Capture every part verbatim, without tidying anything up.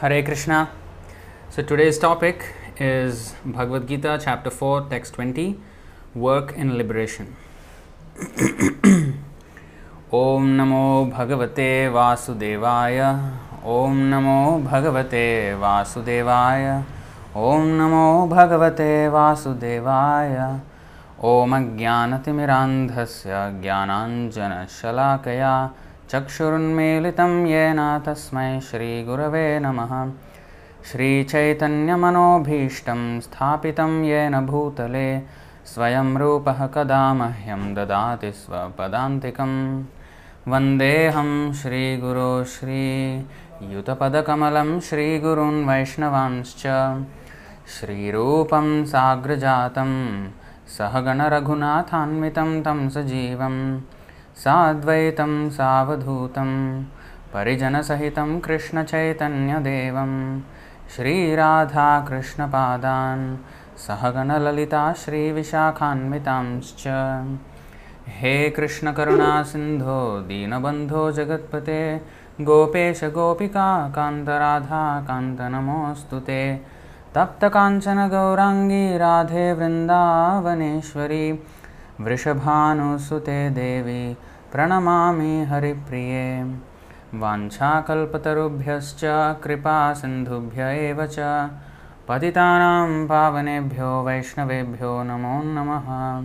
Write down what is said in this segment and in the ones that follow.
Hare Krishna. So today's topic is Bhagavad Gita chapter four text twenty, work in liberation. Om Namo Bhagavate Vasudevaya. Om Namo Bhagavate Vasudevaya. Om Namo Bhagavate Vasudevaya. Om Ajnanatimirandhasya Jnananjana Shalakaya Chakshurunmilitam yena tasmai Shri Gurave Namaha. Shri Chaitanya Manobhishtam Sthapitam yena bhutale Swayam Rupah kadamahyam dadati svapadantikam. Vandeham Shri Guru Shri Yutapadakamalam Shri Gurun Vaishnavanscha. Shri Rupam Sagrajatam Sahagana Raghunathanmitam tam sajivam Sadvaitam Savadhutam Parijana Sahitam Krishna Chaitanya Devam Shri Radha Krishna Padan Sahagana Lalita Shri Vishakhanmitamscha. He Krishna Karuna Sindho Dinabandho Jagatpate Gopesha Gopika Kanta Radha Kanta Namostute Tapta Kanchana Gaurangi Radhe Vrindavaneshwari Vrishabhanu Sute Devi Pranamami Haripriye. Vancha Kalpatarubhyascha Kripa Sindhubhya Evacha Patitanam Pavanebhyo Vaishnavebhyo Namo Namaha.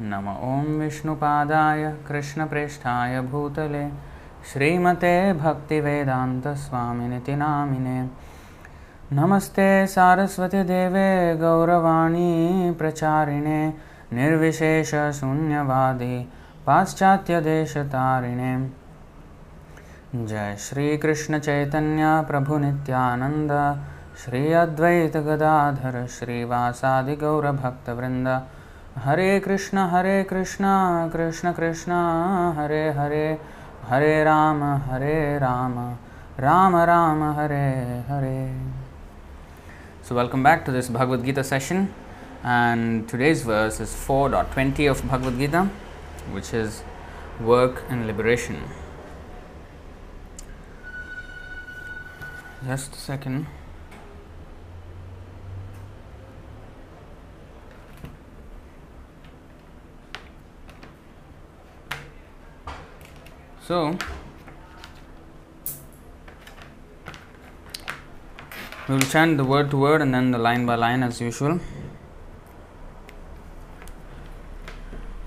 Nama Om Vishnupadaya Krishna Presthaya Bhutale Srimate Bhakti Vedanta Swaminiti Namine. Namaste Saraswati Deve Gauravani Pracharine Nirvishesha Sunyavadi Paschatya Deshatarine. Jai Shri Krishna Chaitanya Prabhu Nityananda Shri Advaita Gadadhara Shri Vasadi Gaura Bhakta Vrinda. Hare Krishna Hare Krishna Krishna Krishna Hare Hare Hare Rama Hare Rama Rama Rama Hare Hare. So welcome back to this Bhagavad Gita session, and today's verse is four point twenty of Bhagavad Gita, which is work and liberation. Just a second. So, we will chant the word to word and then the line by line as usual.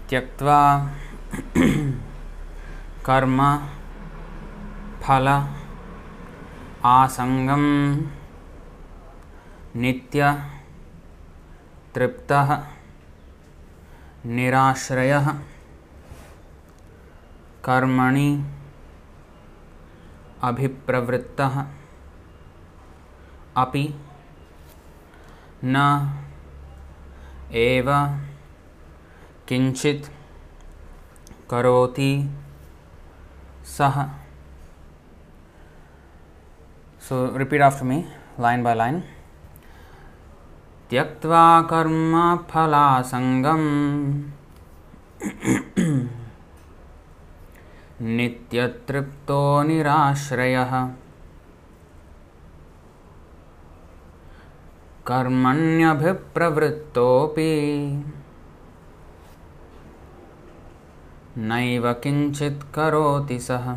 Tyaktva karma phala asangam nitya triptah nirashrayah karmani abhipravrittah api na eva kinchit karoti saha. So repeat after me, line by line. Tyaktva karma phala sangam nityatripto nirashrayah karmanyabhipravrittopi naiva kinchit karoti saha.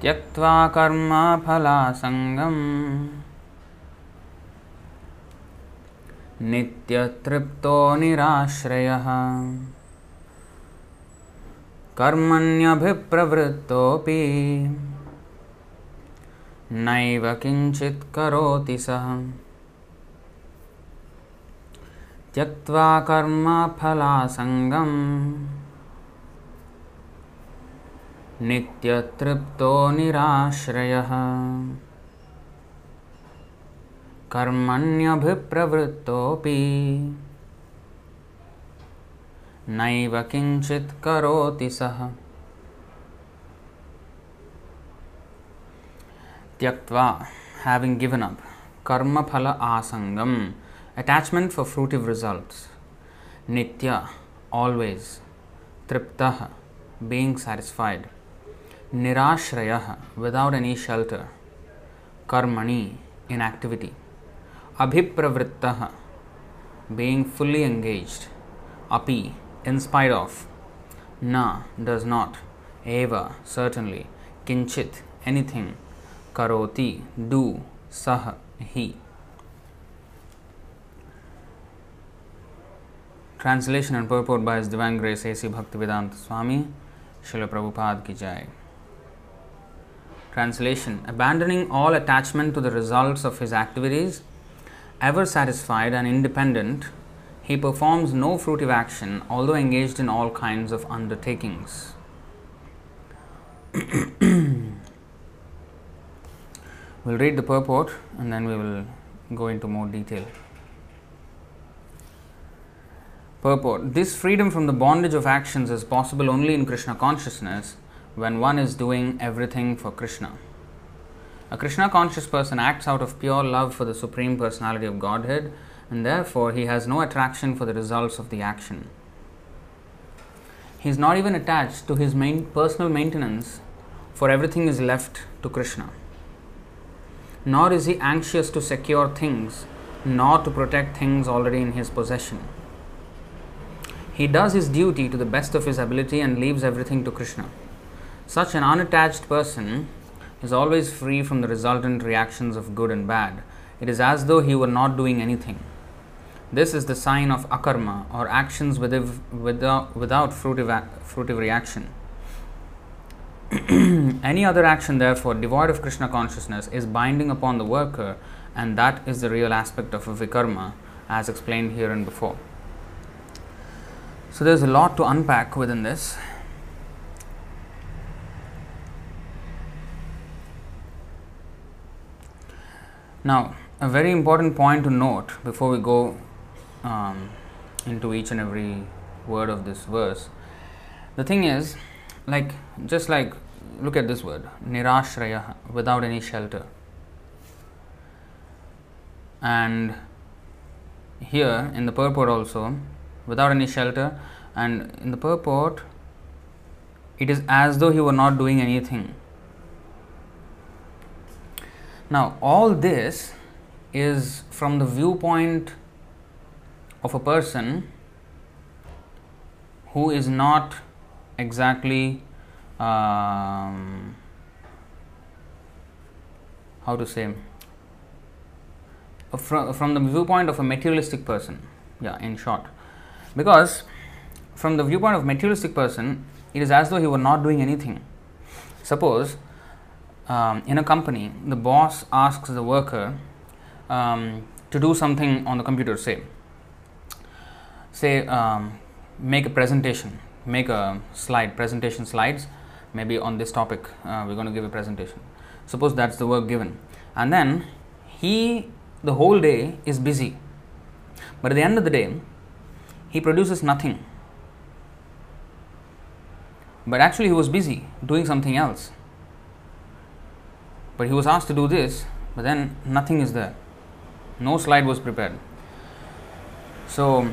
Tyaktva karma phala sangam nityatripto nirashrayah karmanyabhipravrittopi naiva kinchit karoti saha. Tyaktva karma phala sangam nityatripto nirashrayah karmanyabhipravrittopi naiva kinchit karoti saha. Tyaktva, having given up, karma phala asangam, attachment for fruitive results, nitya, always, triptaha, being satisfied, nirashraya, without any shelter, karmani, inactivity, abhipravrittaha, being fully engaged, api, in spite of, na, does not, eva, certainly, kinchit, anything, karoti, do, sah, he. Translation and purport by His Divine Grace A C Bhaktivedanta Swami. Srila Prabhupada ki jai. Translation: abandoning all attachment to the results of his activities, ever satisfied and independent, he performs no fruitive action, although engaged in all kinds of undertakings. We'll read the purport and then we will go into more detail. Purport. This freedom from the bondage of actions is possible only in Krishna consciousness when one is doing everything for Krishna. A Krishna conscious person acts out of pure love for the Supreme Personality of Godhead, and therefore he has no attraction for the results of the action. He is not even attached to his main personal maintenance, for everything is left to Krishna. Nor is he anxious to secure things, nor to protect things already in his possession. He does his duty to the best of his ability and leaves everything to Krishna. Such an unattached person is always free from the resultant reactions of good and bad. It is as though he were not doing anything. This is the sign of akarma, or actions without, without fruitive, fruitive reaction. Any other action, therefore, devoid of Krishna consciousness is binding upon the worker, and that is the real aspect of a vikarma, as explained here and before. So there's a lot to unpack within this. Now, a very important point to note before we go um, into each and every word of this verse. The thing is, like, just like, look at this word, nirashraya, without any shelter. And here in the purport also, without any shelter, and in the purport, it is as though he were not doing anything. Now, all this is from the viewpoint of a person who is not exactly, um, how to say, from, from the viewpoint of a materialistic person, yeah, in short. Because from the viewpoint of materialistic person, it is as though he were not doing anything. Suppose um, in a company, the boss asks the worker um, to do something on the computer, say, say um, make a presentation, make a slide, presentation slides, maybe on this topic, uh, we're going to give a presentation. Suppose that's the work given. And then he, the whole day is busy. But at the end of the day, he produces nothing. But actually he was busy doing something else. But he was asked to do this, but then nothing is there. No slide was prepared. So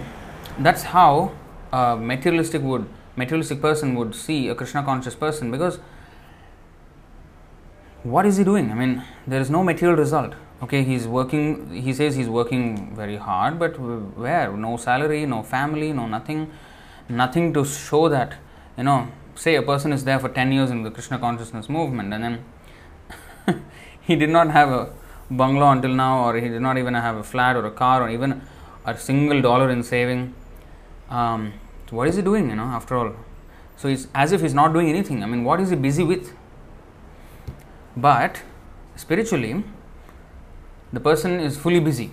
that's how a materialistic would materialistic person would see a Krishna conscious person, because what is he doing? I mean, there is no material result. Okay, he's working, he says he's working very hard, but where? No salary, no family, no nothing, nothing to show that, you know, say a person is there for ten years in the Krishna consciousness movement, and then he did not have a bungalow until now, or he did not even have a flat or a car, or even a single dollar in saving. Um, so what is he doing, you know, after all? So it's as if he's not doing anything. I mean, what is he busy with? But spiritually, the person is fully busy.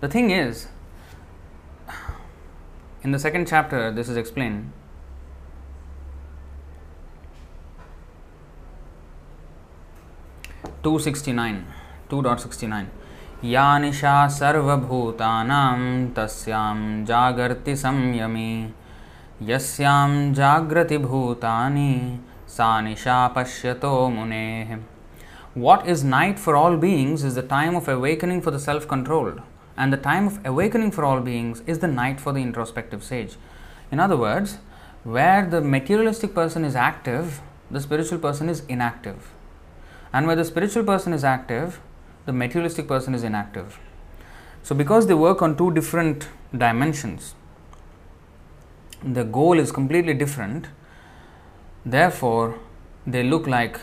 The thing is, in the second chapter, this is explained. two sixty-nine, two point sixty-nine. Ya nisha sarva bhutanam tasyam jagarti samyami yasyam jagrati bhutani sa nisha pashyato muneh. What is night for all beings is the time of awakening for the self-controlled, and the time of awakening for all beings is the night for the introspective sage. In other words, where the materialistic person is active, the spiritual person is inactive. And where the spiritual person is active, the materialistic person is inactive. So because they work on two different dimensions, the goal is completely different. Therefore, they look like,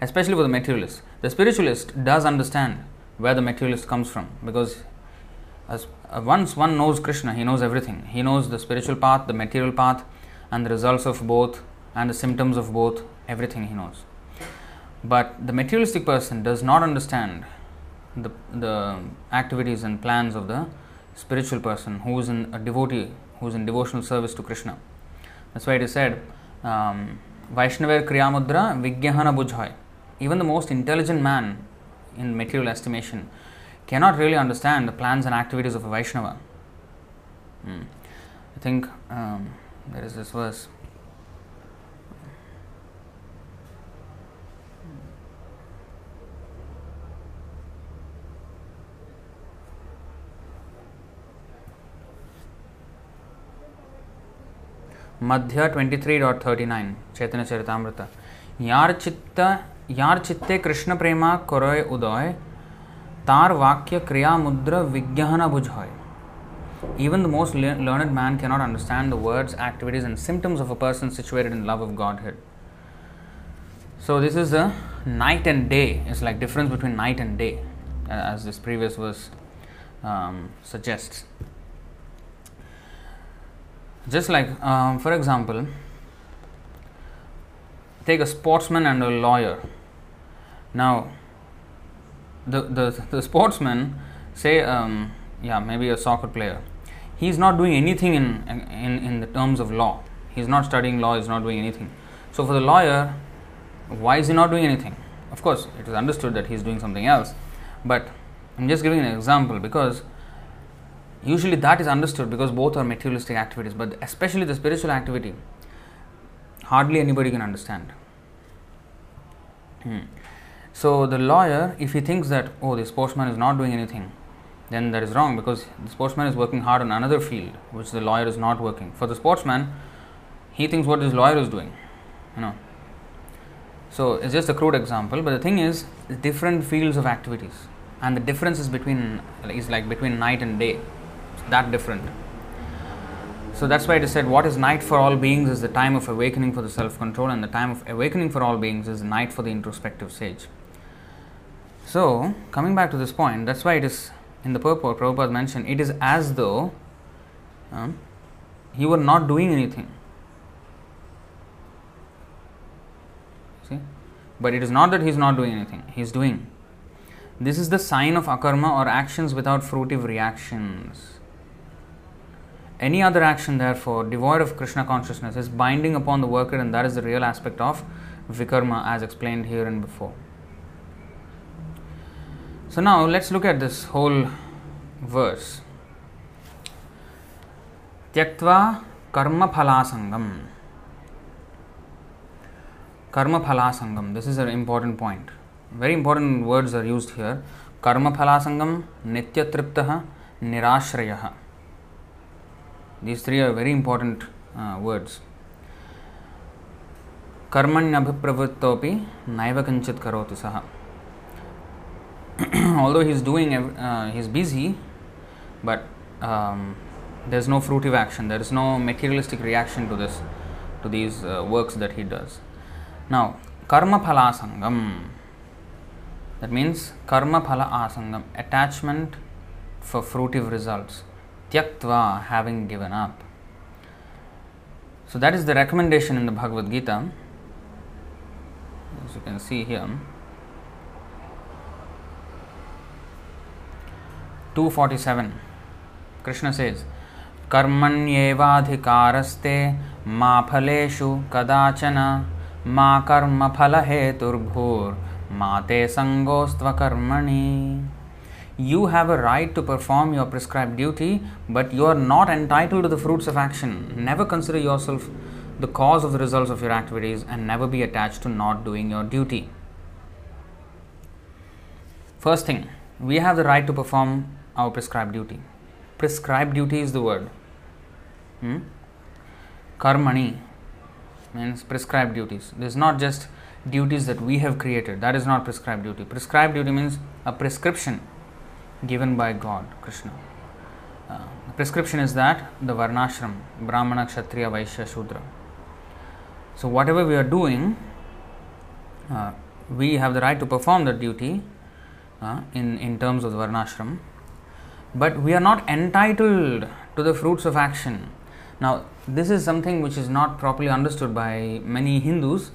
especially for the materialist, the spiritualist does understand where the materialist comes from, because as once one knows Krishna, he knows everything. He knows the spiritual path, the material path, and the results of both, and the symptoms of both, everything he knows. But the materialistic person does not understand the, the activities and plans of the spiritual person who is in a devotee, who is in devotional service to Krishna. That's why it is said, um, Vaishnaver Kriyamudra Vigyahana Bujhoi. Even the most intelligent man in material estimation cannot really understand the plans and activities of a Vaishnava. Hmm. I think um, there is this verse. Madhya twenty-three point thirty-nine, Chaitanya Charitamrita. Yar chitta, yar chitte Krishna prema koroy udoy, tar vakya kriya mudra vigyahana bujhoy. Even the most learned man cannot understand the words, activities and symptoms of a person situated in love of Godhead. So this is a night and day. It's like difference between night and day, as this previous verse um, suggests. Just like, um, for example, take a sportsman and a lawyer. Now, the the, the sportsman, say, um, yeah, maybe a soccer player. He's not doing anything in, in, in the terms of law. He's not studying law, he's not doing anything. So for the lawyer, why is he not doing anything? Of course, it is understood that he's doing something else. But I'm just giving an example because usually that is understood, because both are materialistic activities, but especially the spiritual activity, hardly anybody can understand. Hmm. So the lawyer, if he thinks that, oh, the sportsman is not doing anything, then that is wrong, because the sportsman is working hard on another field, which the lawyer is not working. For the sportsman, he thinks what his lawyer is doing, you know. So it's just a crude example, but the thing is, different fields of activities, and the difference is between is like between night and day. That different. So that's why it is said, what is night for all beings is the time of awakening for the self-control, and the time of awakening for all beings is night for the introspective sage. So coming back to this point, that's why it is in the purport, Prabhupada mentioned, it is as though um, he were not doing anything. See? But it is not that he is not doing anything, he is doing. This is the sign of akarma, or actions without fruitive reactions. Any other action, therefore, devoid of Krishna consciousness is binding upon the worker, and that is the real aspect of vikarma, as explained here and before. So now let's look at this whole verse. Tyaktva karma phalasangam. Karma phalasangam. This is an important point. Very important words are used here. Karma phalasangam, nitya triptaha, nirashrayaha. These three are very important uh, words. Karmanyabhipravrittopi naiva kanchit karoti saha. Although he's doing, uh, he's busy, but um, there's no fruitive action. There is no materialistic reaction to this, to these uh, works that he does. Now, karma phalasangam. That means karma phala asangam, attachment for fruitive results. Tyaktva, having given up. So that is the recommendation in the Bhagavad Gita, as you can see here. two forty-seven. Krishna says, karmanyevadhikaraste ma phaleshu kadachana ma karma phala heturbhur. Mate sangostva karmani. You have a right to perform your prescribed duty, but you are not entitled to the fruits of action. Never consider yourself the cause of the results of your activities, and never be attached to not doing your duty. First thing, we have the right to perform our prescribed duty. Prescribed duty is the word. Hmm? Karmani means prescribed duties. This is not just duties that we have created. That is not prescribed duty. Prescribed duty means a prescription given by God, Krishna. Uh, the prescription is that the varnashram, brahmana, kshatriya, vaishya, shudra. So whatever we are doing, uh, we have the right to perform that duty uh, in, in terms of the varnashram. But we are not entitled to the fruits of action. Now, this is something which is not properly understood by many Hindus.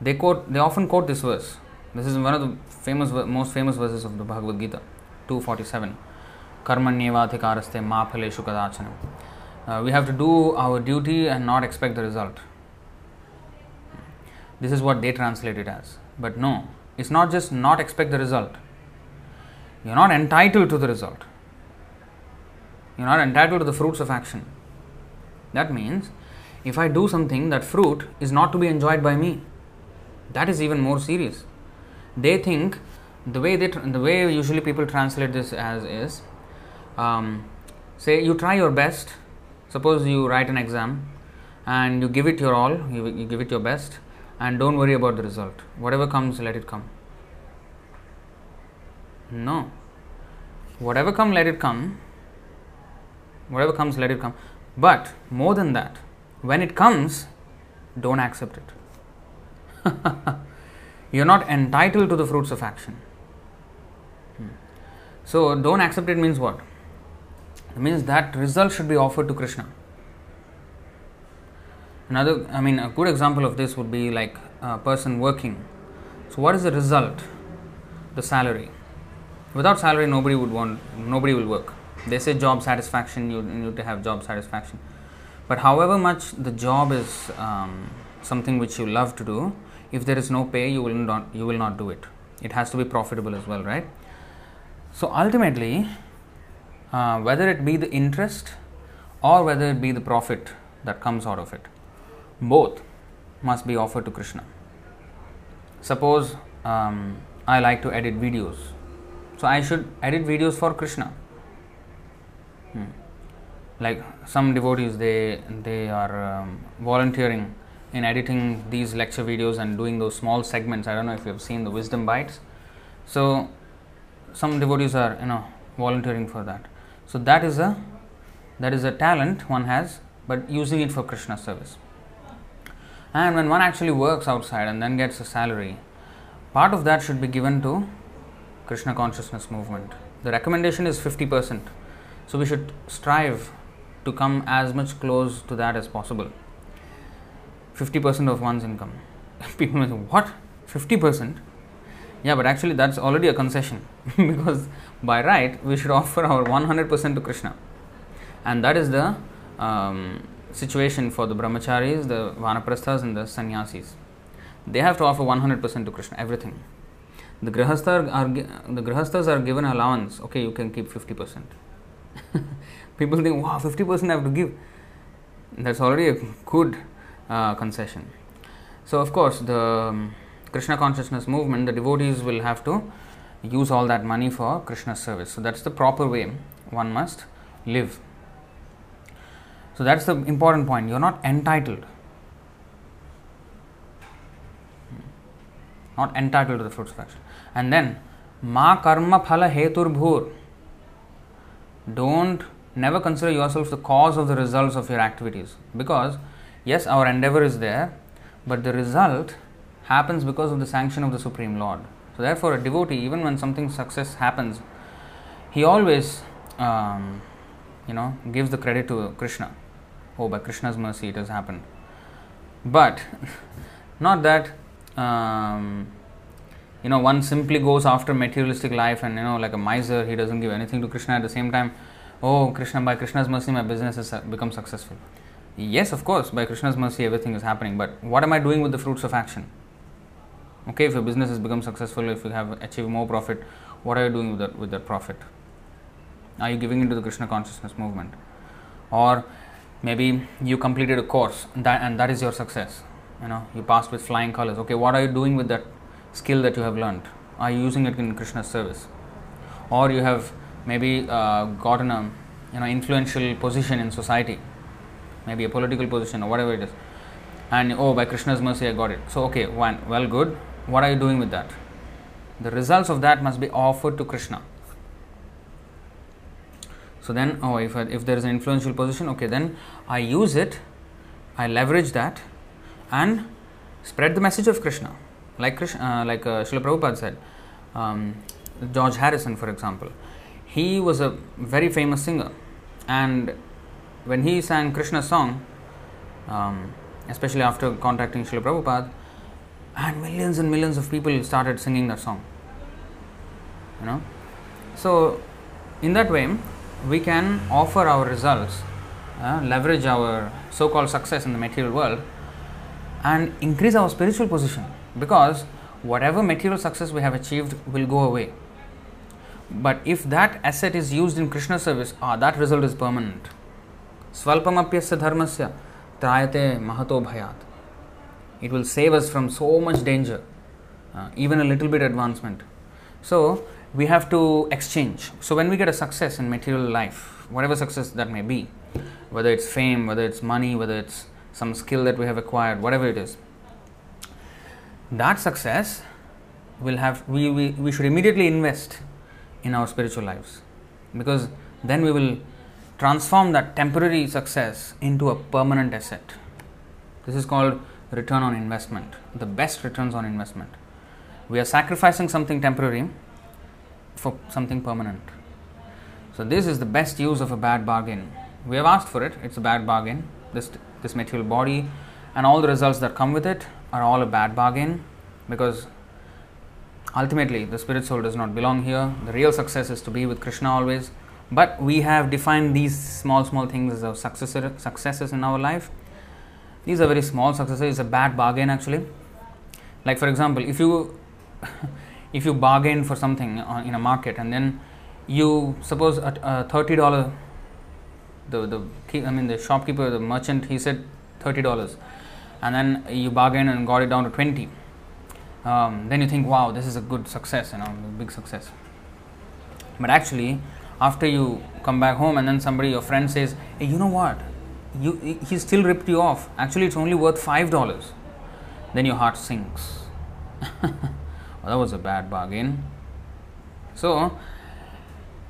They quote, they often quote this verse. This is one of the famous, most famous verses of the Bhagavad Gita, two forty-seven. Karmanyevadhikaraste ma phaleshu kadachanam. Uh, we have to do our duty and not expect the result. This is what they translate it as. But no, it's not just not expect the result. You're not entitled to the result. You're not entitled to the fruits of action. That means, if I do something, that fruit is not to be enjoyed by me. That is even more serious. They think, the way they the way usually people translate this as is, um, say you try your best. Suppose you write an exam and you give it your all, you, you give it your best, and don't worry about the result. Whatever comes, let it come. No. Whatever come, let it come. Whatever comes, let it come. But more than that, when it comes, don't accept it. You're not entitled to the fruits of action. Hmm. So, don't accept it means what? It means that result should be offered to Krishna. Another, I mean, a good example of this would be like a person working. So, what is the result? The salary. Without salary, nobody would want, nobody will work. They say job satisfaction, you need to have job satisfaction. But however much the job is um, something which you love to do, if there is no pay, you will not you will not do it. It has to be profitable as well, right? So ultimately, uh, whether it be the interest or whether it be the profit that comes out of it, both must be offered to Krishna. Suppose um, I like to edit videos. So I should edit videos for Krishna. Hmm. Like some devotees, they they are um, volunteering in editing these lecture videos and doing those small segments. I don't know if you have seen the wisdom bites. So some devotees are you know volunteering for that. So that is a that is a talent one has, but using it for Krishna service. And when one actually works outside and then gets a salary, part of that should be given to Krishna consciousness movement. The recommendation is fifty percent. So we should strive to come as much close to that as possible. fifty percent of one's income. People may say, what? fifty percent? Yeah, but actually that's already a concession. Because by right, we should offer our one hundred percent to Krishna. And that is the um, situation for the brahmacharis, the vanaprasthas and the sannyasis. They have to offer one hundred percent to Krishna, everything. The grihasthas are, the grihasthas are given allowance. Okay, you can keep fifty percent. People think, wow, fifty percent I have to give. That's already a good uh, concession. So, of course, the um, Krishna consciousness movement, the devotees will have to use all that money for Krishna service. So, that's the proper way one must live. So, that's the important point. You're not entitled. Not entitled to the fruits of action. And then, ma karma phala hetur bhur. Don't never consider yourself the cause of the results of your activities, because yes, our endeavor is there, but the result happens because of the sanction of the Supreme Lord. So therefore, a devotee, even when something success happens, he always um, you know gives the credit to Krishna. Oh, by Krishna's mercy it has happened. But not that um, you know, one simply goes after materialistic life and, you know, like a miser, he doesn't give anything to Krishna. At the same time, oh, Krishna, by Krishna's mercy, my business has become successful. Yes, of course, by Krishna's mercy, everything is happening. But what am I doing with the fruits of action? Okay, if your business has become successful, if you have achieved more profit, what are you doing with that, with that profit? Are you giving into the Krishna consciousness movement? Or maybe you completed a course that, and that is your success. You know, you passed with flying colors. Okay, what are you doing with that skill that you have learned? Are you using it in Krishna's service? Or you have maybe uh, gotten a you know influential position in society. maybe a political position or whatever it is, and oh, by Krishna's mercy I got it. So okay, one, well, good. What are you doing with that? The results of that must be offered to Krishna. So then, oh, if I, if there is an influential position, okay, then I use it, I leverage that, and spread the message of Krishna, like Krishna, uh, like uh, Srila Prabhupada said. Um, George Harrison, for example, he was a very famous singer, and when he sang Krishna's song, um, especially after contacting Srila Prabhupada, and millions and millions of people started singing that song. You know, so in that way, we can offer our results, uh, leverage our so-called success in the material world, and increase our spiritual position, because whatever material success we have achieved will go away. But if that asset is used in Krishna service, ah, that result is permanent. Swalpamapyasya dharmasya trayate mahato bhayat. It will save us from so much danger, uh, even a little bit advancement. So we have to exchange. So when we get a success in material life, whatever success that may be, whether it's fame, whether it's money, whether it's some skill that we have acquired, whatever it is, that success will have, we, we, we should immediately invest in our spiritual lives, because then we will transform that temporary success into a permanent asset. This is called return on investment, the best returns on investment. We are sacrificing something temporary for something permanent. So this is the best use of a bad bargain. We have asked for it, it's a bad bargain. This, this material body and all the results that come with it are all a bad bargain, because ultimately the spirit soul does not belong here. The real success is to be with Krishna always. But we have defined these small, small things as our success, successes in our life. These are very small successes. It's a bad bargain actually. Like for example, if you if you bargain for something in a market, and then you suppose at uh, thirty dollars, the the I mean the shopkeeper, the merchant, he said thirty dollars, and then you bargain and got it down to twenty. Um, then you think, wow, this is a good success, you know, a big success. But actually, after you come back home, and then somebody, your friend says, hey, you know what? You he still ripped you off. Actually, it's only worth five dollars. Then your heart sinks. Well, that was a bad bargain. So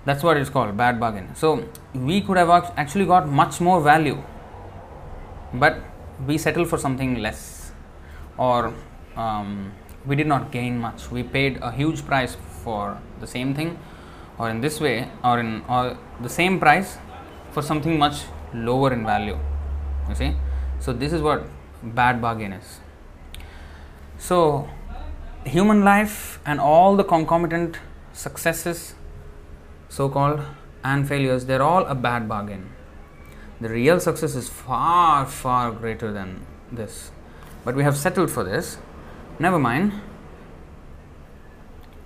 that's what it's called, bad bargain. So we could have actually got much more value, but we settled for something less, or um, we did not gain much. We paid a huge price for the same thing, or in this way, or in or the same price for something much lower in value. You see, so this is what bad bargain is. So human life and all the concomitant successes, so-called, and failures, they're all a bad bargain. The real success is far, far greater than this. But we have settled for this. Never mind.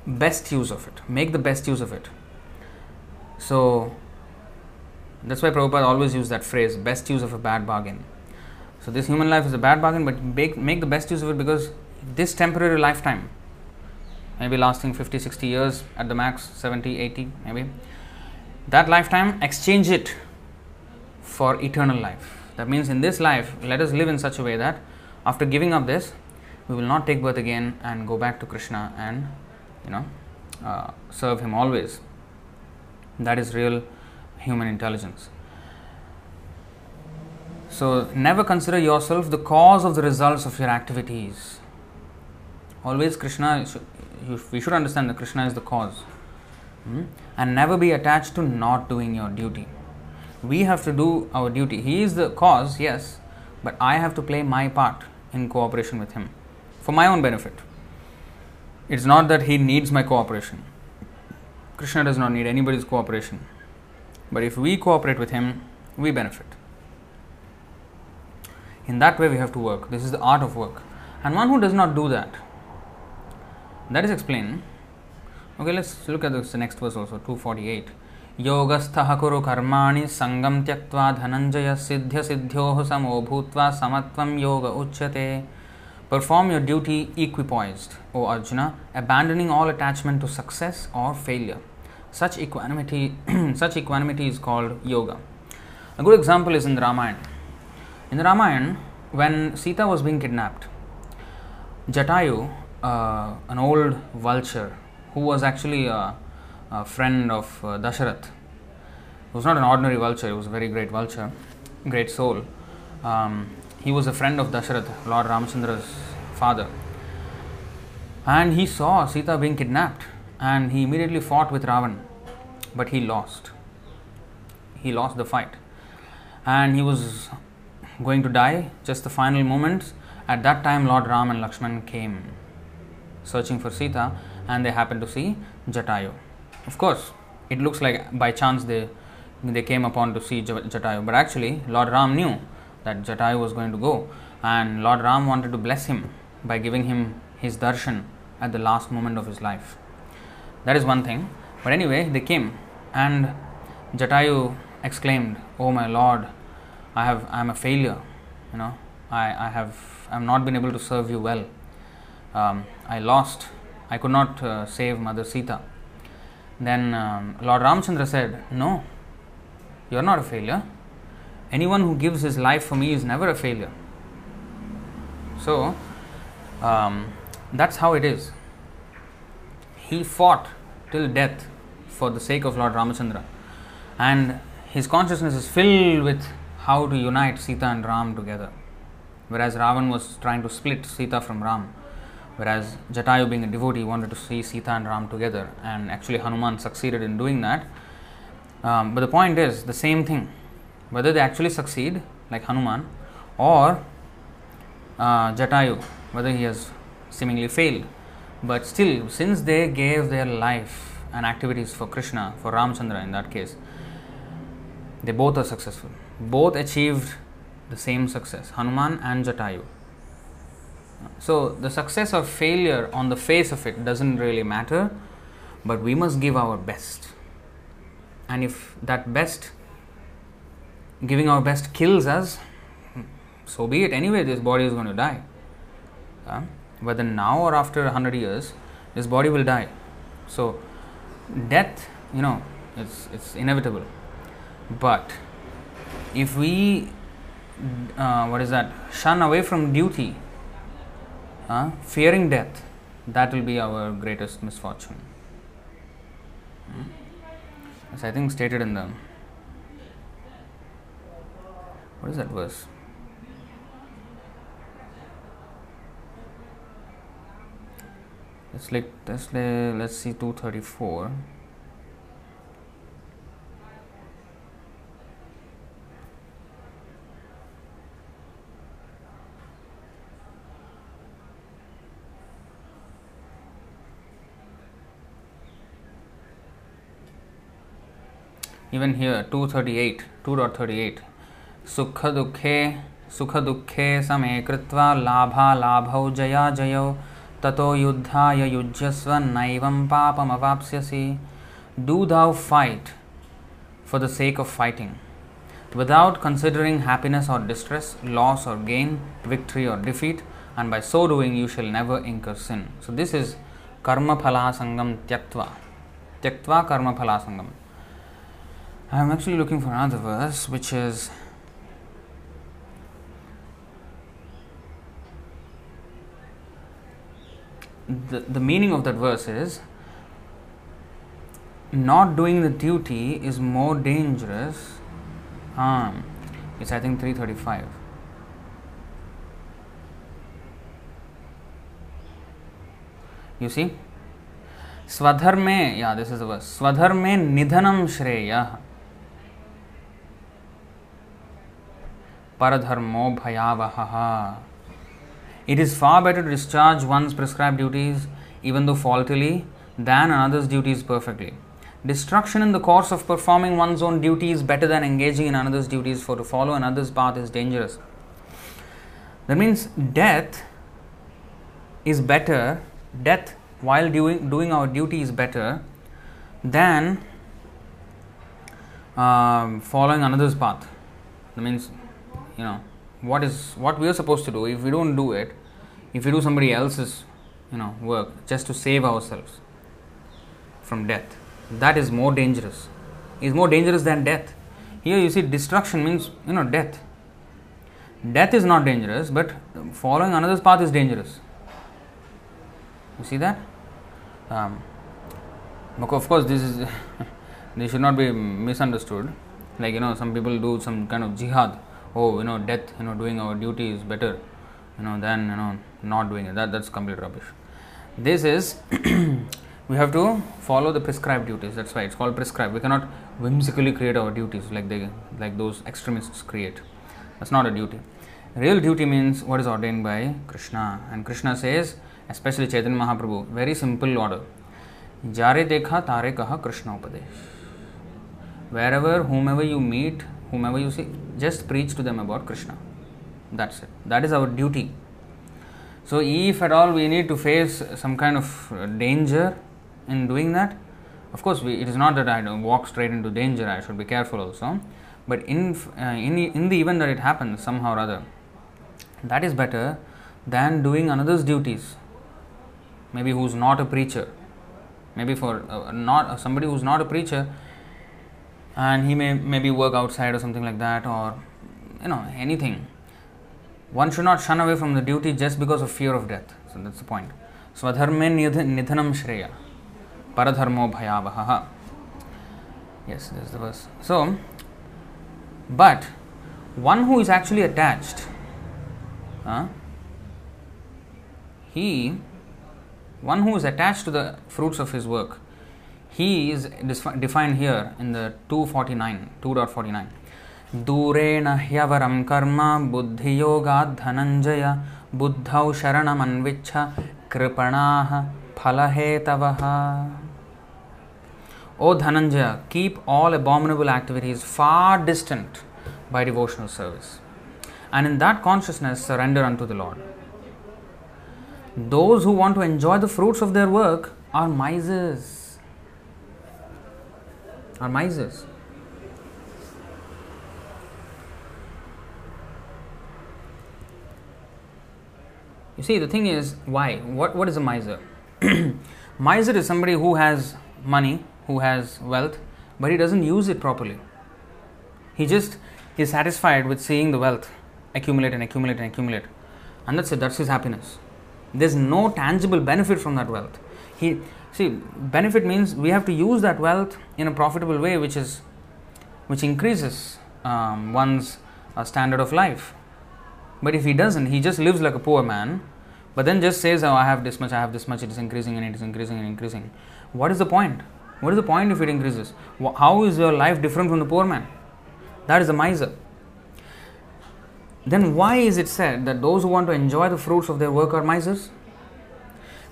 Best use of it. Make the best use of it. So that's why Prabhupada always used that phrase, best use of a bad bargain. So this human life is a bad bargain, but make, make the best use of it, because this temporary lifetime, maybe lasting fifty, sixty years at the max, seventy, eighty, maybe, that lifetime, exchange it for eternal life. That means in this life, let us live in such a way that after giving up this, we will not take birth again and go back to Krishna and, you know, uh, serve him always. That is real human intelligence. So never consider yourself the cause of the results of your activities. Always Krishna, we should understand that Krishna is the cause. Hmm? And never be attached to not doing your duty. We have to do our duty. He is the cause, yes, but I have to play my part in cooperation with him for my own benefit. It's not that he needs my cooperation. Krishna does not need anybody's cooperation. But if we cooperate with him, we benefit. In that way we have to work. This is the art of work. And one who does not do that, that is explained. Okay, let's look at this, the next verse also, two forty-eight. Yogastha kuru karmani sangam tyaktva dhananjaya siddhya siddhyoh samo bhutva samatvam yoga uchyate. Perform your duty equipoised, O Arjuna, abandoning all attachment to success or failure. Such equanimity, such equanimity is called yoga. A good example is in the Ramayana. In the Ramayana, when Sita was being kidnapped, Jatayu, uh, an old vulture who was actually a, a friend of uh, Dasharat, he was not an ordinary vulture, he was a very great vulture, great soul. Um, he was a friend of Dasharat, Lord Ramachandra's father. And he saw Sita being kidnapped and he immediately fought with Ravan, but he lost. He lost the fight. And he was going to die, just the final moments. At that time, Lord Ram and Lakshman came searching for Sita and they happened to see Jatayu. Of course, it looks like by chance they, they came upon to see Jatayu, but actually Lord Ram knew that Jatayu was going to go and Lord Ram wanted to bless him by giving him his darshan at the last moment of his life. That is one thing. But anyway, they came and Jatayu exclaimed, "Oh my Lord, I have I am a failure, you know, I, I have I have not been able to serve you well. Um, I lost. I could not uh, save Mother Sita." Then um, Lord Ramachandra said, "No, you are not a failure. Anyone who gives his life for me is never a failure." So um, that's how it is. He fought till death for the sake of Lord Ramachandra, and his consciousness is filled with how to unite Sita and Ram together. Whereas Ravan was trying to split Sita from Ram, whereas Jatayu, being a devotee, wanted to see Sita and Ram together, and actually Hanuman succeeded in doing that. Um, but the point is the same thing, whether they actually succeed like Hanuman or uh, Jatayu, whether he has seemingly failed. But still, since they gave their life and activities for Krishna, for Ramachandra in that case, they both are successful. Both achieved the same success, Hanuman and Jatayu. So the success or failure on the face of it doesn't really matter, but we must give our best. And if that best, giving our best kills us, so be it. Anyway, this body is going to die. Uh, whether now or after one hundred years, this body will die. So death, you know, it's, it's inevitable. But if we, uh, what is that, shun away from duty, uh, fearing death, that will be our greatest misfortune. Hmm? As I think stated in the, what is that verse? Let's, like, let's, let's see two thirty-four. Even here, two thirty-eight, two point thirty-eight. Sukha dukhe, sukha dukhe same kritva labha labhau jaya jayo tato yudhaya yujyasva naivam papam avapsyasi. Do thou fight for the sake of fighting, without considering happiness or distress, loss or gain, victory or defeat, and by so doing you shall never incur sin. So this is karma phala sangam tyaktva. Tyaktva karma phala sangam. I am actually looking for another verse, which is the, the meaning of that verse is not doing the duty is more dangerous. Ah, it's I think three thirty-five. You see, Swadharme, yeah, this is the verse. Swadharme nidhanam shreya. Paradharmo bhayavaha. It is far better to discharge one's prescribed duties, even though faultily, than another's duties perfectly. Destruction in the course of performing one's own duty is better than engaging in another's duties, for to follow another's path is dangerous. That means death is better, death while doing, doing our duty is better than uh, following another's path. That means, you know, what is what we are supposed to do. If we don't do it, if we do somebody else's, you know, work just to save ourselves from death, that is more dangerous. It is more dangerous than death. Here you see destruction means, you know, death. Death is not dangerous, but following another's path is dangerous. You see that? Um, of course, this is this should not be misunderstood. Like, you know, some people do some kind of jihad. Oh, you know, death, you know, doing our duty is better, you know, than, you know, not doing it. That that's complete rubbish. This is we have to follow the prescribed duties. That's why it's called prescribed. We cannot whimsically create our duties like they like those extremists create. That's not a duty. Real duty means what is ordained by Krishna. And Krishna says, especially Chaitanya Mahaprabhu, very simple order. Jare dekha tare kaha Krishna upadesh. Wherever, whomever you meet, whomever you see, just preach to them about Krishna. That's it. That is our duty. So if at all we need to face some kind of danger in doing that, of course, we, it is not that I don't walk straight into danger. I should be careful also. But in, uh, in, in the event that it happens somehow or other, that is better than doing another's duties. Maybe who's not a preacher. Maybe for uh, not uh, somebody who's not a preacher, and he may maybe work outside or something like that, or, you know, anything. One should not shun away from the duty just because of fear of death. So that's the point. Swadharme nidhanam shreya paradharmo bhayavaha. Yes, that's the verse. So, but one who is actually attached, huh, he, one who is attached to the fruits of his work, he is defined here in the two forty-nine, two point forty-nine. Durena hyavaram karma buddhi yoga dhananjaya buddhau sharanam anvichha kripanaha phalahetavaha. O Dhananjaya, keep all abominable activities far distant by devotional service, and in that consciousness surrender unto the Lord. Those who want to enjoy the fruits of their work are misers. Are misers. You see, the thing is, why? What, what is a miser? Miser is somebody who has money, who has wealth, but he doesn't use it properly. He just is satisfied with seeing the wealth accumulate and accumulate and accumulate. And that's it, that's his happiness. There's no tangible benefit from that wealth. He see, benefit means we have to use that wealth in a profitable way, which is which increases um, one's uh, standard of life. But if he doesn't, he just lives like a poor man, but then just says, oh, I have this much, I have this much, it is increasing and it is increasing and increasing. What is the point? What is the point if it increases? How is your life different from the poor man? That is a miser. Then why is it said that those who want to enjoy the fruits of their work are misers?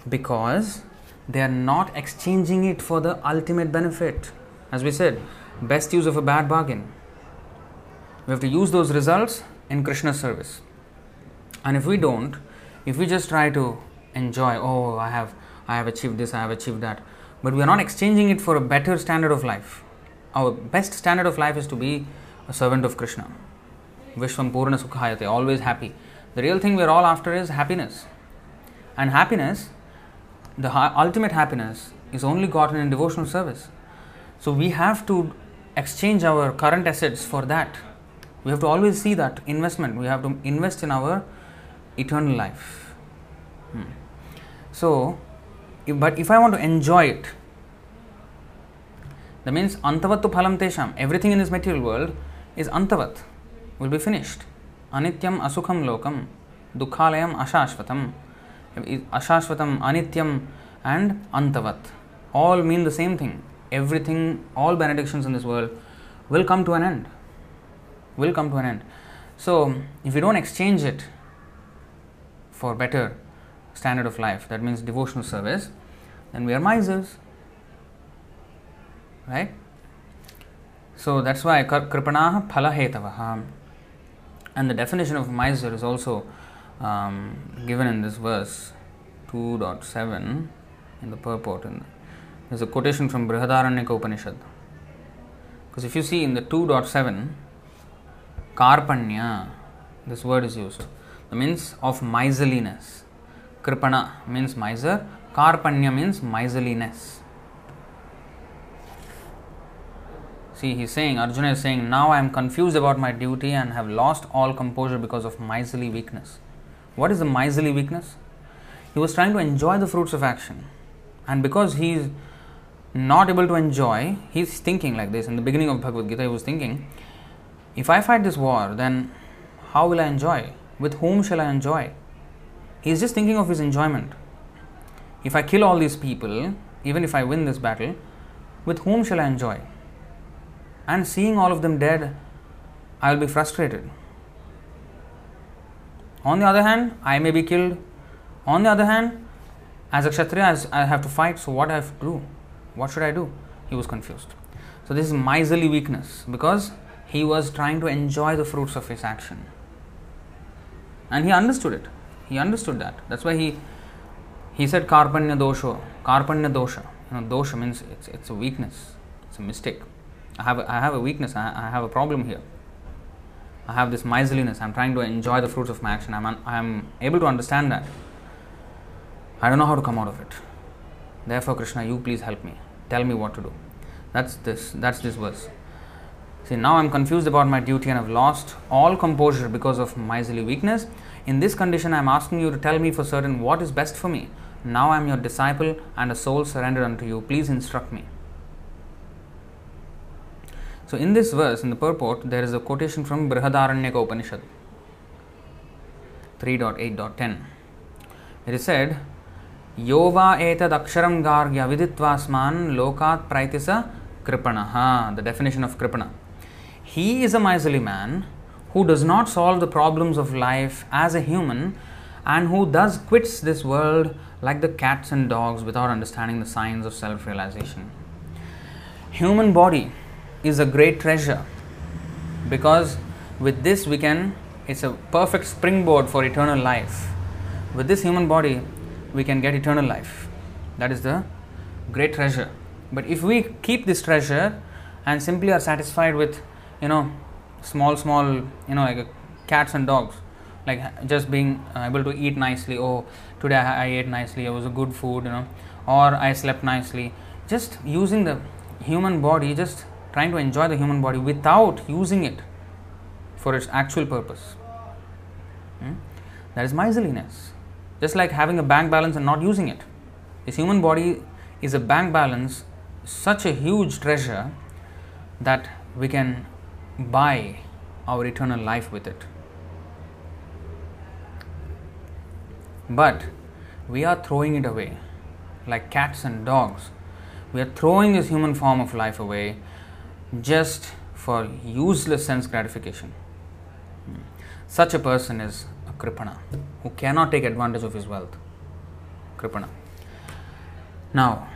Because they are not exchanging it for the ultimate benefit. As we said, best use of a bad bargain. We have to use those results in Krishna's service. And if we don't, if we just try to enjoy, oh, I have, I have achieved this, I have achieved that, but we are not exchanging it for a better standard of life. Our best standard of life is to be a servant of Krishna. Vishwam Purna Sukhayate, always happy. The real thing we are all after is happiness. And happiness, the ultimate happiness, is only gotten in devotional service. So we have to exchange our current assets for that. We have to always see that investment. We have to invest in our eternal life. Hmm. So, but if I want to enjoy it, that means antavattu phalam tesham. Everything in this material world is antavat, will be finished. Anityam asukham lokam, dukhalayam ashashvatam. Ashashvatam, anityam and antavat all mean the same thing. Everything, all benedictions in this world will come to an end. Will come to an end. So, if you don't exchange it for better standard of life, that means devotional service, then we are misers, right? So that's why kripanaha phalahetavaha. And the definition of miser is also um, given in this verse two point seven in the purport. And there's a quotation from Brihadaranyaka Upanishad. Because if you see in the two point seven, karpanya, this word is used. That means of miserliness. Kripana means miser, karpanya means miserliness. See, he's saying, Arjuna is saying, now I am confused about my duty and have lost all composure because of miserly weakness. What is the miserly weakness? He was trying to enjoy the fruits of action. And because he is not able to enjoy, he is thinking like this. In the beginning of Bhagavad Gita, he was thinking, if I fight this war, then how will I enjoy? With whom shall I enjoy? He is just thinking of his enjoyment. If I kill all these people, even if I win this battle, with whom shall I enjoy? And seeing all of them dead, I will be frustrated. On the other hand, I may be killed. On the other hand, as a Kshatriya, I have to fight, so what I have to do? What should I do? He was confused. So this is miserly weakness, because he was trying to enjoy the fruits of his action. And he understood it. He understood that. That's why he he said karpanya dosho. Karpanya dosha. You know, dosha means it's, it's a weakness. It's a mistake. I have a, I have a weakness. I, I have a problem here. I have this miserliness. I'm trying to enjoy the fruits of my action. I'm, un, I'm able to understand that. I don't know how to come out of it. Therefore, Krishna, you please help me. Tell me what to do. That's this. That's this verse. See, now I'm confused about my duty and I've lost all composure because of miserly weakness. In this condition, I'm asking you to tell me for certain what is best for me. Now I'm your disciple and a soul surrendered unto you. Please instruct me. So in this verse, in the purport, there is a quotation from Brihadaranyaka Upanishad three point eight point ten. It is said, Yova etad aksharam gargya viditvasman lokat praitisa kripanaha. The definition of kripana. He is a miserly man who does not solve the problems of life as a human and who thus quits this world like the cats and dogs without understanding the signs of self-realization. Human body is a great treasure, because with this we can, it's a perfect springboard for eternal life. With this human body we can get eternal life. That is the great treasure. But if we keep this treasure and simply are satisfied with, you know, small small, you know, like cats and dogs, like just being able to eat nicely, oh today I ate nicely, it was a good food, you know, or I slept nicely, just using the human body, just trying to enjoy the human body without using it for its actual purpose. Hmm? That is miserliness. Just like having a bank balance and not using it. This human body is a bank balance, such a huge treasure that we can buy our eternal life with it. But we are throwing it away like cats and dogs. We are throwing this human form of life away just for useless sense gratification. Such a person is a kripana who cannot take advantage of his wealth. Kripana. Now,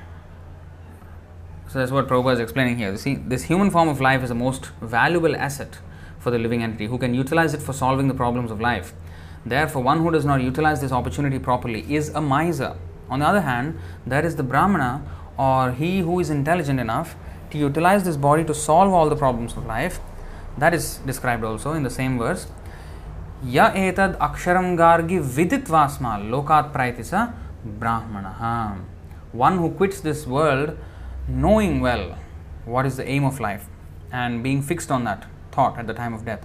so that's what Prabhupada is explaining here. You see, this human form of life is the most valuable asset for the living entity who can utilize it for solving the problems of life. Therefore, one who does not utilize this opportunity properly is a miser. On the other hand, there is the brahmana, or he who is intelligent enough to utilize this body to solve all the problems of life. That is described also in the same verse. Ya etad aksharam gargi viditvasma lokat praitisa brahmanaha. One who quits this world knowing well what is the aim of life and being fixed on that thought at the time of death.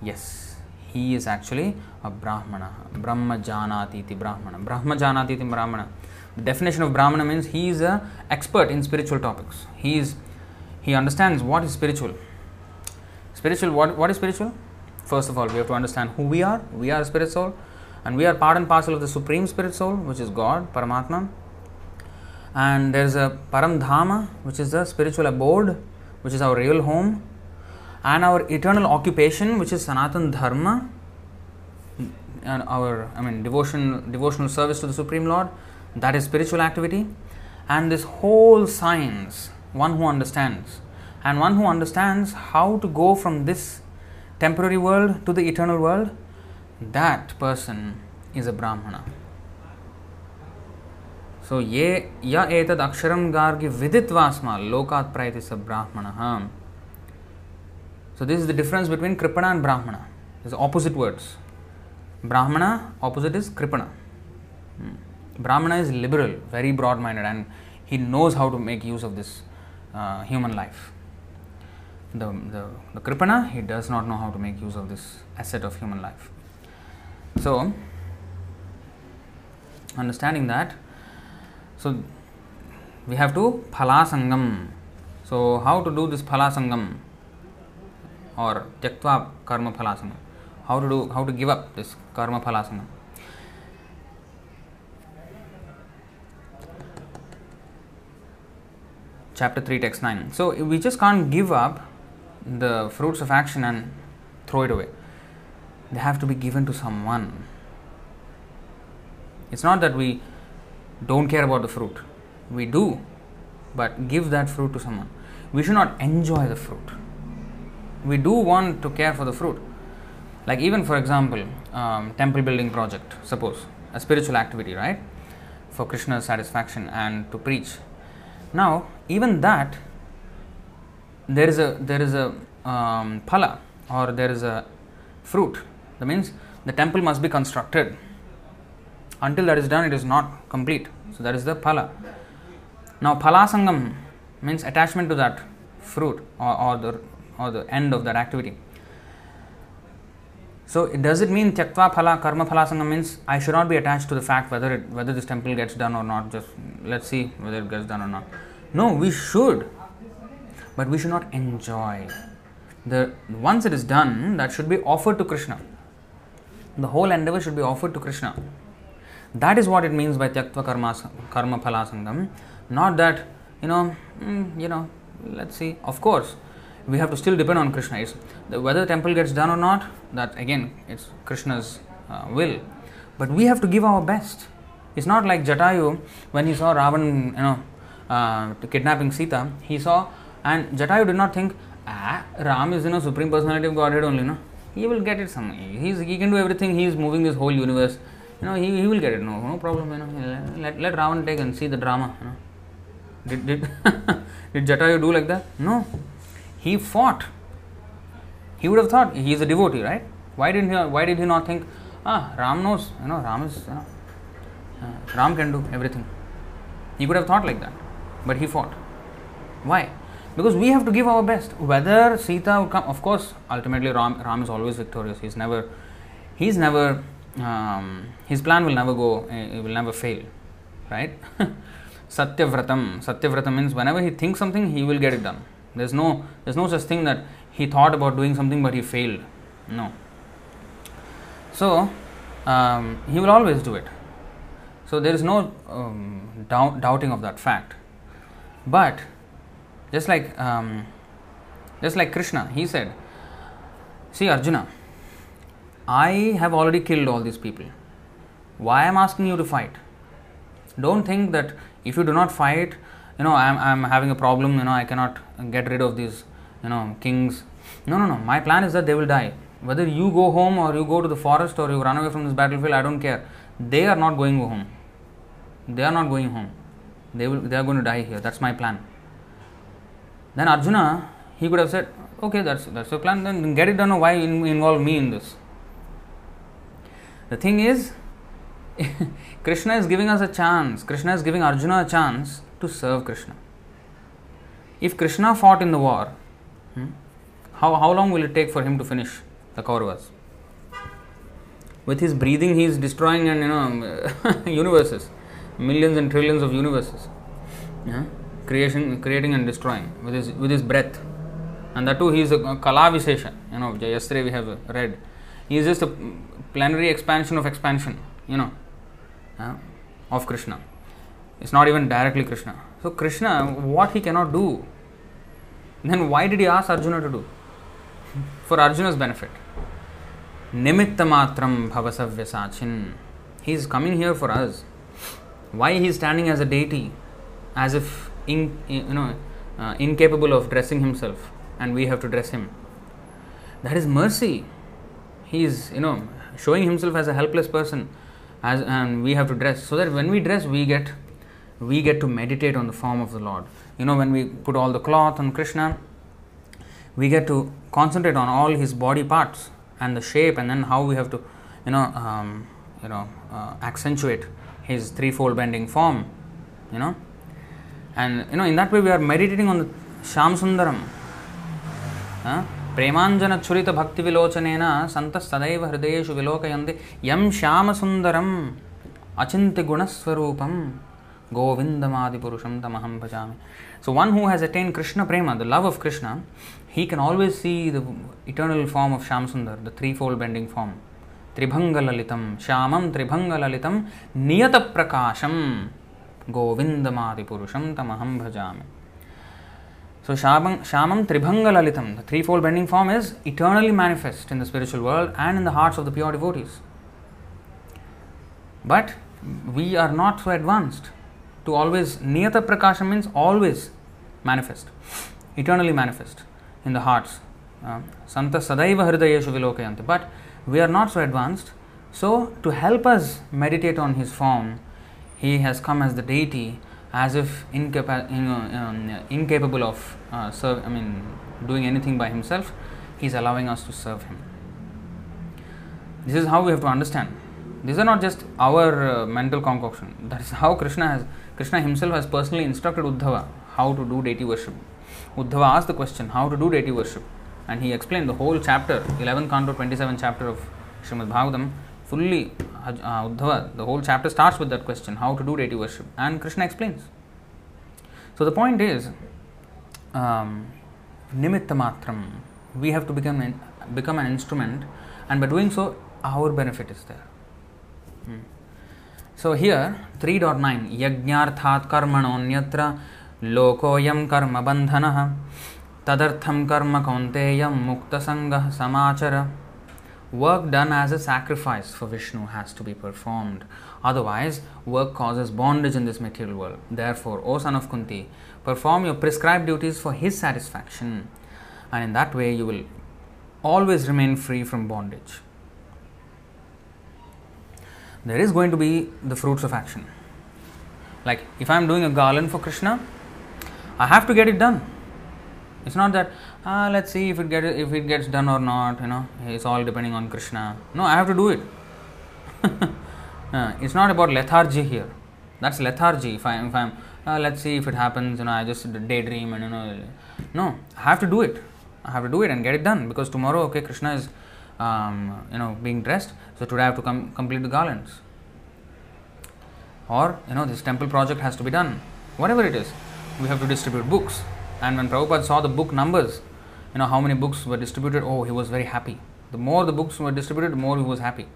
Yes, he is actually a brahmana. Brahma janati iti brahmana. Brahma janati iti brahmana. The definition of brahmana means he is an expert in spiritual topics. He is He understands what is spiritual. Spiritual, what, what is spiritual? First of all, we have to understand who we are. We are a spirit soul, and we are part and parcel of the Supreme Spirit Soul, which is God, Paramatma. And there is a Param Dhama, which is the spiritual abode, which is our real home. And our eternal occupation, which is Sanatana Dharma, and our, I mean, devotion, devotional service to the Supreme Lord, that is spiritual activity. And this whole science, one who understands, and one who understands how to go from this temporary world to the eternal world, that person is a brahmana. So, ye ya etad aksharam gargi viditvasma lokat praitisa brahmana. So, this is the difference between kripana and brahmana. These are opposite words. Brahmana, opposite is kripana. Brahmana is liberal, very broad minded, and he knows how to make use of this Uh, human life. the, the, the Kripana, he does not know how to make use of this asset of human life. So, understanding that, so we have to phalasangam. So, how to do this phalasangam or tyaktva karma phalasangam? How to do, how to give up this karma phalasangam? Chapter three, text nine. So, we just can't give up the fruits of action and throw it away. They have to be given to someone. It's not that we don't care about the fruit. We do, but give that fruit to someone. We should not enjoy the fruit. We do want to care for the fruit. Like even, for example, um, temple building project, suppose, a spiritual activity, right? For Krishna's satisfaction and to preach. Now, even that, there is a there is a um, phala, or there is a fruit. That means the temple must be constructed. Until that is done, it is not complete. So that is the phala. Now, phalasangam means attachment to that fruit or, or the or the end of that activity. So does it mean tyaktva phala karma phalasangam means I should not be attached to the fact whether it, whether this temple gets done or not? Just let's see whether it gets done or not. No, we should, but we should not enjoy. The once it is done, that should be offered to Krishna. The whole endeavor should be offered to Krishna. That is what it means by tyaktva karma karma phalasangam. Not that, you know, mm, you know, let's see. Of course, we have to still depend on Krishna. It's, the, whether the temple gets done or not, that again, it's Krishna's uh, will. But we have to give our best. It's not like Jatayu, when he saw Ravan, you know, uh, kidnapping Sita, he saw, and Jatayu did not think, ah, Ram is, you know, Supreme Personality of Godhead only, no? He will get it somehow. He's, he can do everything. He is moving this whole universe. You know, he, he will get it. No, no problem, you know. Let, let Ravan take and see the drama, you know. Did did, did Jatayu do like that? No. He fought. He would have thought, he is a devotee, right? Why didn't he? Why did he not think, ah, Ram knows, you know, Ram is, you know, uh, Ram can do everything. He could have thought like that, but he fought. Why? Because we have to give our best. Whether Sita will come, of course, ultimately Ram, Ram is always victorious. He's never, he's never, um, his plan will never go, it will never fail, right? Satyavratam. Satyavratam means whenever he thinks something, he will get it done. There's no, there's no such thing that he thought about doing something but he failed. No. So, um, he will always do it. So, there is no um, doubt, doubting of that fact. But, just like, um, just like Krishna, he said, see Arjuna, I have already killed all these people. Why am I asking you to fight? Don't think that if you do not fight, you know, I'm, I'm having a problem, you know, I cannot get rid of these, you know, kings. No, no, no. My plan is that they will die. Whether you go home or you go to the forest or you run away from this battlefield, I don't care. They are not going home. They are not going home. They will. They are going to die here. That's my plan. Then Arjuna, he could have said, okay, that's that's your plan. Then get it done. Why involve me in this? The thing is, Krishna is giving us a chance. Krishna is giving Arjuna a chance to serve Krishna. If Krishna fought in the war, hmm, how, how long will it take for him to finish the Kauravas? With his breathing, he is destroying and you know universes, millions and trillions of universes, yeah? creation, creating and destroying with his with his breath, and that too he is a Kalavisesha. You know, yesterday we have read, he is just a plenary expansion of expansion. You know, yeah, of Krishna. It's not even directly Krishna. So Krishna, what he cannot do, then why did he ask Arjuna to do? For Arjuna's benefit. Nimittamatram bhavasavya sachin. He is coming here for us. Why he is standing as a deity, as if in, you know uh, incapable of dressing himself, and we have to dress him. That is mercy. He is, you know, showing himself as a helpless person, as and we have to dress, so that when we dress, we get. We get to meditate on the form of the Lord. You know, when we put all the cloth on Krishna, we get to concentrate on all his body parts and the shape, and then how we have to, you know, um, you know, uh, accentuate his threefold bending form. You know, and you know, in that way, we are meditating on the Shyam Sundaram. Premanjana Churita Bhakti Vilochanena Santa Sadaiva Hrideshu Vilokayande Yam Shama Sundaram Achinti Gunaswarupam Govindamadi Purusham Tamaham Bhajami. So one who has attained Krishna Prema, the love of Krishna, he can always see the eternal form of Sham Sundar, the threefold bending form. Tribhangalalitam, Shamam Tribhangalalitam, Niyata Prakasham, Govindamadi Purusham Tamaham Bhajami. So Shamam Tribhangalalitam, the threefold bending form is eternally manifest in the spiritual world and in the hearts of the pure devotees. But we are not so advanced to always, Niyata Prakasham means always manifest, eternally manifest in the hearts. Santa Sadaiva Hridayeshu Vilokayante. But we are not so advanced, so to help us meditate on his form, he has come as the deity, as if incapa- you know, um, incapable of uh, serve, I mean, doing anything by himself. He is allowing us to serve him. This is how we have to understand. These are not just our uh, mental concoction. That is how Krishna has, Krishna himself has personally instructed Uddhava how to do deity worship. Uddhava asked the question, how to do deity worship? And he explained the whole chapter, eleventh canto, twenty-seventh chapter of Srimad Bhagavatam. Fully, uh, Uddhava, the whole chapter starts with that question, how to do deity worship. And Krishna explains. So the point is, um, Nimitta Matram, we have to become an, become an instrument, and by doing so, our benefit is there. Hmm. So here, three point nine, Yajñarthat karmanonyatra lokoyam karma bandhanaha. Tadartham karma kaunteyam mukta sangah samachara. Work done as a sacrifice for Vishnu has to be performed. Otherwise, work causes bondage in this material world. Therefore, O son of Kunti, perform your prescribed duties for his satisfaction. And in that way, you will always remain free from bondage. There is going to be the fruits of action. Like, if I am doing a garland for Krishna, I have to get it done. It's not that ah, let's see if it get if it gets done or not. You know, it's all depending on Krishna. No, I have to do it. uh, it's not about lethargy here. That's lethargy. If I if I'm ah, let's see if it happens. You know, I just daydream and you know. No, I have to do it. I have to do it and get it done because tomorrow, okay, Krishna is um, you know being dressed. So today I have to come complete the garlands. Or you know, this temple project has to be done. Whatever it is, we have to distribute books. And when Prabhupada saw the book numbers, you know, how many books were distributed, oh, he was very happy. The more the books were distributed, the more he was happy.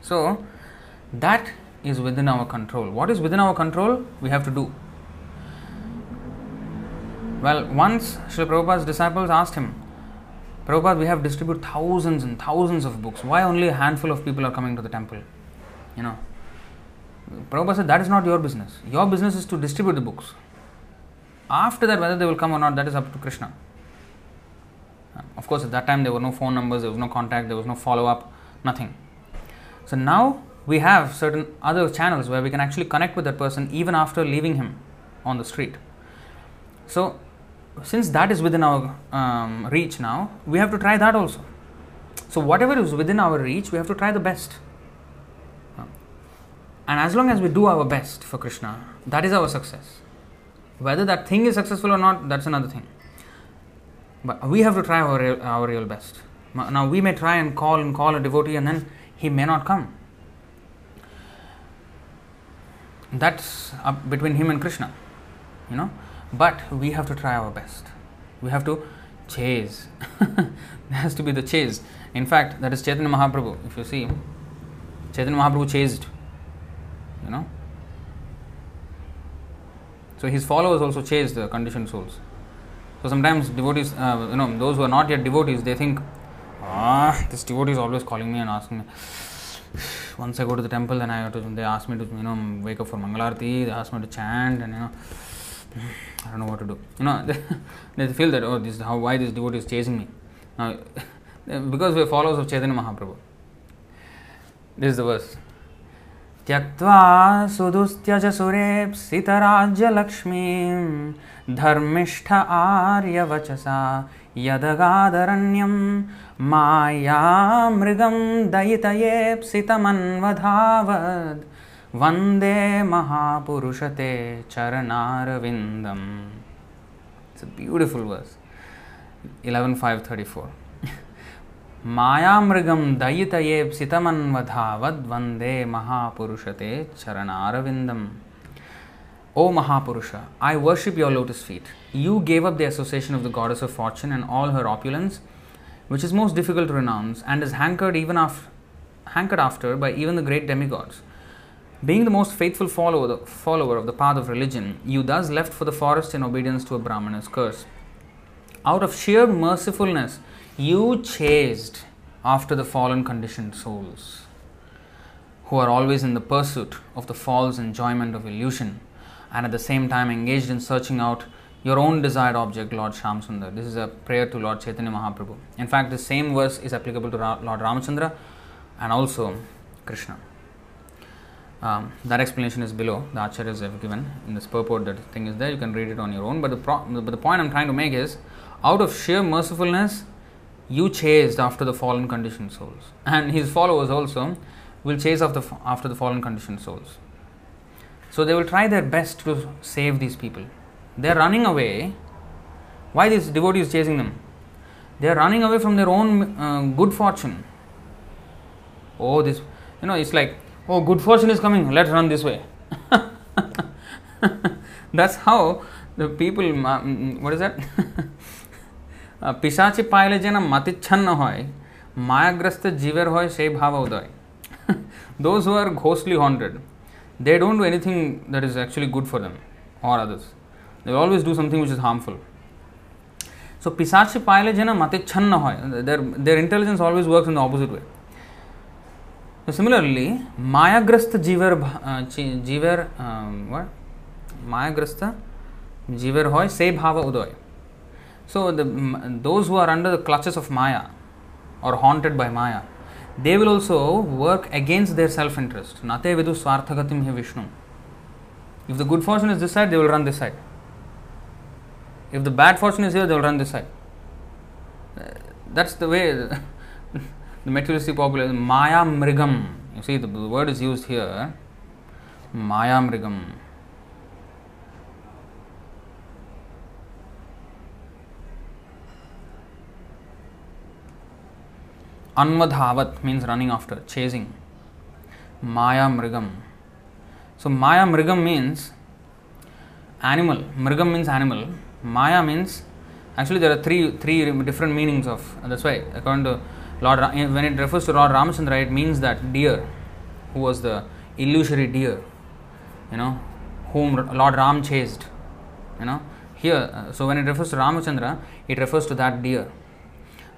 So, that is within our control. What is within our control, we have to do. Well, once Srila Prabhupada's disciples asked him, Prabhupada, we have distributed thousands and thousands of books. Why only a handful of people are coming to the temple? You know, Prabhupada said, that is not your business. Your business is to distribute the books. After that, whether they will come or not, that is up to Krishna. Of course, at that time, there were no phone numbers, there was no contact, there was no follow-up, nothing. So now, we have certain other channels where we can actually connect with that person even after leaving him on the street. So, since that is within our um, reach now, we have to try that also. So, whatever is within our reach, we have to try the best. And as long as we do our best for Krishna, that is our success. Whether that thing is successful or not, that's another thing. But we have to try our real, our real best. Now, we may try and call and call a devotee and then he may not come. That's up between him and Krishna, you know. But we have to try our best. We have to chase. There has to be the chase. In fact, that is Chaitanya Mahaprabhu. If you see, Chaitanya Mahaprabhu chased, you know. So his followers also chase the conditioned souls. So sometimes devotees, uh, you know, those who are not yet devotees, they think, ah, this devotee is always calling me and asking me. Once I go to the temple, then I have to, they ask me to, you know, wake up for Mangalarti, they ask me to chant, and you know, I don't know what to do. You know, they, they feel that, oh, this is how, why this devotee is chasing me. Now, because we are followers of Chaitanya Mahaprabhu. This is the verse. Tyaktva sudustyaja surep sitarajya lakshmim dharmishtha arya vachasa yadagadharanyam maya mrigam dayitayep sitamanvadhavad vande mahapurushate charanaravindam. It's a beautiful verse. eleven five thirty-four. Mayamrigam dayitaye psitamanvadhavad vande mahapurushate charanaravindam. O Mahapurusha, I worship your lotus feet. You gave up the association of the goddess of fortune and all her opulence, which is most difficult to renounce and is hankered even after, hankered after by even the great demigods. Being the most faithful follower, follower of the path of religion, you thus left for the forest in obedience to a Brahmana's curse. Out of sheer mercifulness, you chased after the fallen conditioned souls, who are always in the pursuit of the false enjoyment of illusion, and at the same time engaged in searching out your own desired object, Lord Shyam Sundar. This is a prayer to Lord Chaitanya Mahaprabhu. In fact, the same verse is applicable to Ra- Lord Ramachandra and also Krishna. Um, that explanation is below. The acharyas have given in this purport. That thing is there. You can read it on your own. But the, pro- but the point I'm trying to make is, out of sheer mercifulness, you chased after the fallen conditioned souls. And his followers also will chase after, after the fallen conditioned souls. So they will try their best to save these people. They are running away. Why these devotees chasing them? They are running away from their own uh, good fortune. Oh, this, you know, it's like, oh, good fortune is coming, let's run this way. That's how the people, what is that? Pisachi paile jena matichanna hoy, mayagrastha jiver hoy, se bhava udoy. Those who are ghostly haunted, they don't do anything that is actually good for them or others. They always do something which is harmful. So, pisachi paile jena matichanna hoy, their, their intelligence always works in the opposite way. So similarly, Mayagrastha Jiver uh, Jiver um, what? Mayagrastha Jiver hoy se bhava udoy. So the, those who are under the clutches of Maya or haunted by Maya, they will also work against their self-interest. Nate vidu swarthagatim hi Vishnu. If the good fortune is this side, they will run this side. If the bad fortune is here, they will run this side. That's the way. The materialistic population, Maya Mrigam. You see, the, the word is used here. Maya Mrigam. Anmadhavat means running after, chasing. Maya Mrigam. So, Maya Mrigam means animal. Mrigam means animal. Maya means, actually, there are three three different meanings of. That's why, according to Lord, when it refers to Lord Ramachandra, it means that deer, who was the illusory deer, you know, whom Lord Ram chased, you know. Here, so when it refers to Ramachandra, it refers to that deer.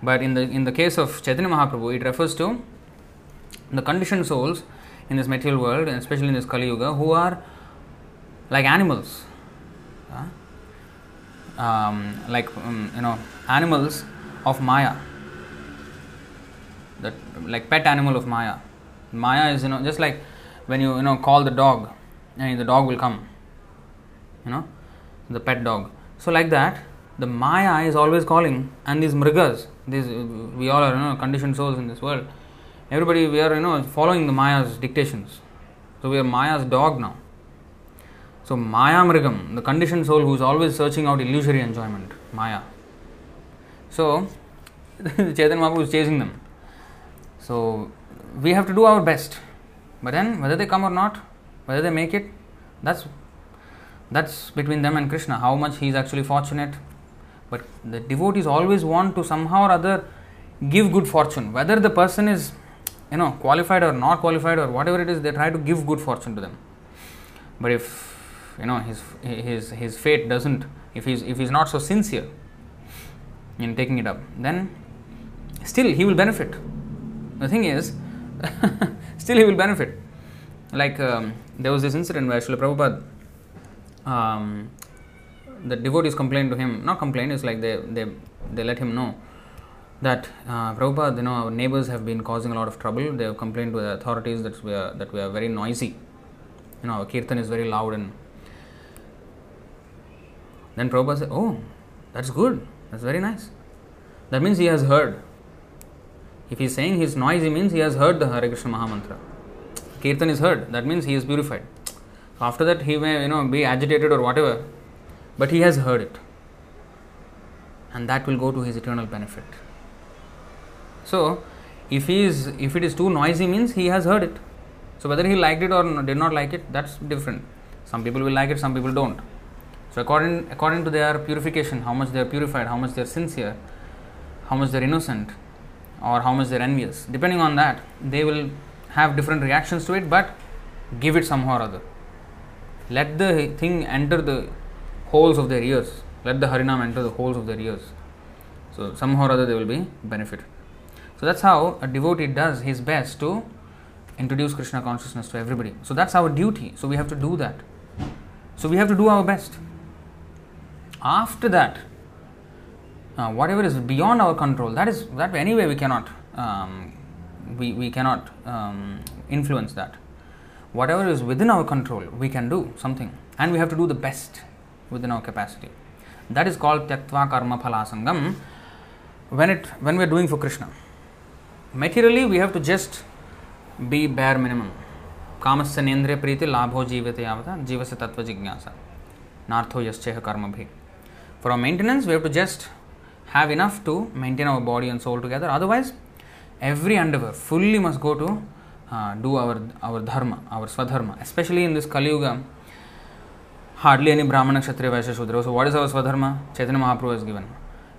But in the in the case of Chaitanya Mahaprabhu, it refers to the conditioned souls in this material world, and especially in this Kali Yuga, who are like animals, huh? um, like um, you know, animals of Maya. That, like pet animal of Maya. Maya is, you know, just like when you, you know, call the dog and the dog will come, you know, the pet dog. So like that, the Maya is always calling, and these mrigas, these, we all are, you know, conditioned souls in this world. Everybody, we are, you know, following the Maya's dictations. So we are Maya's dog now. So Maya Mrigam, the conditioned soul who is always searching out illusory enjoyment, Maya. So Chaitanya Mahaprabhu is chasing them. So, we have to do our best. But then, whether they come or not, whether they make it, that's that's between them and Krishna, how much he is actually fortunate. But the devotees always want to somehow or other give good fortune. Whether the person is, you know, qualified or not qualified or whatever it is, they try to give good fortune to them. But if, you know, his his his fate doesn't, if he's, if he's not so sincere in taking it up, then still he will benefit. The thing is, still he will benefit. Like, um, there was this incident where Srila Prabhupada, um, the devotees complained to him, not complained, it's like they, they, they let him know that, uh, Prabhupada, you know, our neighbors have been causing a lot of trouble. They have complained to the authorities that we are, that we are very noisy. You know, our kirtan is very loud. And then Prabhupada said, oh, that's good. That's very nice. That means he has heard. If he is saying he is noisy, means he has heard the Hare Krishna Mahamantra. Kirtan is heard. That means he is purified. After that, he may, you know, be agitated or whatever, but he has heard it. and that will go to his eternal benefit. So, if he is, if it is too noisy, means he has heard it. So whether he liked it or did not like it, that's different. Some people will like it, some people don't. So according according to their purification, how much they are purified, how much they are sincere, how much they are innocent, or how much they are envious. Depending on that, they will have different reactions to it, but give it somehow or other. Let the thing enter the holes of their ears. Let the Harinam enter the holes of their ears. So somehow or other they will be benefited. So that's how a devotee does his best to introduce Krishna consciousness to everybody. So that's our duty. So we have to do that. So we have to do our best. After that, uh, whatever is beyond our control, that is that anyway we cannot um, we we cannot um, influence that. Whatever is within our control, we can do something, and we have to do the best within our capacity. That is called Tyaktva Karma Phalasangam. When it when we are doing for Krishna, materially we have to just be bare minimum. Kamasya nendriya priti labho jivate yavata jivasya tattva jignasa nartho yasceha karma bhi. For our maintenance, we have to just have enough to maintain our body and soul together. Otherwise, every endeavor fully must go to uh, do our our dharma, our swadharma. Especially in this Kali Yuga, hardly any Brahmana, Kshatriya, Vaishya, Shudra. So what is our swadharma? Chaitanya Mahaprabhu has given.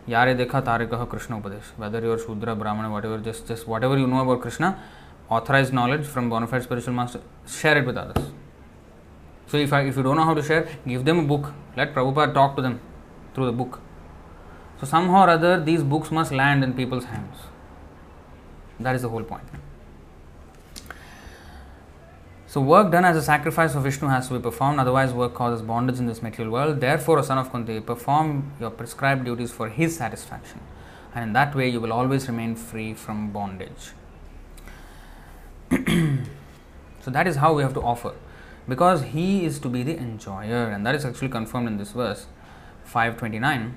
Yare dekha tare kaha Krishna Upadesh. Whether you are Shudra, Brahmana, whatever, just, just whatever you know about Krishna, authorized knowledge from bona fide spiritual master, share it with others. So if, I, if you don't know how to share, give them a book. Let Prabhupada talk to them through the book. So somehow or other, these books must land in people's hands. That is the whole point. So work done as a sacrifice of Vishnu has to be performed. Otherwise, work causes bondage in this material world. Therefore, O son of Kunti, perform your prescribed duties for his satisfaction. And in that way, you will always remain free from bondage. So that is how we have to offer. Because he is to be the enjoyer, and that is actually confirmed in this verse five twenty-nine.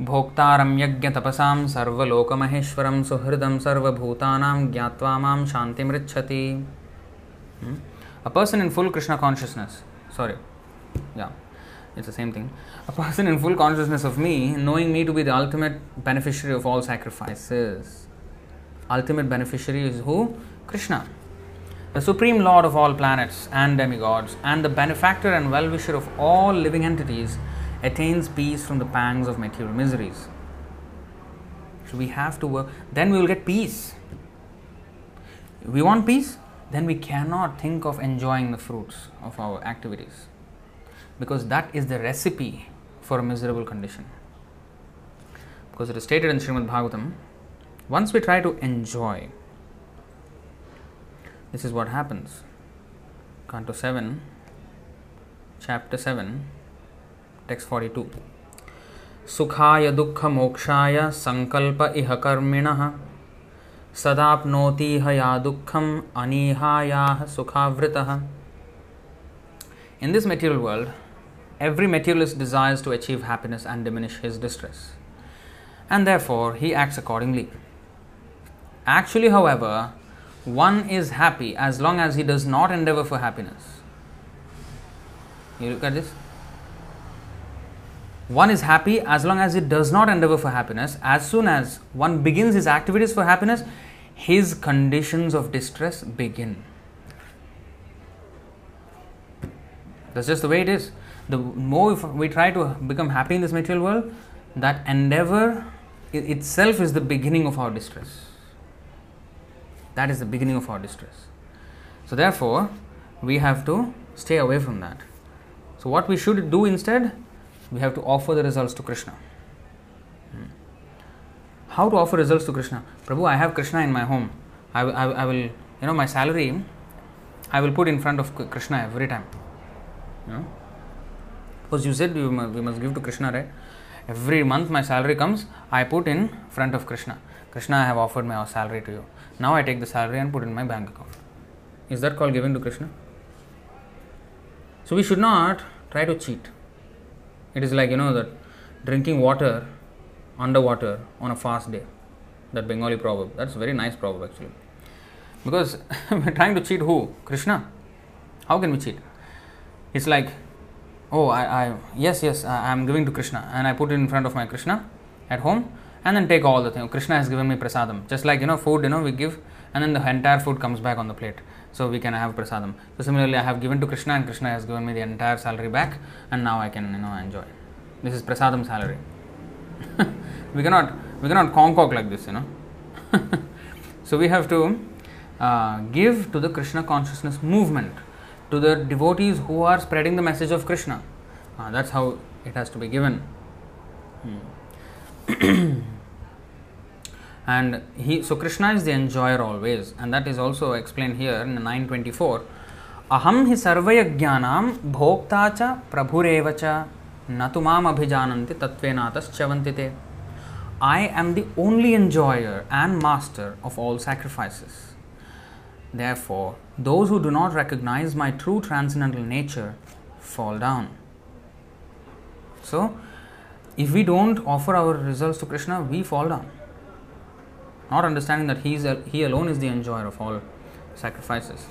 Bhoktaram yajna tapasam sarva loka maheshwaram suhridam sarva bhutanam gyatva mam shantim richati. Hmm? A person in full Krishna consciousness, sorry, yeah, it's the same thing. A person in full consciousness of me, knowing me to be the ultimate beneficiary of all sacrifices. Ultimate beneficiary is who? Krishna. The Supreme Lord of all planets and demigods, and the benefactor and well-wisher of all living entities, attains peace from the pangs of material miseries. So we have to work, then we will get peace. If we want peace, then we cannot think of enjoying the fruits of our activities, because that is the recipe for a miserable condition. Because it is stated in Srimad Bhagavatam, once we try to enjoy, this is what happens. Canto seven, chapter seven, text forty-two. Sukhaya dukkha mokshaya sankalpa iha karminaha sadapnoti haya dukkham anihaya sukhavritaha. In this material world, every materialist desires to achieve happiness and diminish his distress, and therefore he acts accordingly. Actually, however, one is happy as long as he does not endeavor for happiness. You look at this. One is happy as long as he does not endeavor for happiness. As soon as one begins his activities for happiness, his conditions of distress begin. That's just the way it is. The more we try to become happy in this material world, that endeavor itself is the beginning of our distress. That is the beginning of our distress. So therefore, we have to stay away from that. So what we should do instead, we have to offer the results to Krishna. Hmm. How to offer results to Krishna? Prabhu, I have Krishna in my home. I, I, I will, you know, my salary, I will put in front of Krishna every time. You know? Because you said we must, we must give to Krishna, right? Every month my salary comes, I put in front of Krishna. Krishna, I have offered my salary to you. Now I take the salary and put it in my bank account. Is that called giving to Krishna? So we should not try to cheat. It is like, you know, that drinking water underwater on a fast day. That Bengali proverb. That's a very nice proverb actually. Because we're trying to cheat who? Krishna. How can we cheat? It's like, oh, I, I yes, yes, I am giving to Krishna, and I put it in front of my Krishna. at home and then take all the things. Krishna has given me prasadam. Just like, you know, food, you know, we give and then the entire food comes back on the plate. So we can have prasadam. So similarly, I have given to Krishna and Krishna has given me the entire salary back and now I can, you know, enjoy. This is prasadam salary. we cannot we cannot concoct like this, you know. So we have to uh, give to the Krishna consciousness movement, to the devotees who are spreading the message of Krishna. Uh, that's how it has to be given. Hmm. And he, so Krishna is the enjoyer always, and that is also explained here in nine twenty-four. Aham hi sarvaya jnanam bhokta cha prabhureva cha natumam abhijananti tattvenatas chavantite. I am the only enjoyer and master of all sacrifices. Therefore, those who do not recognize my true transcendental nature fall down. So, if we don't offer our results to Krishna, we fall down. Not understanding that he is a, he alone is the enjoyer of all sacrifices.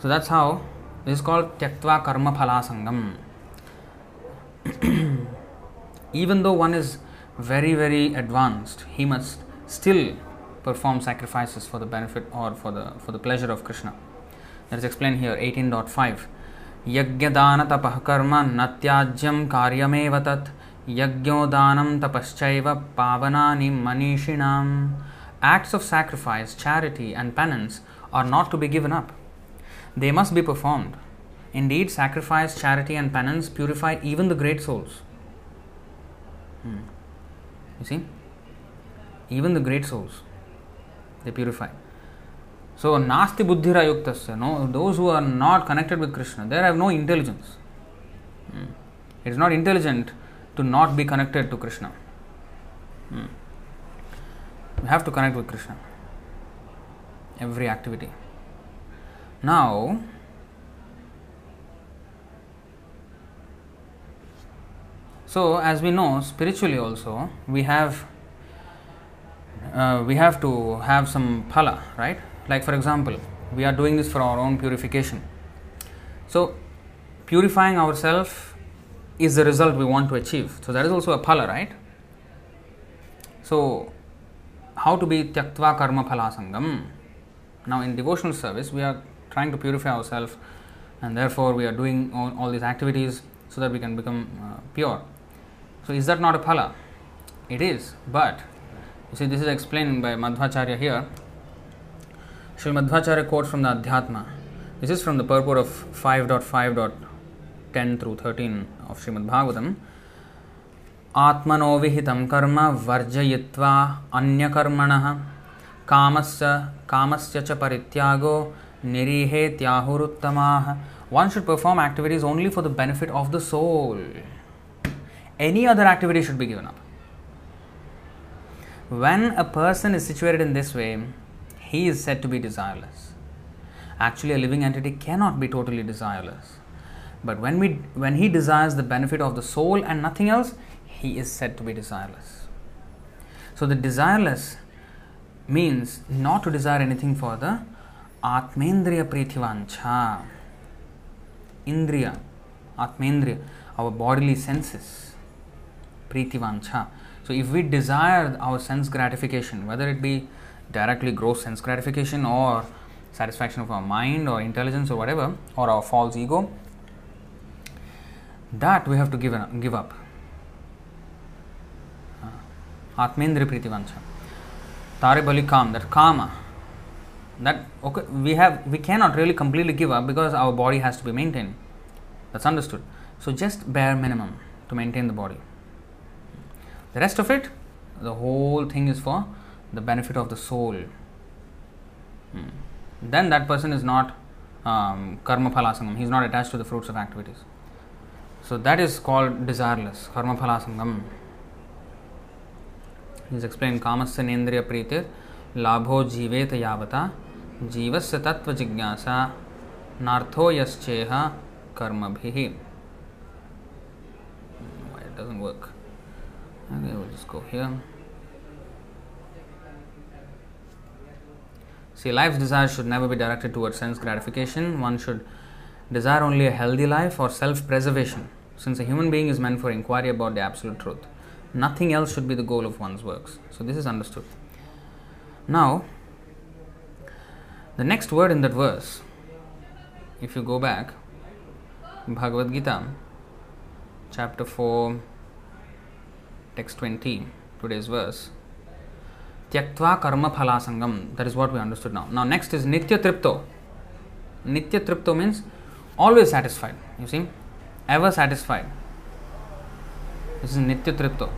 So that's how this is called Tyaktva Karma Phala Sangam. Even though one is very very advanced, he must still perform sacrifices for the benefit or for the for the pleasure of Krishna. That is explained here eighteen point five. Yajna dana tapah karma natyajyam karyameva tat. Yajñodanam tapaschaiva pavanani manishinam. Acts of sacrifice, charity and penance are not to be given up. They must be performed. Indeed, sacrifice, charity and penance purify even the great souls. Hmm. You see? Even the great souls, they purify. So, nasti buddhira yuktasya. No, those who are not connected with Krishna, they have no intelligence. Hmm. It is not intelligent to not be connected to Krishna. Hmm. We have to connect with Krishna. Every activity. Now, so as we know, spiritually also, we have uh, we have to have some phala, right? Like for example, we are doing this for our own purification. So, purifying ourselves is the result we want to achieve. So that is also a phala, right? So, how to be tyaktva karma phala sangam? Now in devotional service, we are trying to purify ourselves and therefore we are doing all, all these activities so that we can become uh, pure. So is that not a phala? It is, but you see, this is explained by Madhvacharya here. Srimad Madhvacharya quotes from the Adhyatma. This is from the purport of five point five point ten through thirteen of Srimad Bhagavatam. Atmano vihitam karma varjayitva anya karmanaha kamasya kamasya cha parityago nirihe tyahuruttamaha. One should perform activities only for the benefit of the soul. Any other activity should be given up. When a person is situated in this way, he is said to be desireless. Actually, a living entity cannot be totally desireless. But when we when he desires the benefit of the soul and nothing else, he is said to be desireless. So the desireless means not to desire anything for the Atmendriya Prithivancha. Indriya, Atmendriya, our bodily senses. Prithivancha. So if we desire our sense gratification, whether it be directly gross sense gratification or satisfaction of our mind or intelligence or whatever, or our false ego, that we have to give up. Give up. Atmendri Pritivancha. Tare Bali Kam, that Kama. That, okay, we have, we cannot really completely give up because our body has to be maintained. That's understood. So just bare minimum to maintain the body. The rest of it, the whole thing is for the benefit of the soul. Hmm. Then that person is not um, karma phalasangam. He is not attached to the fruits of activities. So that is called desireless, karma phala sangam. It is explained, kamasya nendriya pritir, labho jiveta yavata, jivasya tattva jignasa, nartho yasceha karma bhihi. Why it doesn't work? Okay, we'll just go here. See, life's desire should never be directed towards sense gratification. One should desire only a healthy life or self-preservation, since a human being is meant for inquiry about the absolute truth. Nothing else should be the goal of one's works. So this is understood. Now, the next word in that verse, if you go back, Bhagavad Gita, chapter four, text twenty, today's verse, Tyaktva karma phala sangam, that is what we understood now. Now next is Nitya Tripto. Nitya Tripto means always satisfied, you see, ever satisfied. This is Nitya Tripto.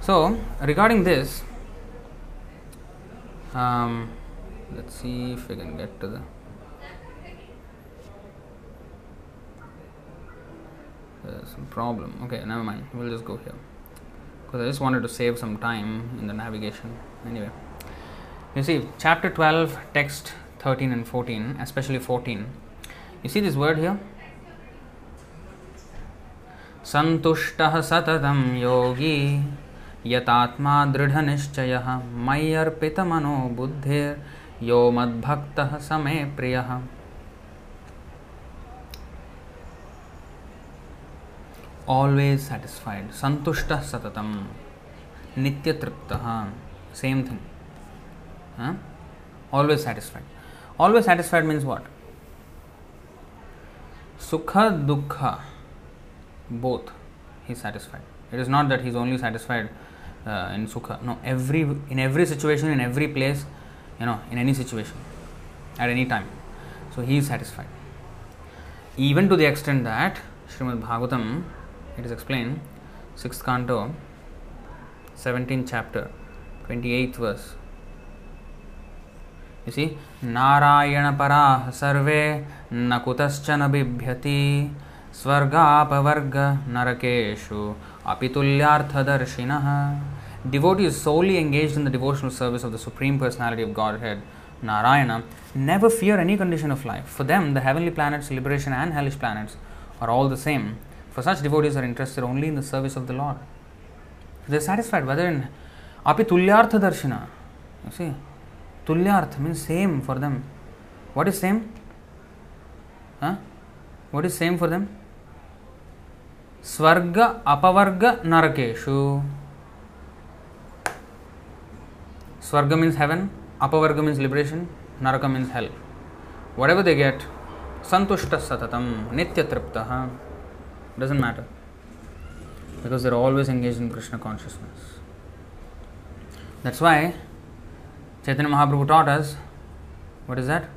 So, regarding this, um, let's see if we can get to the there's some problem. Okay, never mind. We'll just go here because I just wanted to save some time in the navigation. Anyway, you see, chapter twelve, text thirteen and fourteen, especially fourteen. You see this word here? Santushtah satadam yogi yatatma dridhanishchayaha mayarpita mano buddhir yo madbhaktah same priyaha. Always satisfied. Santushta satatam. Nitya triptaha. Same thing. Huh? Always satisfied. Always satisfied means what? Sukha dukkha. Both. He is satisfied. It is not that he is only satisfied uh, in sukha. No, every in every situation, in every place, you know, in any situation, at any time. So he is satisfied. Even to the extent that Srimad Bhagavatam, it is explained, sixth canto, seventeenth chapter, twenty-eighth verse. You see, Narayana parah sarve nakutaschana bibhyati svarga apavarga narakeshu apitulyartha darshinaha. Devotee is solely engaged in the devotional service of the Supreme Personality of Godhead, Narayana. Never fear any condition of life. For them, the heavenly planets, liberation and hellish planets are all the same. For such devotees are interested only in the service of the Lord. They are satisfied whether in api tulyartha darshina. You see, tulyartha means same for them. What is same? Huh? What is same for them? Svarga apavarga narakeshu. Svarga means heaven, apavarga means liberation, naraka means hell. Whatever they get, santushta satatam, nitya triptaha. Doesn't matter, because they're always engaged in Krishna consciousness. That's why Chaitanya Mahaprabhu taught us, what is that?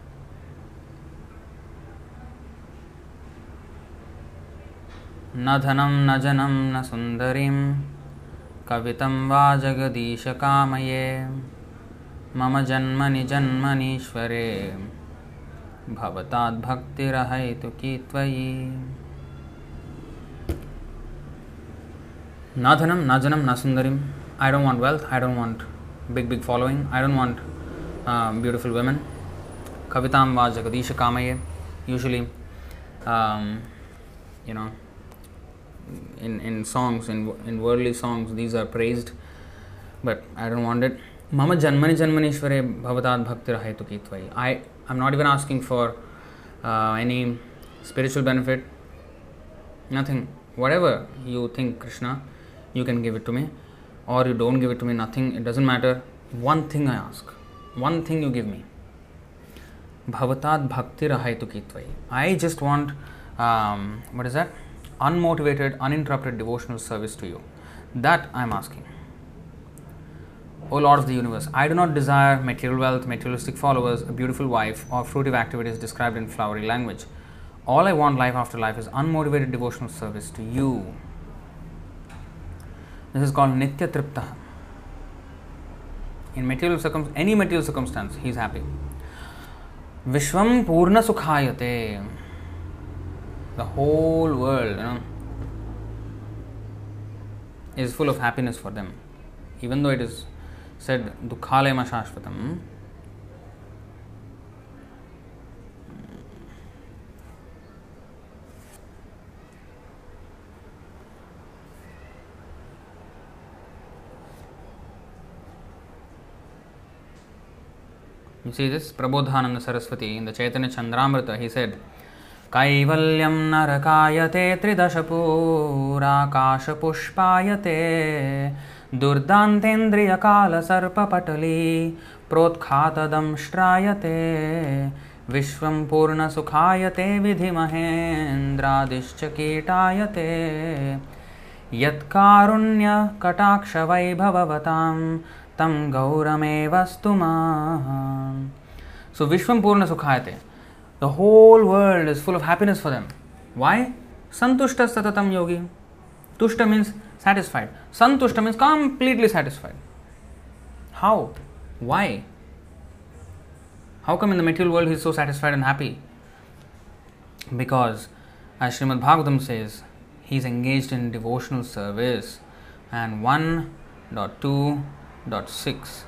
Na dhanam na janam na sundarim kavitam va jagadisha kamaye mama janmani janmani shvare bhavatad bhakti rahaitu kitvayi. Na dhanam, na janam, na sundarim. I don't want wealth, I don't want big, big following, I don't want uh, beautiful women. Kavitam va jagadisha kamaye. Usually, um, you know, in, in songs, in, in worldly songs, these are praised, but I don't want it. Mama janmani janmanishvare bhavatad bhakti rahaitu kitvai. I am not even asking for uh, any spiritual benefit, nothing. Whatever you think, Krishna, you can give it to me, or you don't give it to me, nothing, it doesn't matter. One thing I ask, one thing you give me. Bhavatad bhakti rahaitu kitvai. I just want, um, what is that? Unmotivated, uninterrupted devotional service to you. That I am asking. O Lord of the universe, I do not desire material wealth, materialistic followers, a beautiful wife, or fruitive activities described in flowery language. All I want life after life is unmotivated devotional service to you. This is called Nitya Triptaha. In material circum- any material circumstance, he is happy. Vishwam Purna Sukhayate. The whole world, you know, is full of happiness for them. Even though it is said, Dukhalema Shashvatam. You see this? Prabodhananda Saraswati in the Chaitanya Charitamrita, he said, कैवल्यं नरकायते त्रिदशपूराकाशपुष्पायते दुर्दान्तेन्द्रियकालसर्पपटली प्रोत्खातदंष्ट्रायते विश्वं पूर्णसुखायते विधिमहेन्द्रादिश्च कीटायते यत्कारुण्यकटाक्षवैभवतां तं गौरमेव स्तुमाम्. So Vishwam Purna Sukhayate. The whole world is full of happiness for them. Why? Santushta satatam yogi. Tushta means satisfied. Santushta means completely satisfied. How? Why? How come in the material world he is so satisfied and happy? Because, as Srimad Bhagavatam says, he is engaged in devotional service. And one point two point six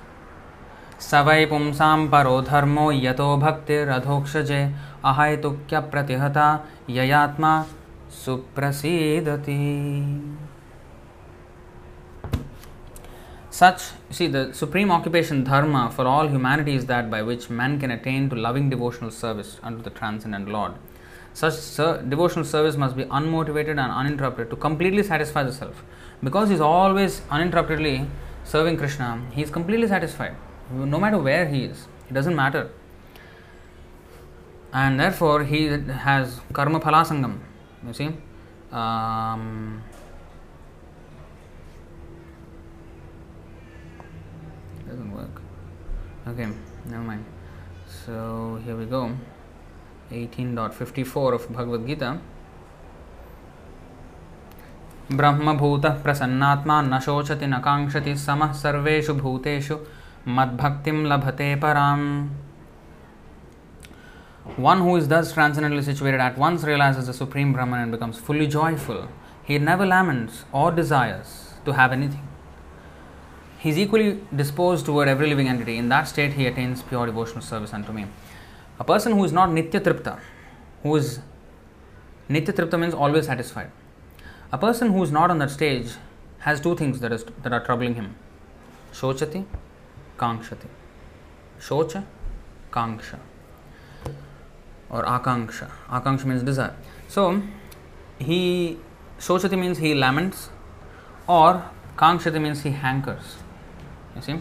Savai pumsam paro dharmo yato bhaktir adhokshaje ahaitukya pratihata yayatma suprasidati. Such, see, the supreme occupation dharma for all humanity is that by which man can attain to loving devotional service unto the transcendent Lord. Such ser- devotional service must be unmotivated and uninterrupted to completely satisfy the self. Because he is always uninterruptedly serving Krishna, he is completely satisfied. No matter where he is, it doesn't matter. And therefore, he has karma phala sangam. You see? Um, doesn't work. Okay, never mind. So, here we go. eighteen point five four of Bhagavad Gita. Brahma bhuta prasannatma na shochati na kankshati samah sarveshu bhuteshu madbhaktim labhate param. One who is thus transcendently situated at once realizes the Supreme Brahman and becomes fully joyful. He never laments or desires to have anything. He is equally disposed toward every living entity. In that state, he attains pure devotional service unto me. A person who is not nitya tripta, who is nitya tripta means always satisfied. A person who is not on that stage has two things that, is, that are troubling him. Shochati, Kankshati. Shocha, Kanksha. Or Akanksha. Akanksha means desire. So, he, Shochati means he laments, or Kankshati means he hankers. You see?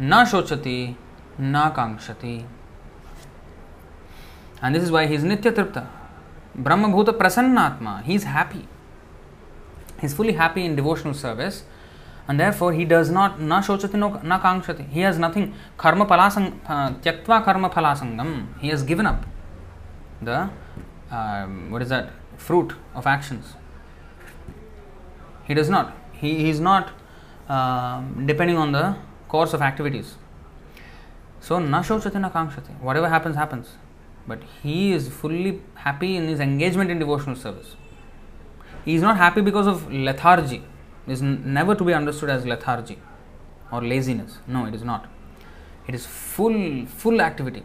Na Shochati, na Kankshati. And this is why he is Nitya Tripta. Brahma Bhuta Prasannatma. He is happy. He is fully happy in devotional service. And therefore, he does not, na shochati, no, na kankshati. He has nothing. Karma palasang, uh, tyaktva karma palasangam. He has given up the, uh, what is that, fruit of actions. He does not. He, he is not uh, depending on the course of activities. So, na shochati, na kankshati. Whatever happens, happens. But he is fully happy in his engagement in devotional service. He is not happy because of lethargy. Is never to be understood as lethargy or laziness. No, it is not. It is full, full activity.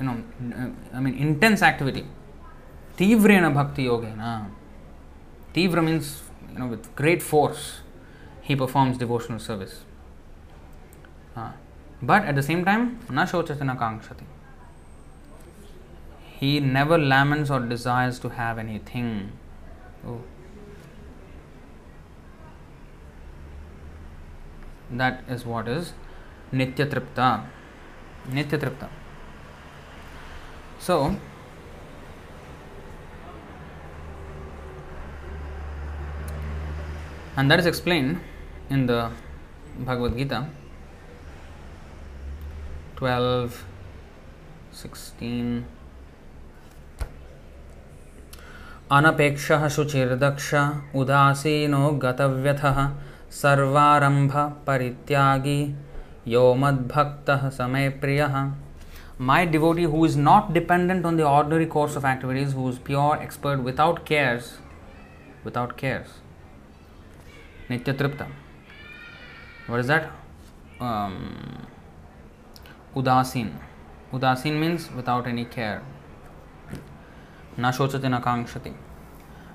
You know, I mean, intense activity. Tivrena bhakti yogena. Tivra means, you know, with great force, he performs devotional service. Uh, but at the same time, na shochati na kankshati. He never laments or desires to have anything. Oh. That is what is Nitya Tripta. Nitya Tripta. So, and that is explained in the Bhagavad Gita twelve, sixteen. Anapeksha shuchirdaksha udasino gatavyathaha sarvarambha parityagi yo madbhaktah same priyaha. My devotee who is not dependent on the ordinary course of activities, who is pure, expert, without cares, without cares. Nitya Tripta. What is that? Um, udasin. Udasin means without any care. Na shochati na kankshati.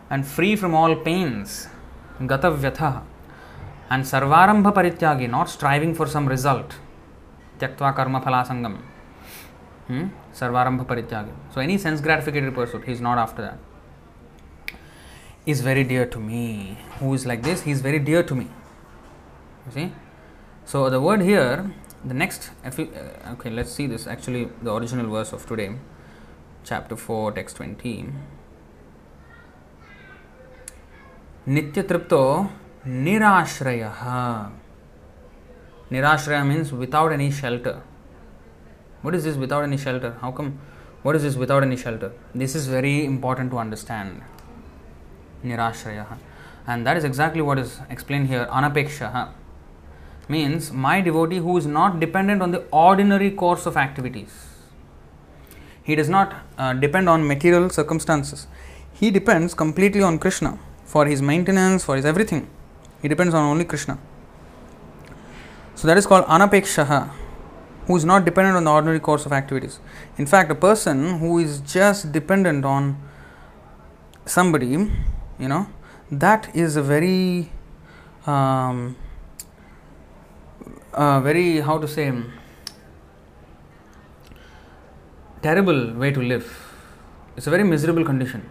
And free from all pains. Gatavyathaha. And sarvarambha parityagi, not striving for some result. Tyaktva karma phalasangam. Hmm? Sarvarambha parityagya. So any sense gratificatory pursuit, he is not after that. He is very dear to me. Who is like this? He is very dear to me. You see? So the word here, the next, okay, let's see this. Actually, the original verse of today, chapter four, text twenty. Nitya tripto nirashrayaha. Nirashraya means without any shelter. What is this without any shelter? How come? What is this without any shelter? This is very important to understand. Nirashrayaha. And that is exactly what is explained here. Anapekshaha means my devotee who is not dependent on the ordinary course of activities. He does not uh, depend on material circumstances. He depends completely on Krishna for his maintenance, for his everything. He depends on only Krishna. So that is called anapekshaha, who is not dependent on the ordinary course of activities. In fact, a person who is just dependent on somebody, you know, that is a very, um, a very, how to say, terrible way to live. It's a very miserable condition.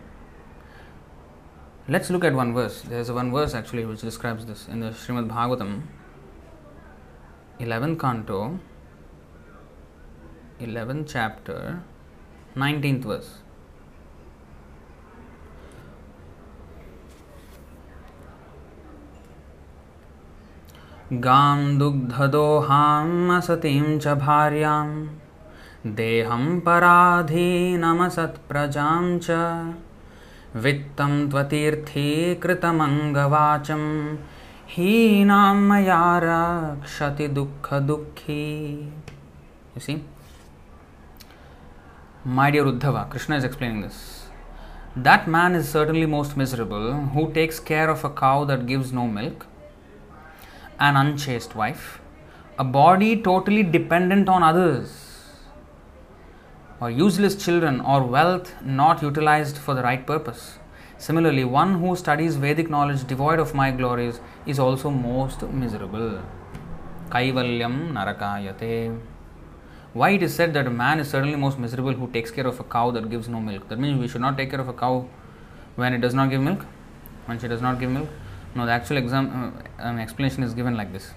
Let's look at one verse. There's one verse actually which describes this in the Srimad Bhagavatam, eleventh canto, eleventh chapter, nineteenth verse. Gam dugdhadoham asatim cha bharyam deham paradhi namasat prajam cha vittam tvatirthi kritam angavacham hinam mayara kshati dukkha dukkhi. You see? My dear Uddhava, Krishna is explaining this. That man is certainly most miserable who takes care of a cow that gives no milk, an unchaste wife, a body totally dependent on others, or useless children, or wealth not utilized for the right purpose. Similarly, one who studies Vedic knowledge devoid of my glories is also most miserable. Kaivalyam narakayate. Why it is said that a man is certainly most miserable who takes care of a cow that gives no milk? That means we should not take care of a cow when it does not give milk, when she does not give milk. No, the actual exam, um, explanation is given like this.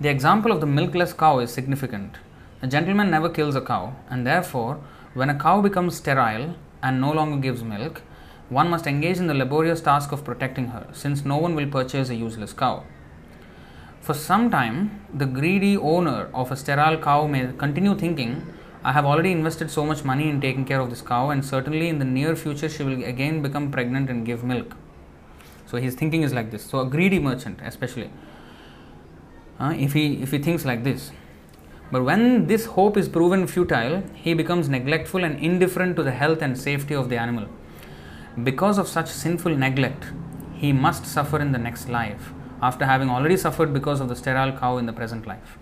The example of the milkless cow is significant. A gentleman never kills a cow, and therefore, when a cow becomes sterile and no longer gives milk, one must engage in the laborious task of protecting her, since no one will purchase a useless cow. For some time, the greedy owner of a sterile cow may continue thinking, I have already invested so much money in taking care of this cow, and certainly in the near future she will again become pregnant and give milk. So his thinking is like this. So a greedy merchant, especially, uh, if he if he thinks like this, but when this hope is proven futile, he becomes neglectful and indifferent to the health and safety of the animal. Because of such sinful neglect, he must suffer in the next life, after having already suffered because of the sterile cow in the present life.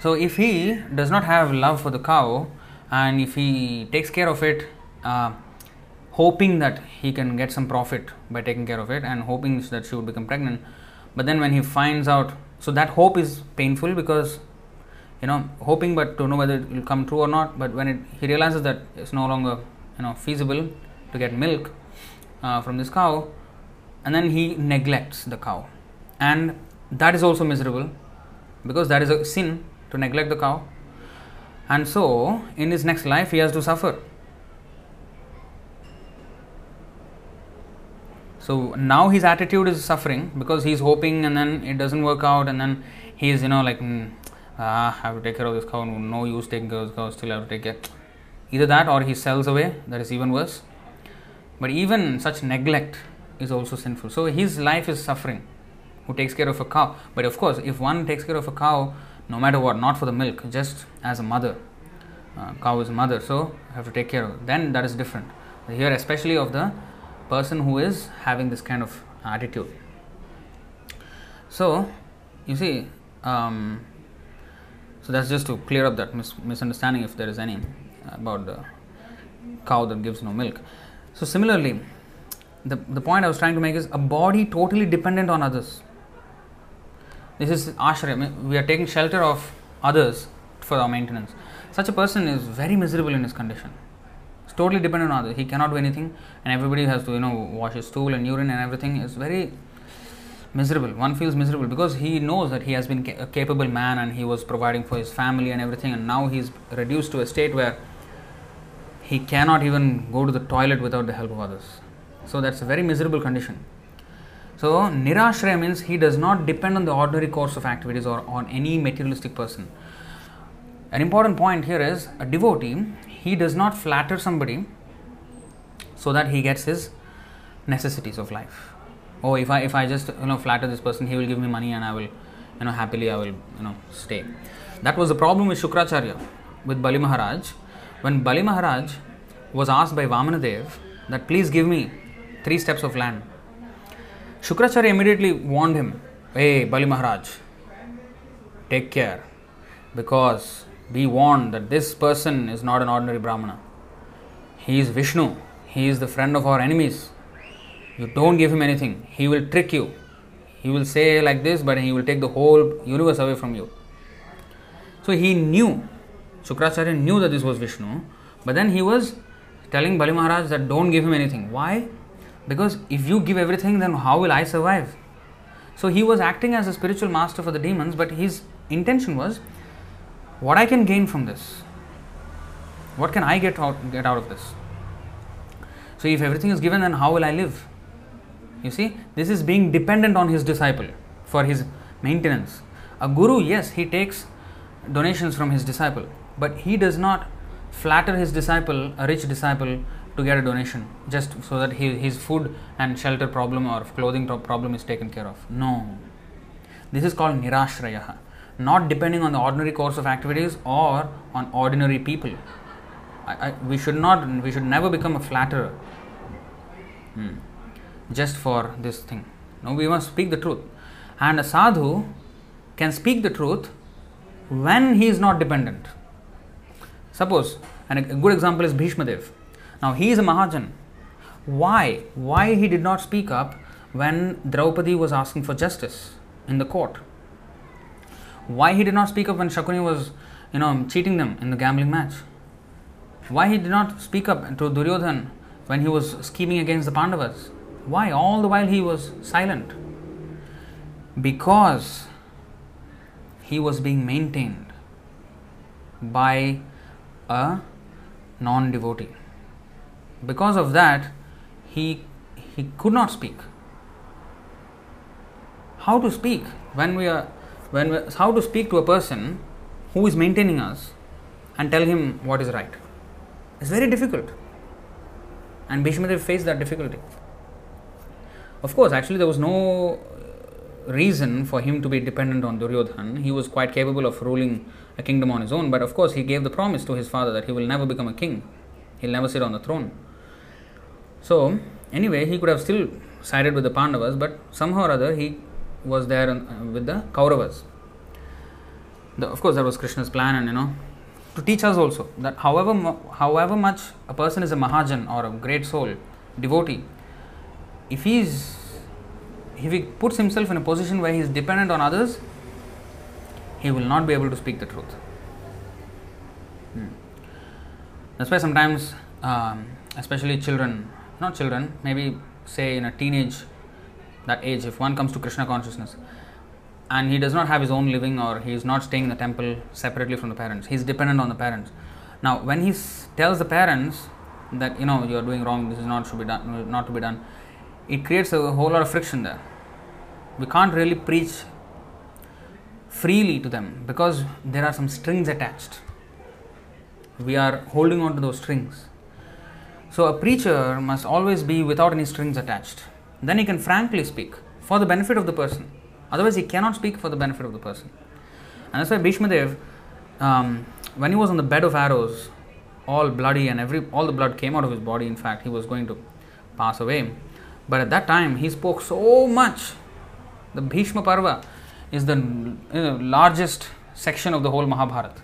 So if he does not have love for the cow, and if he takes care of it, uh, hoping that he can get some profit by taking care of it and hoping that she would become pregnant. But then when he finds out, so that hope is painful because, you know, hoping but to know whether it will come true or not. But when it, he realizes that it's no longer, you know, feasible to get milk uh, from this cow, and then he neglects the cow. And that is also miserable because that is a sin to neglect the cow. And so in his next life he has to suffer. So now his attitude is suffering because he's hoping and then it doesn't work out, and then he is, you know, like, mm, ah, I have to take care of this cow, no use taking care of this cow, still I have to take care. Either that or he sells away, that is even worse. But even such neglect is also sinful. So his life is suffering, who takes care of a cow. But of course, if one takes care of a cow, no matter what, not for the milk, just as a mother, uh, cow is a mother, so I have to take care of it. Then that is different. Here especially of the person who is having this kind of attitude. So, you see, um, so that's just to clear up that mis- misunderstanding if there is any about the cow that gives no milk. So similarly, the, the point I was trying to make is a body totally dependent on others. This is ashraya. We are taking shelter of others for our maintenance. Such a person is very miserable in his condition. It's totally dependent on others. He cannot do anything, and everybody has to, you know, wash his stool and urine and everything. It's very miserable. One feels miserable because he knows that he has been a capable man and he was providing for his family and everything, and now he's reduced to a state where he cannot even go to the toilet without the help of others. So that's a very miserable condition. So nirashraya means he does not depend on the ordinary course of activities or on any materialistic person. An important point here is a devotee, he does not flatter somebody so that he gets his necessities of life. Oh, if I if I just you know flatter this person, he will give me money and I will you know happily I will you know stay. That was the problem with Shukracharya, with Bali Maharaj. When Bali Maharaj was asked by Vamanadev that please give me three steps of land, Shukracharya immediately warned him, hey Bali Maharaj, take care, because be warned that this person is not an ordinary Brahmana. He is Vishnu. He is the friend of our enemies. You don't give him anything. He will trick you. He will say like this, but he will take the whole universe away from you. So he knew, Shukracharya knew that this was Vishnu, but then he was telling Bali Maharaj that don't give him anything. Why? Because if you give everything, then how will I survive? So he was acting as a spiritual master for the demons, but his intention was, what I can gain from this? What can I get out, get out of this? So if everything is given, then how will I live? You see, this is being dependent on his disciple for his maintenance. A guru, yes, he takes donations from his disciple, but he does not flatter his disciple, a rich disciple, to get a donation just so that he, his food and shelter problem or clothing problem is taken care of. No. This is called nirashrayaha, not depending on the ordinary course of activities or on ordinary people. I, I, we should not, we should never become a flatterer. Hmm. Just for this thing. No, we must speak the truth. And a sadhu can speak the truth when he is not dependent. Suppose, and a good example is Bhishmadev. Now he is a Mahajan. Why? Why he did not speak up when Draupadi was asking for justice in the court? Why he did not speak up when Shakuni was, you know, cheating them in the gambling match? Why he did not speak up to Duryodhan when he was scheming against the Pandavas? Why? All the while he was silent. Because he was being maintained by a non-devotee. Because of that, he he could not speak. How to speak when we are when we, how to speak to a person who is maintaining us and tell him what is right? It's very difficult. And Bhishmadev faced that difficulty. Of course, actually there was no reason for him to be dependent on Duryodhan. He was quite capable of ruling a kingdom on his own, but of course he gave the promise to his father that he will never become a king. He'll never sit on the throne. So, anyway, he could have still sided with the Pandavas, but somehow or other he was there with the Kauravas. The, of course, that was Krishna's plan, and you know, to teach us also that however, however much a person is a Mahajan or a great soul, devotee, if he is, if he puts himself in a position where he is dependent on others, he will not be able to speak the truth. Hmm. That's why sometimes, um, especially children, not children, maybe say in a teenage, that age, if one comes to Krishna consciousness and he does not have his own living or he is not staying in the temple separately from the parents, he is dependent on the parents. Now, when he tells the parents that, you know, you are doing wrong, this is not should be done, not to be done, it creates a whole lot of friction there. We can't really preach freely to them because there are some strings attached. We are holding on to those strings. So a preacher must always be without any strings attached. Then he can frankly speak for the benefit of the person. Otherwise, he cannot speak for the benefit of the person. And that's why Bhishmadev, um, when he was on the bed of arrows, all bloody and every all the blood came out of his body. In fact, he was going to pass away. But at that time, he spoke so much. The Bhishma Parva is the you know, largest section of the whole Mahabharata.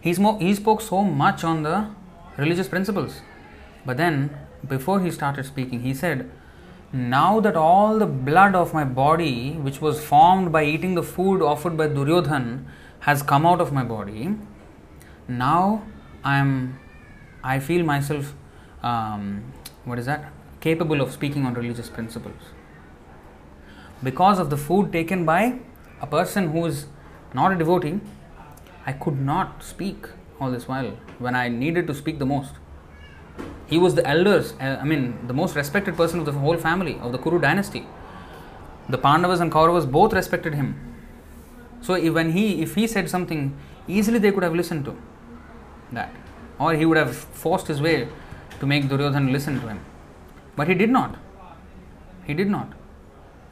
He spoke, he spoke so much on the religious principles. But then, before he started speaking, he said, now that all the blood of my body, which was formed by eating the food offered by Duryodhan, has come out of my body, now I'm, I feel myself, um, what is that, capable of speaking on religious principles. Because of the food taken by a person who is not a devotee, I could not speak all this while when I needed to speak the most. He was the elders, I mean the most respected person of the whole family, of the Kuru dynasty. The Pandavas and Kauravas both respected him. So if, when he, if he said something, easily they could have listened to that. Or he would have forced his way to make Duryodhan listen to him. But he did not. He did not.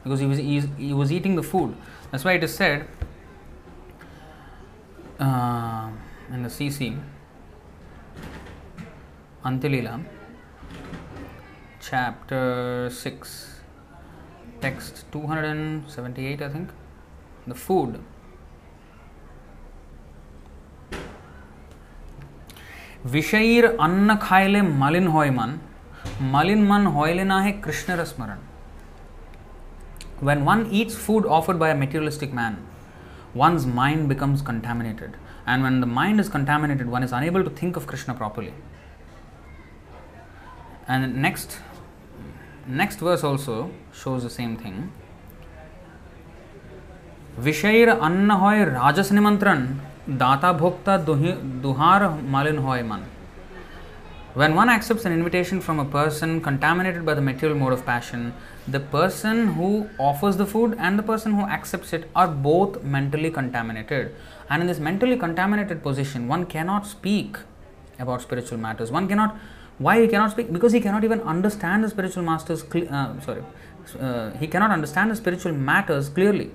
Because he was, he, he was eating the food. That's why it is said uh, in the C C, Antilila, chapter six, text two hundred seventy-eight, I think. The food. Vishair anna khaile malin hoyman, malin man hoyle nahe Krishna rasmaran. When one eats food offered by a materialistic man, one's mind becomes contaminated. And when the mind is contaminated, one is unable to think of Krishna properly. And next, next verse also shows the same thing. Vishair anna hoy rajas nimantran, data bhokta duhar malin hoy man. When one accepts an invitation from a person contaminated by the material mode of passion, the person who offers the food and the person who accepts it are both mentally contaminated. And in this mentally contaminated position, one cannot speak about spiritual matters. One cannot. Why he cannot speak? Because he cannot even understand the spiritual masters. Cle- uh, sorry, uh, he cannot understand the spiritual matters clearly.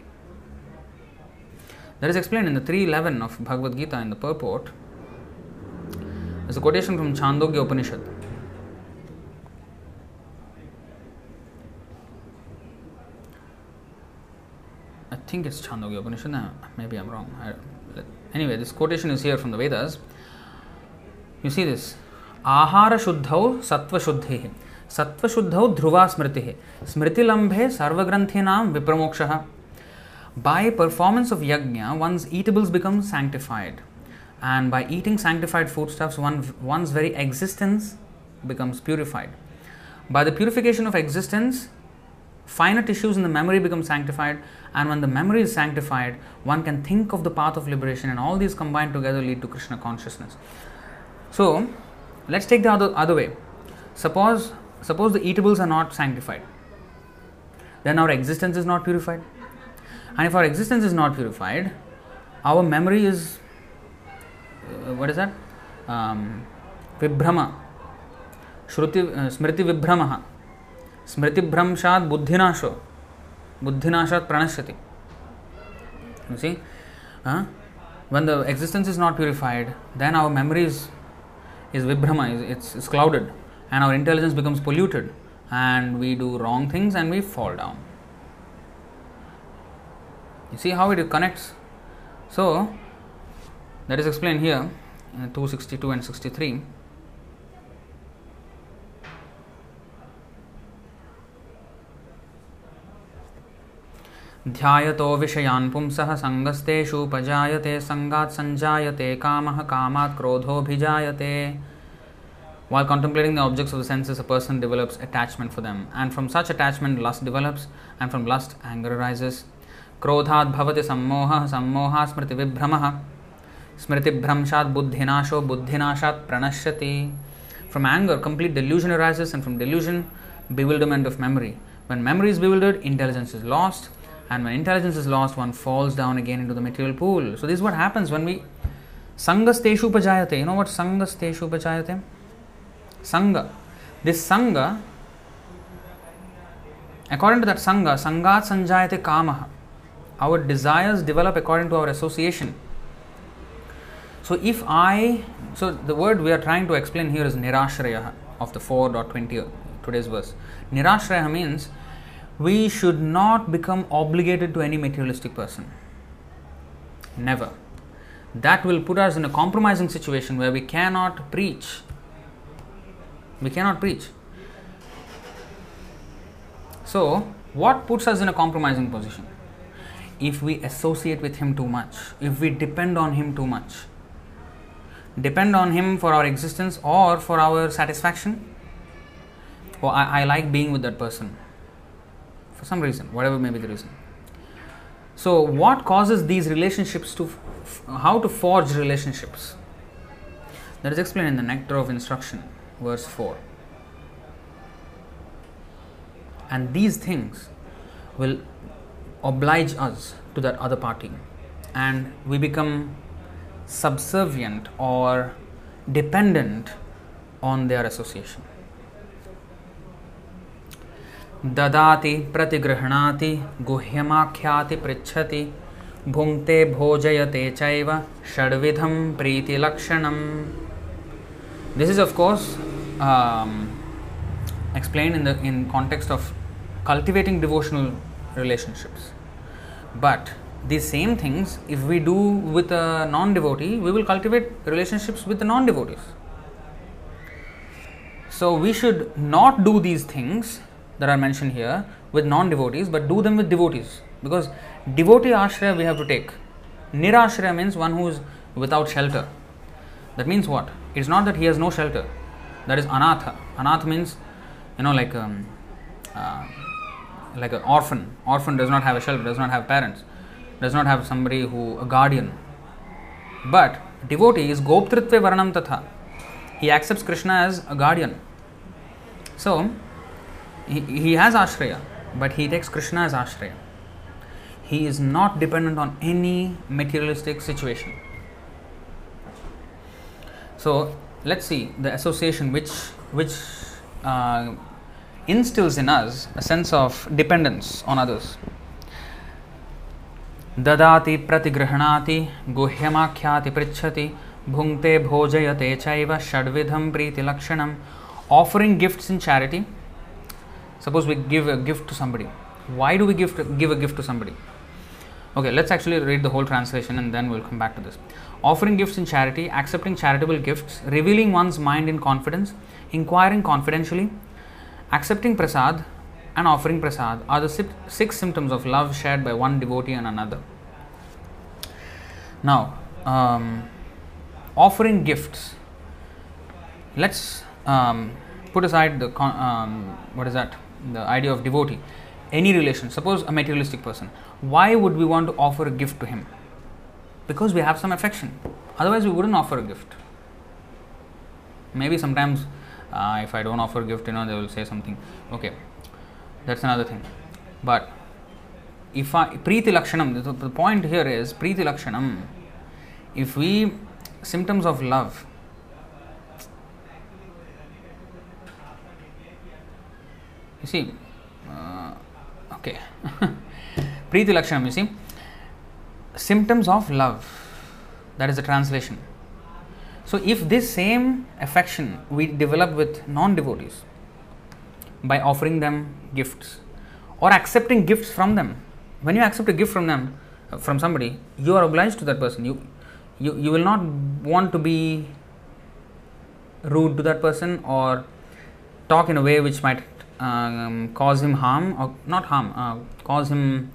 That is explained in the three eleven of Bhagavad Gita in the purport. There's a quotation from Chandogya Upanishad. I think it's Chandogya Upanishad. No, maybe I'm wrong. I, anyway, this quotation is here from the Vedas. You see this. Ahara shuddhau sattva shuddhihi. Sattva shuddhau dhruva smritihi. Smriti lambhe sarvagranthinam vipramokshaha. By performance of yajna, one's eatables become sanctified. And by eating sanctified foodstuffs, one, one's very existence becomes purified. By the purification of existence, finer tissues in the memory become sanctified. And when the memory is sanctified, one can think of the path of liberation. And all these combined together lead to Krishna consciousness. So, let's take the other, other way. Suppose, suppose the eatables are not sanctified. Then our existence is not purified. And if our existence is not purified, our memory is, uh, what is that? Um, vibhrama. Shruti, uh, smriti vibhramaha. Smriti bhramshad buddhinasho. Buddhinashat pranashyati. You see? Huh? When the existence is not purified, then our memory is, is vibhrama, is, it's, it's clouded. And our intelligence becomes polluted. And we do wrong things and we fall down. You see how it connects? So, that is explained here in two sixty-two and sixty-three. Dhyayato vishayan pumsaha sangaste shupajayate sangat sanjayate kamaha kamat krodho bhijayate. While contemplating the objects of the senses, a person develops attachment for them. And from such attachment, lust develops. And from lust, anger arises. Krodhat bhavati sammoha, sammoha smriti vibhramaha, smriti bhramshat buddhinasho, buddhinashat pranashyati. From anger, complete delusion arises, and from delusion, bewilderment of memory. When memory is bewildered, intelligence is lost, and when intelligence is lost, one falls down again into the material pool. So this is what happens when we... Sangastesu upajayate. You know what sangastesu upajayate? Sanga. This sanga, according to that sanga, sangat sanjayate kamaha. Our desires develop according to our association. So if I, so the word we are trying to explain here is nirashrayaha of the four point twenty today's verse. Nirashrayaha means we should not become obligated to any materialistic person. Never. That will put us in a compromising situation where we cannot preach. We cannot preach. So what puts us in a compromising position? If we associate with him too much, if we depend on him too much. depend on him for our existence or for our satisfaction. Oh, I, I like being with that person for some reason, whatever may be the reason. So what causes these relationships to, f- how to forge relationships? That is explained in the Nectar of Instruction, verse four. And these things will oblige us to that other party, and we become subservient or dependent on their association. Dadati pratigrahnati guhyamakyati prichhati bhungte bhojayate chaiva shadvidham priti lakshanam. This is of course um, explained in the in context of cultivating devotional relationships. But these same things, if we do with a non-devotee, we will cultivate relationships with the non-devotees. So we should not do these things that are mentioned here with non-devotees, but do them with devotees, because devotee ashraya we have to take. Nirashraya means one who is without shelter. That means what? It's not that he has no shelter. That is anatha. Anatha means, you know, like um, uh, like an orphan. Orphan does not have a shelter, does not have parents, does not have somebody who, a guardian. But devotee is goptritve varanam tatha. He accepts Krishna as a guardian. So, he, he has ashraya, but he takes Krishna as ashraya. He is not dependent on any materialistic situation. So, let's see the association which, which uh, instills in us a sense of dependence on others. Dadati pratigrahnati guhyamakyati prichhati bhungte bhojayate chaiva shadvidham priti lakshanam. Offering gifts in charity. Suppose we give a gift to somebody. Why do we give to, give a gift to somebody? Okay, let's actually read the whole translation and then we'll come back to this. Offering gifts in charity, accepting charitable gifts, revealing one's mind in confidence, inquiring confidentially, accepting prasad and offering prasad are the six symptoms of love shared by one devotee and another. Now, um, offering gifts. Let's um, put aside the um, what is that? The idea of devotee. Any relation. Suppose a materialistic person. Why would we want to offer a gift to him? Because we have some affection. Otherwise, we wouldn't offer a gift. Maybe sometimes, uh, if I don't offer a gift, you know, they will say something. Okay. That's another thing. But if I, Preeti Lakshanam, the, the point here is Preeti Lakshanam. If we, symptoms of love, you see, uh, okay, Preeti Lakshanam, you see, symptoms of love, that is the translation. So if this same affection we develop with non-devotees, by offering them gifts or accepting gifts from them. When you accept a gift from them, from somebody, you are obliged to that person. You, you, you will not want to be rude to that person or talk in a way which might um, cause him harm or not harm, uh, cause him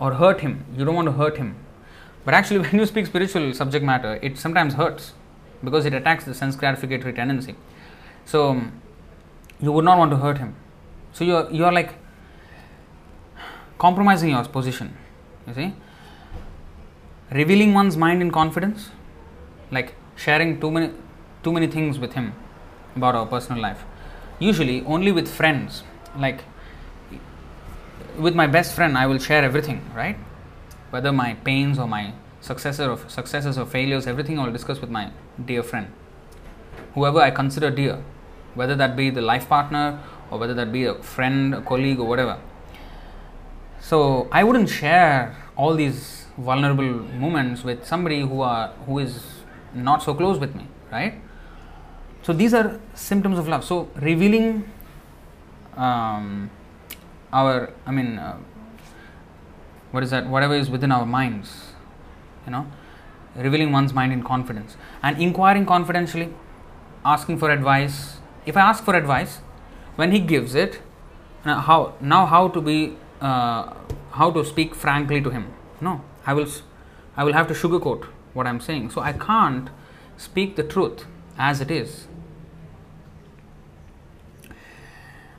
or hurt him. You don't want to hurt him. But actually, when you speak spiritual subject matter, it sometimes hurts because it attacks the sense gratificatory tendency. So, you would not want to hurt him. So you are, you are like compromising your position, you see. Revealing one's mind in confidence, like sharing too many, too many things with him about our personal life. Usually only with friends, like with my best friend I will share everything, right? Whether my pains or my successes or, successes or failures, everything I will discuss with my dear friend. Whoever I consider dear. Whether that be the life partner or whether that be a friend, a colleague or whatever. So I wouldn't share all these vulnerable moments with somebody who are who is not so close with me, right? So these are symptoms of love. So revealing um, our, I mean, uh, what is that? Whatever is within our minds, you know, revealing one's mind in confidence and inquiring confidentially, asking for advice. If I ask for advice, when he gives it, now how now how to be uh, how to speak frankly to him? No, I will I will have to sugarcoat what I'm saying. So I can't speak the truth as it is.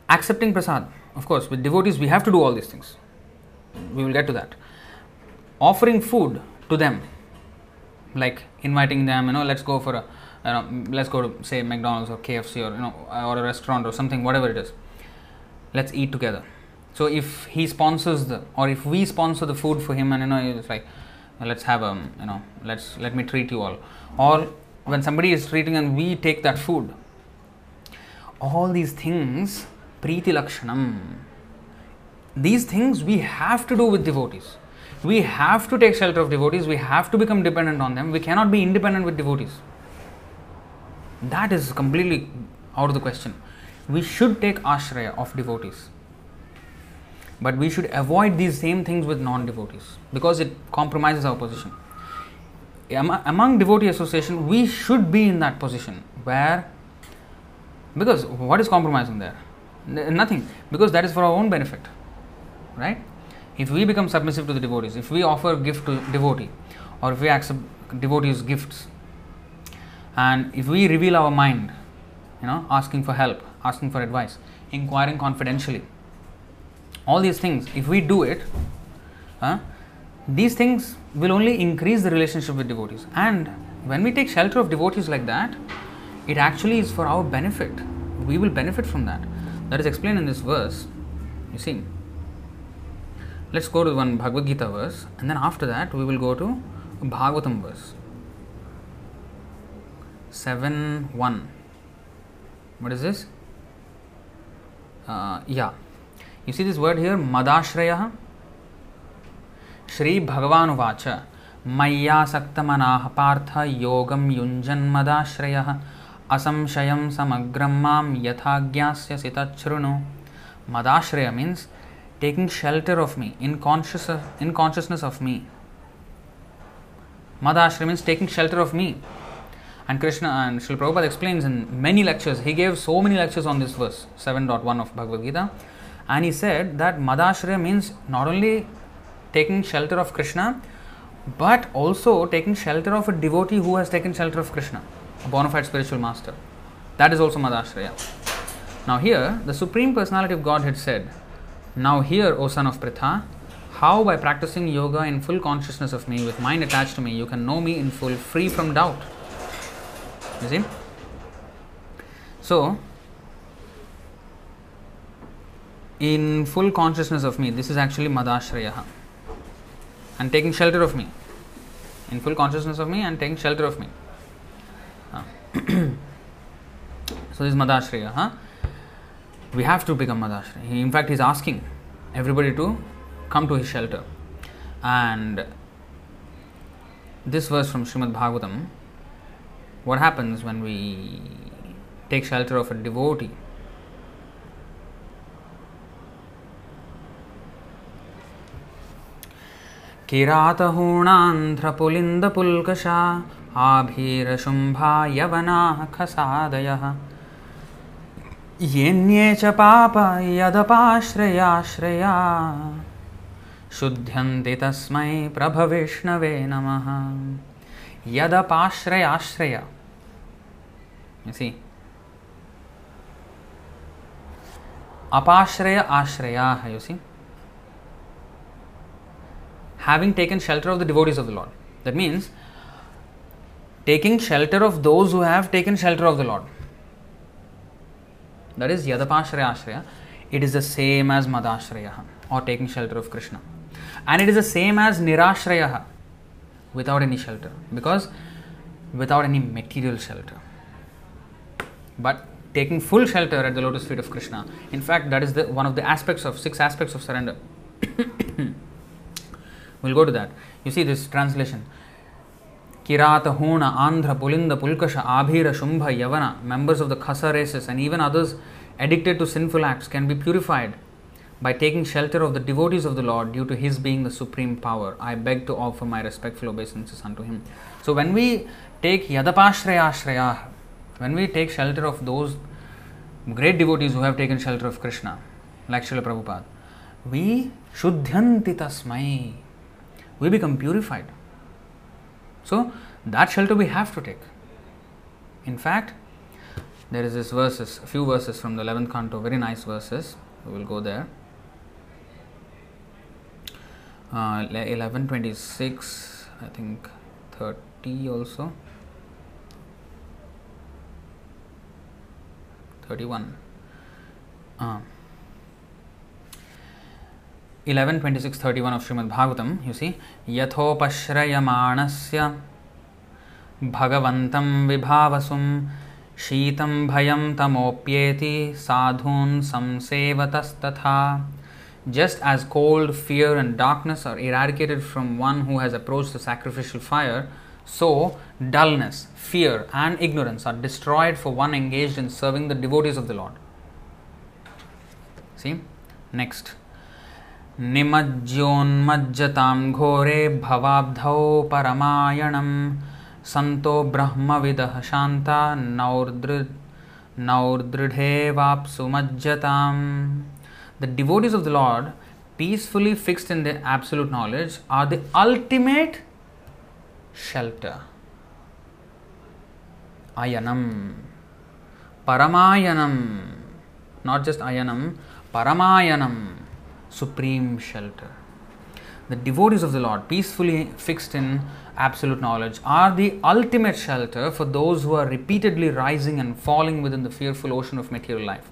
Accepting prasad, of course, with devotees we have to do all these things. We will get to that. Offering food to them, like inviting them, you know, let's go for a, you know, let's go to say McDonald's or K F C or, you know, or a restaurant or something, whatever it is. Let's eat together. So if he sponsors the, or if we sponsor the food for him, and you know, it's like, let's have a, you know, let's let me treat you all. Or when somebody is treating and we take that food. All these things, Preeti Lakshanam. These things we have to do with devotees. We have to take shelter of devotees. We have to become dependent on them. We cannot be independent with devotees. That is completely out of the question. We should take ashraya of devotees. But we should avoid these same things with non-devotees, because it compromises our position. Among devotee association, we should be in that position where, because what is compromising there? Nothing, because that is for our own benefit, right? If we become submissive to the devotees, if we offer gift to devotee, or if we accept devotees' gifts, and if we reveal our mind, you know, asking for help, asking for advice, inquiring confidentially, all these things, if we do it, huh, these things will only increase the relationship with devotees. And when we take shelter of devotees like that, it actually is for our benefit. We will benefit from that. That is explained in this verse, you see. Let's go to one Bhagavad Gita verse, and then after that we will go to Bhagavatam verse. seven one. What is this? Uh, yeah. You see this word here, Madashraya. Shri Bhagavan Uvacha, Maya Saktamanaha Partha Yogam Yunjan Madashraya Asamshayam Samagramam Yathagyasya Sita Chruno. Madashraya means taking shelter of me, in, conscious of, in consciousness of me. Madhvacharya means taking shelter of me. And Krishna and Srila Prabhupada explains in many lectures, he gave so many lectures on this verse, seven point one of Bhagavad Gita. And he said that Madhvacharya means not only taking shelter of Krishna, but also taking shelter of a devotee who has taken shelter of Krishna, a bona fide spiritual master. That is also Madhvacharya. Now here, the Supreme Personality of Godhead said, now hear, O son of Pritha, how by practicing yoga in full consciousness of me, with mind attached to me, you can know me in full, free from doubt. You see? So, in full consciousness of me, this is actually Madashraya. And taking shelter of me. In full consciousness of me and taking shelter of me. Ah. So this is Madashraya. Huh? We have to become Madhvacharya. He, in fact, he is asking everybody to come to his shelter. And this verse from Srimad Bhagavatam, what happens when we take shelter of a devotee? Kirata hunanthra pulinda pulkasha abhira shumbha yavana khasadayah. Yenye cha papa yadapashraya shraya shuddhyanti tasmai prabhavishnave namaha. Yadapashraya shraya. You see? Apashraya ashraya, you see? Having taken shelter of the devotees of the Lord. That means taking shelter of those who have taken shelter of the Lord. That is Yadapashraya Ashraya. It is the same as Madashraya, or taking shelter of Krishna. And it is the same as Nirashraya, without any shelter, because without any material shelter. But taking full shelter at the lotus feet of Krishna. In fact, that is the one of the aspects of six aspects of surrender. We'll go to that. You see this translation. Kirata, Huna, Andhra, Pulinda, Pulkasha, Abhira, Shumbha, Yavana, members of the Khasa races and even others addicted to sinful acts can be purified by taking shelter of the devotees of the Lord due to His being the Supreme Power. I beg to offer my respectful obeisances unto Him. So when we take Yadapashraya Ashraya, when we take shelter of those great devotees who have taken shelter of Krishna, like Srila Prabhupada, we Shuddhyanti Tasmai, we become purified. So, that shelter we have to take. In fact, there is this verses, a few verses from the eleventh canto, very nice verses. We will go there. Uh, eleven twenty-six, I think thirty also. Thirty-one. Uh, eleven twenty-six thirty-one of Srimad Bhagavatam. You see, yathopashrayamanasya bhagavantam vibhavasum sheetam bhayam tamopyeti sadhun samsevatastatha. Just as cold, fear and darkness are eradicated from one who has approached the sacrificial fire, so dullness, fear and ignorance are destroyed for one engaged in serving the devotees of the Lord. See? Next. Nimajjonmajjatam ghore bhavabdhau paramayanam santo brahmavidah shanta naurdrid naurdridhe vapsumajjatam. The devotees of the Lord, peacefully fixed in their absolute knowledge, are the ultimate shelter. Ayanam. Paramayanam. Not just Ayanam. Paramayanam. Supreme shelter. The devotees of the Lord, peacefully fixed in absolute knowledge, are the ultimate shelter for those who are repeatedly rising and falling within the fearful ocean of material life.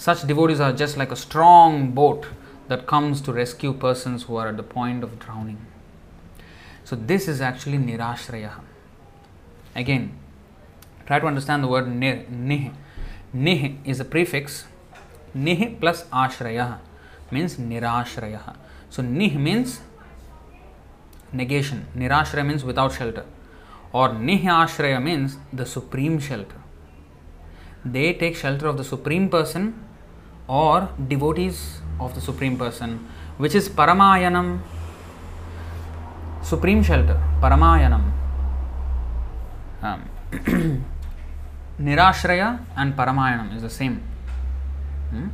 Such devotees are just like a strong boat that comes to rescue persons who are at the point of drowning. So this is actually Nirashraya. Again, try to understand the word Nir, Nih. Nih is a prefix. Nih plus Ashraya means Nirashraya. So Nih means negation. Nirashraya means without shelter. Or Nihashraya means the supreme shelter. They take shelter of the Supreme Person or devotees of the Supreme Person, which is Paramayanam, supreme shelter, Paramayanam. Um, Nirashraya and Paramayanam is the same. Hmm?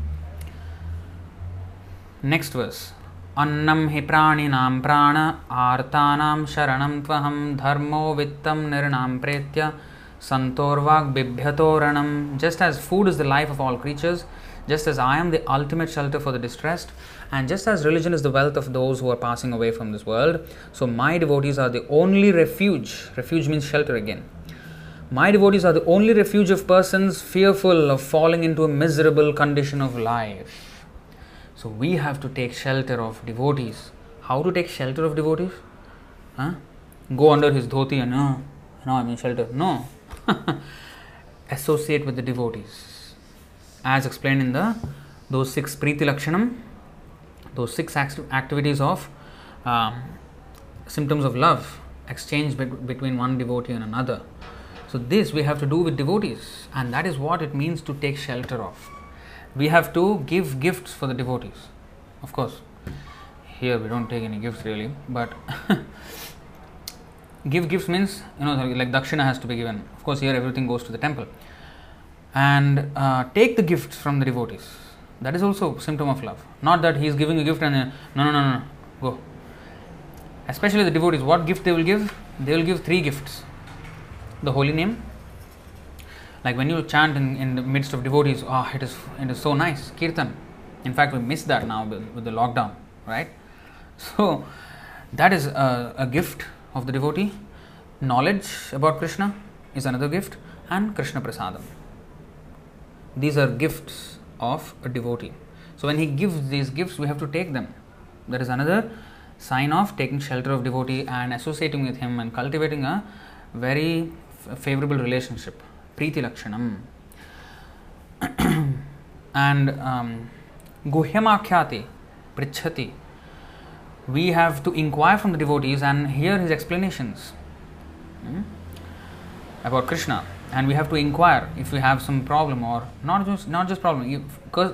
Next verse. Annam hi praninam prana artanam sharanam tvaham dharmo vittam niranam pretya santorvag bibhyatoranam. Just as food is the life of all creatures, just as I am the ultimate shelter for the distressed, and just as religion is the wealth of those who are passing away from this world, so my devotees are the only refuge. Refuge means shelter again. My devotees are the only refuge of persons fearful of falling into a miserable condition of life. So we have to take shelter of devotees. How to take shelter of devotees? Huh? Go under his dhoti and, uh, no, I mean shelter. No. Associate with the devotees, as explained in the those six Priti Lakshanam, those six act- activities of um, symptoms of love, exchange be- between one devotee and another. So this we have to do with devotees, and that is what it means to take shelter of. We have to give gifts for the devotees. Of course, here we don't take any gifts really, but give gifts means, you know, like Dakshina has to be given. Of course, here everything goes to the temple. And uh, take the gifts from the devotees. That is also a symptom of love. Not that he is giving a gift and uh, no, no, no, no, go. Especially the devotees, what gift they will give? They will give three gifts. The holy name. Like when you chant in, in the midst of devotees, ah, oh, it is, it is so nice, Kirtan. In fact, we miss that now with, with the lockdown, right? So, that is a, a gift of the devotee. Knowledge about Krishna is another gift, and Krishna Prasadam. These are gifts of a devotee. So when he gives these gifts, we have to take them. That is another sign of taking shelter of devotee and associating with him and cultivating a very f- favorable relationship. Priti Lakshanam. And um, Guhyamakyati Prichhati. We have to inquire from the devotees and hear his explanations hmm, about Krishna, and we have to inquire if we have some problem, or not just not just problem if,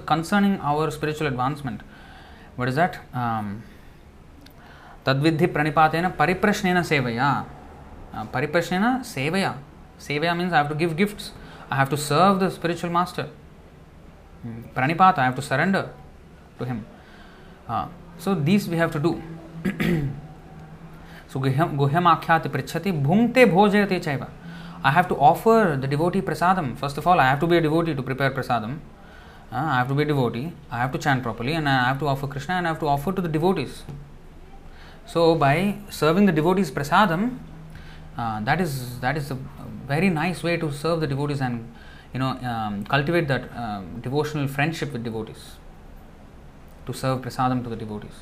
concerning our spiritual advancement. What is that? Um, Tadvidhi pranipatena pariprashnena sevaya. Uh, pariprashnena sevaya. Sevaya means I have to give gifts. I have to serve the spiritual master. Hmm. Pranipata, I have to surrender to him. Uh, So these we have to do. So guhyam akhyati prichhati bhungte bhojayate chaiva. I have to offer the devotee prasadam. First of all, I have to be a devotee to prepare prasadam. Uh, I have to be a devotee, I have to chant properly, and I have to offer Krishna, and I have to offer to the devotees. So by serving the devotees prasadam, uh, that is that is a very nice way to serve the devotees and, you know, um, cultivate that uh, devotional friendship with devotees. To serve prasadam to the devotees,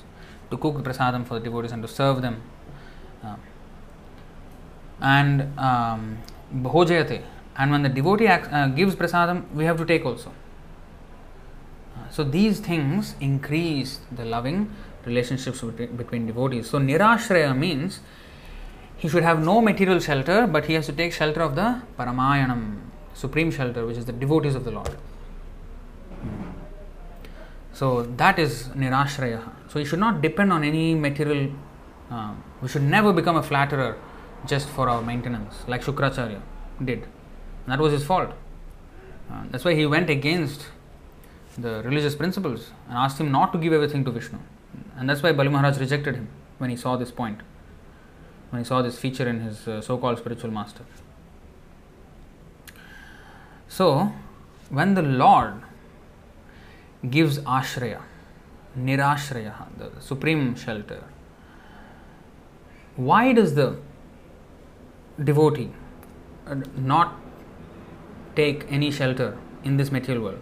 to cook the prasadam for the devotees and to serve them. Uh, and um, bhojayate, and when the devotee acts, uh, gives prasadam, we have to take also. Uh, so these things increase the loving relationships between, between devotees. So nirashraya means he should have no material shelter, but he has to take shelter of the paramayanam, supreme shelter, which is the devotees of the Lord. So that is nirashraya. So you should not depend on any material. Uh, we should never become a flatterer just for our maintenance, like Shukracharya did. That was his fault. Uh, that's why he went against the religious principles and asked him not to give everything to Vishnu. And that's why Bali Maharaj rejected him when he saw this point, when he saw this feature in his uh, so-called spiritual master. So when the Lord gives ashraya, nirashraya, the supreme shelter, why does the devotee not take any shelter in this material world,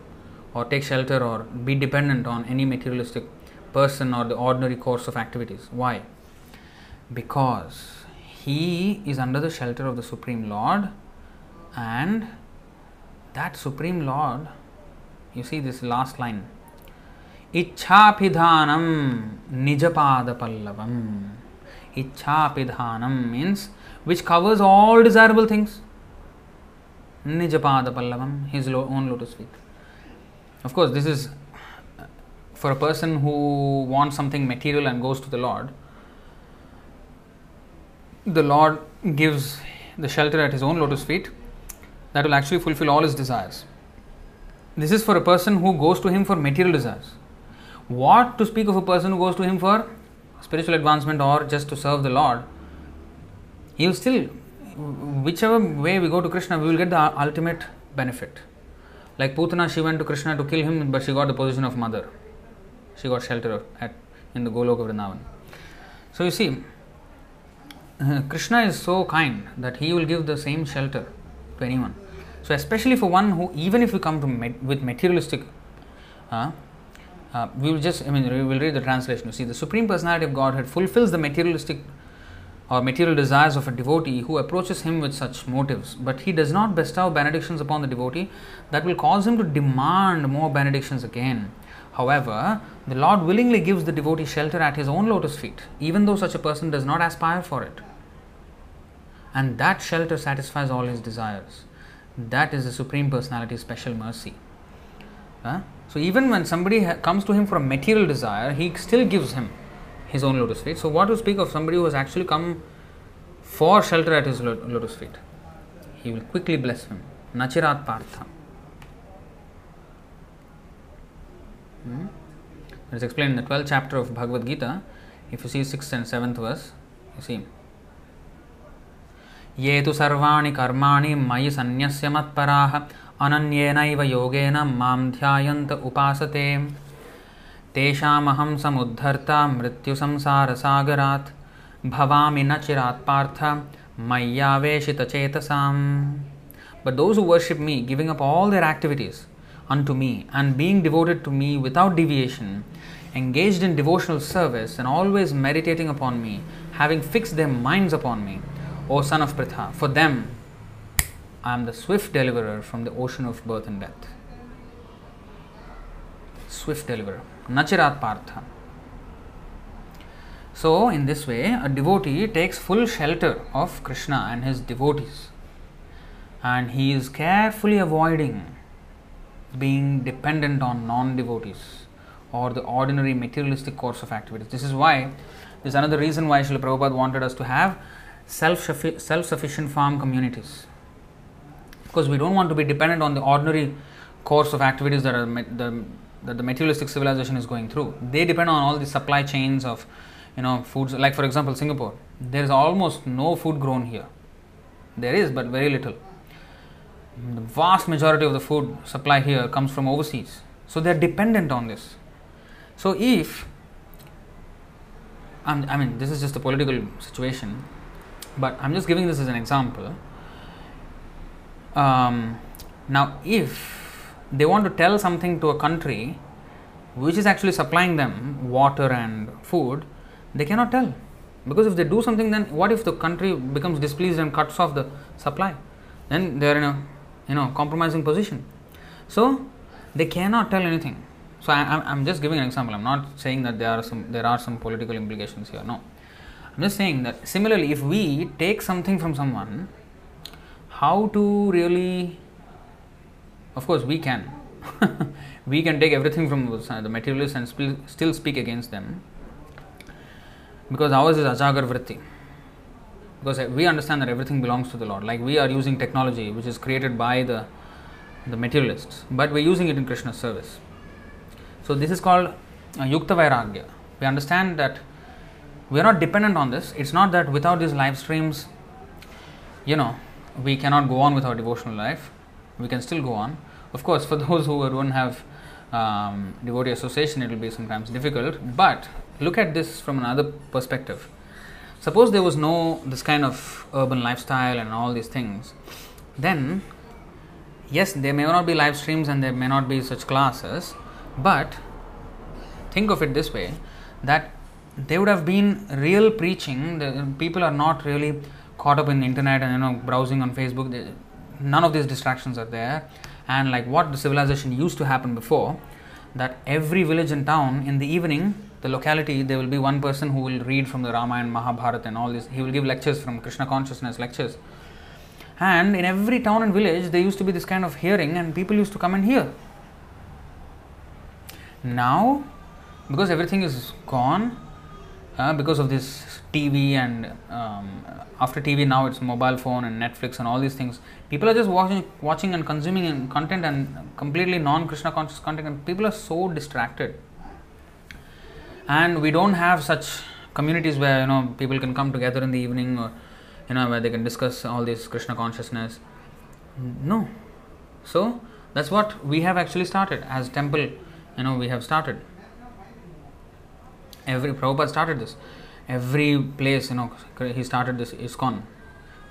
or take shelter or be dependent on any materialistic person or the ordinary course of activities? Why? Because he is under the shelter of the Supreme Lord, and that Supreme Lord, you see this last line, Ichhapidhanam nijapada pallavam. Ichhapidhanam means which covers all desirable things. Nijapada pallavam, his own lotus feet. Of course, this is for a person who wants something material and goes to the Lord. The Lord gives the shelter at his own lotus feet. That will actually fulfill all his desires. This is for a person who goes to him for material desires. What to speak of a person who goes to him for spiritual advancement or just to serve the Lord? He will still, whichever way we go to Krishna, we will get the ultimate benefit. Like Putana, she went to Krishna to kill him, but she got the position of mother. She got shelter at in the Goloka Vrindavan. So you see, Krishna is so kind that he will give the same shelter to anyone. So especially for one who, even if we come to med, with materialistic, uh, uh, we will just, I mean, we will read the translation. You see, the Supreme Personality of Godhead fulfills the materialistic or material desires of a devotee who approaches him with such motives. But he does not bestow benedictions upon the devotee that will cause him to demand more benedictions again. However, the Lord willingly gives the devotee shelter at his own lotus feet, even though such a person does not aspire for it. And that shelter satisfies all his desires. That is the Supreme Personality's special mercy. Huh? So even when somebody ha- comes to him for a material desire, he still gives him his own lotus feet. So what to speak of somebody who has actually come for shelter at his lo- lotus feet? He will quickly bless him. Nachirat Partha. Hmm? It is explained in the twelfth chapter of Bhagavad Gita. If you see sixth and seventh verse, you see, Yetu sarvani karmani mayi sanyasya matparaha ananyenaiva yogena mam dhyayanta upasate tesham aham samudharta mrityu samsara sagarat bhavami nachirat partha mayyaveshita chetasam. But those who worship me, giving up all their activities unto me and being devoted to me without deviation, engaged in devotional service and always meditating upon me, having fixed their minds upon me, O son of Pritha, for them I am the swift deliverer from the ocean of birth and death. Swift deliverer. Nachirat Partha. So in this way, a devotee takes full shelter of Krishna and his devotees. And he is carefully avoiding being dependent on non-devotees or the ordinary materialistic course of activities. This is why, this is another reason why Srila Prabhupada wanted us to have Self-suffi- self-sufficient farm communities, because we don't want to be dependent on the ordinary course of activities that are ma- the, that the materialistic civilization is going through. They depend on all the supply chains of, you know, foods. Like for example, Singapore, there is almost no food grown here. There is, but very little. The vast majority of the food supply here comes from overseas. So they are dependent on this. So if, I'm, I mean, this is just a political situation, but I'm just giving this as an example. Um, now, if they want to tell something to a country which is actually supplying them water and food, they cannot tell. Because if they do something, then what if the country becomes displeased and cuts off the supply? Then they are in a, you know, compromising position. So they cannot tell anything. So I, I'm just giving an example. I'm not saying that there are some there are some political implications here. No, I'm just saying that similarly, if we take something from someone, how to really? Of course, we can. We can take everything from the materialists and sp- still speak against them, because ours is ajagar vritti. Because we understand that everything belongs to the Lord. Like we are using technology which is created by the the materialists, but we're using it in Krishna's service. So this is called uh, Yukta Vairagya. We understand that we are not dependent on this. It's not that without these live streams, you know, we cannot go on with our devotional life. We can still go on. Of course, for those who don't have um, devotee association, it will be sometimes difficult. But look at this from another perspective. Suppose there was no this kind of urban lifestyle and all these things, then yes, there may not be live streams and there may not be such classes, but think of it this way, that they would have been real preaching. The people are not really caught up in the internet and, you know, browsing on Facebook. They, none of these distractions are there, and like what the civilization used to happen before, that every village and town in the evening, the locality, there will be one person who will read from the Ramayana, Mahabharata and all this. He will give lectures from Krishna consciousness lectures. And in every town and village, there used to be this kind of hearing and people used to come and hear. Now, because everything is gone, uh, because of this T V and um, after T V now it's mobile phone and Netflix and all these things, people are just watching, watching and consuming content and completely non-Krishna conscious content, and people are so distracted. And we don't have such communities where, you know, people can come together in the evening, or, you know, where they can discuss all this Krishna consciousness. No. So that's what we have actually started as temple. You know, we have started. Every Prabhupada started this. Every place, you know, he started this ISKCON.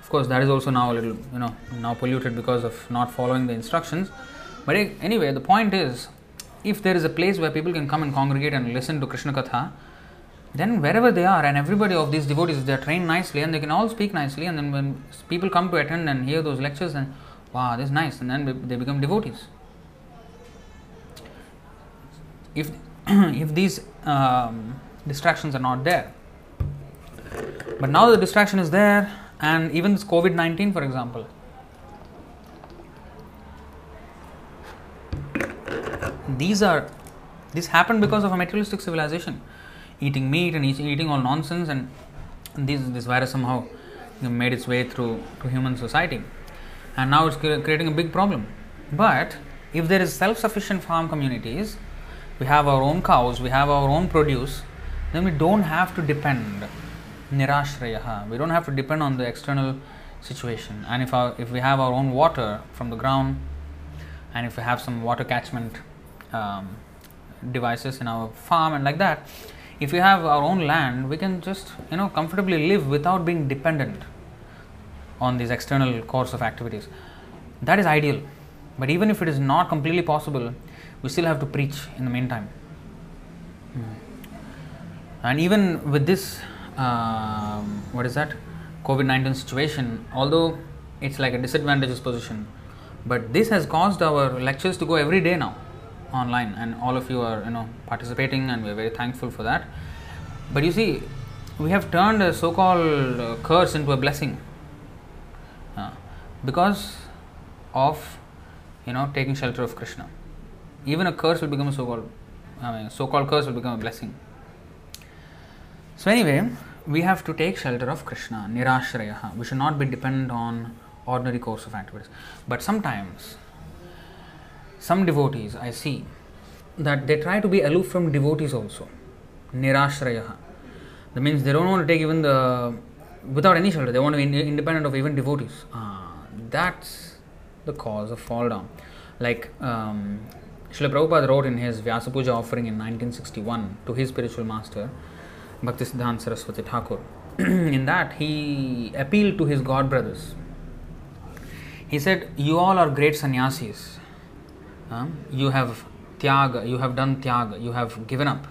Of course, that is also now a little, you know, now polluted because of not following the instructions. But anyway, the point is, if there is a place where people can come and congregate and listen to Krishna Katha, then wherever they are, and everybody of these devotees, they are trained nicely and they can all speak nicely, and then when people come to attend and hear those lectures, and wow, this is nice, and then they become devotees. If, if these um, distractions are not there. But now the distraction is there, and even this covid nineteen, for example, These are, this happened because of a materialistic civilization, eating meat and eating all nonsense, and this this virus somehow made its way through to human society, and now it's creating a big problem. But if there is self-sufficient farm communities, we have our own cows, we have our own produce, then we don't have to depend nirashrayaha. We don't have to depend on the external situation, and if our, if we have our own water from the ground, and if we have some water catchment Um, devices in our farm and like that, if we have our own land, we can just, you know, comfortably live without being dependent on these external course of activities. That is ideal. But even if it is not completely possible, we still have to preach in the meantime. Mm. And even with this uh, what is that covid nineteen situation, although it's like a disadvantageous position, but this has caused our lectures to go every day now online, and all of you are, you know, participating, and we are very thankful for that. But you see, we have turned a so-called uh, curse into a blessing uh, because of, you know, taking shelter of Krishna. Even a curse will become a so-called, I mean, so-called curse will become a blessing. So anyway, we have to take shelter of Krishna, nirashrayaha. We should not be dependent on ordinary course of activities. But sometimes some devotees, I see, that they try to be aloof from devotees also. Nirashrayaha. That means they don't want to take even the, without any shelter, they want to be independent of even devotees. Ah, that's the cause of fall down. Like um, Srila Prabhupada wrote in his Vyasa Puja offering in nineteen sixty-one to his spiritual master Bhakti Siddhanta Saraswati Thakur. In that, he appealed to his god brothers. He said, "You all are great sannyasis. Huh? You have tyaga, you have done tyaga, you have given up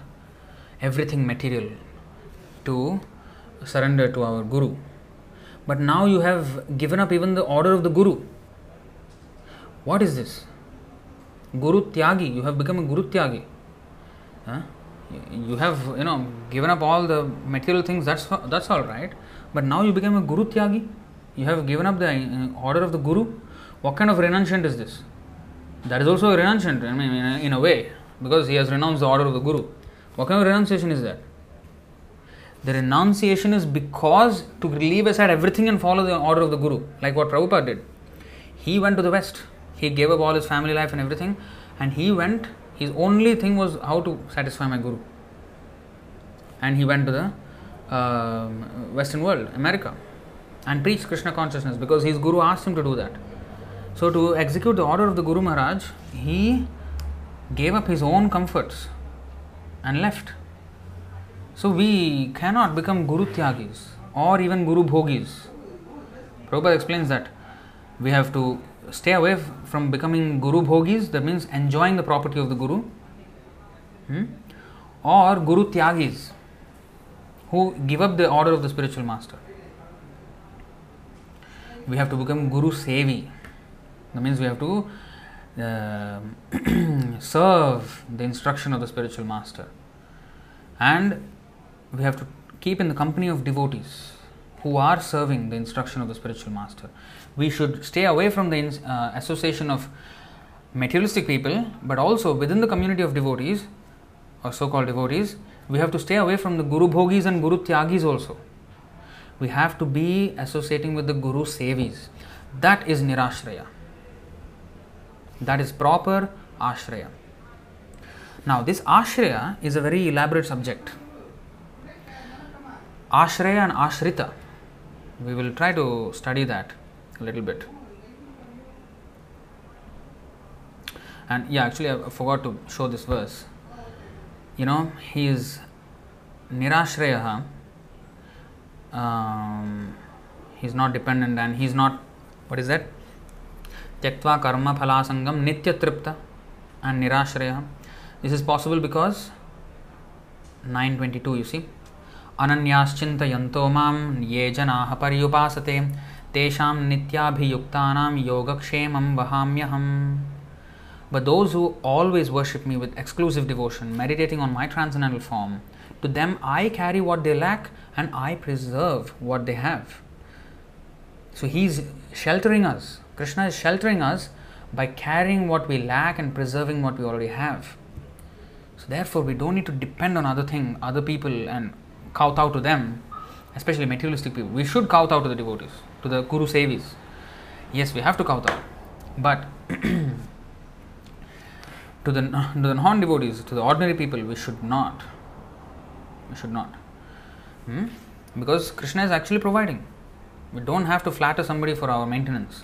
everything material to surrender to our Guru. But now you have given up even the order of the Guru. What is this? Guru tyagi, you have become a Guru tyagi. Huh? You have, you know, given up all the material things, that's that's all right. But now you became a Guru tyagi. You have given up the order of the Guru. What kind of renunciant is this?" That is also a renunciant, I mean, in a way, because he has renounced the order of the Guru. What kind of renunciation is that? The renunciation is because to leave aside everything and follow the order of the Guru, like what Prabhupada did. He went to the West. He gave up all his family life and everything, and he went. His only thing was how to satisfy my Guru. And he went to the uh, Western world, America, and preached Krishna consciousness because his Guru asked him to do that. So to execute the order of the Guru Maharaj, he gave up his own comforts and left. So we cannot become Guru Tyagis or even Guru Bhogis. Prabhupada explains that we have to stay away f- from becoming Guru Bhogis, that means enjoying the property of the Guru, hmm? or Guru Tyagis, who give up the order of the spiritual master. We have to become Guru Sevi, that means we have to uh, serve the instruction of the spiritual master, and we have to keep in the company of devotees who are serving the instruction of the spiritual master. We should stay away from the uh, association of materialistic people, but also within the community of devotees or so-called devotees, we have to stay away from the Guru Bhogis and Guru Tyagis also. We have to be associating with the Guru Sevis. That is Nirashraya. That is proper Ashraya. Now this Ashraya is a very elaborate subject. Ashraya and Ashrita. We will try to study that a little bit. And yeah, actually I forgot to show this verse. You know, he is Nirashrayaha. Um, he is not dependent and he is not, what is that? Tyaktva karma phalasangam nitya tripta and Nirashrayaha. This is possible because nine twenty-two, you see. Ananyāścinta yanto mam ye janāha paryupāsate teshām nityābhiyuktānām yogakṣemam vahāmyaham. But those who always worship me with exclusive devotion, meditating on my transcendental form, to them I carry what they lack and I preserve what they have. So he is sheltering us. Krishna is sheltering us by carrying what we lack and preserving what we already have. So therefore we don't need to depend on other thing, other people and kowtow to them, especially materialistic people. We should kowtow to the devotees, to the Guru Sevis. Yes, we have to kowtow. But to the, to the non-devotees, to the ordinary people, we should not. We should not. Hmm? Because Krishna is actually providing. We don't have to flatter somebody for our maintenance.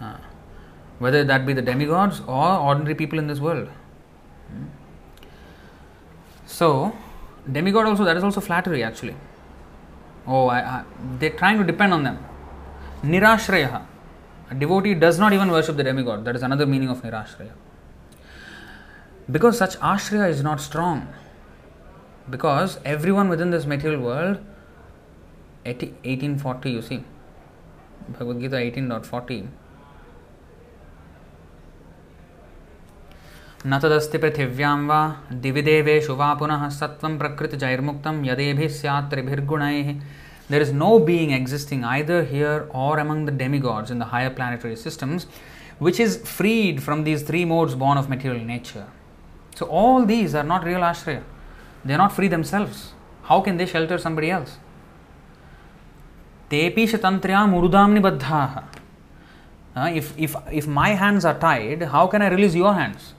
Uh, whether that be the demigods or ordinary people in this world. Hmm? So, demigod also, that is also flattery actually. Oh, I, I, they're trying to depend on them. Nirashrayaha. A devotee does not even worship the demigod. That is another meaning of Nirashraya. Because such ashraya is not strong. Because everyone within this material world, eighteen forty, you see. Bhagavad Gita eighteen forty. Natadasti prithivyam va divideveshu va punah sattvam prakriti jairmuktam yadebhi syat tribhirgunaihi. There is no being existing either here or among the demigods in the higher planetary systems which is freed from these three modes born of material nature. So all these are not real ashraya. They are not free themselves. How can they shelter somebody else? Tepi shatantriya murudamni baddhaha. If if if my hands are tied, how can I release your hands?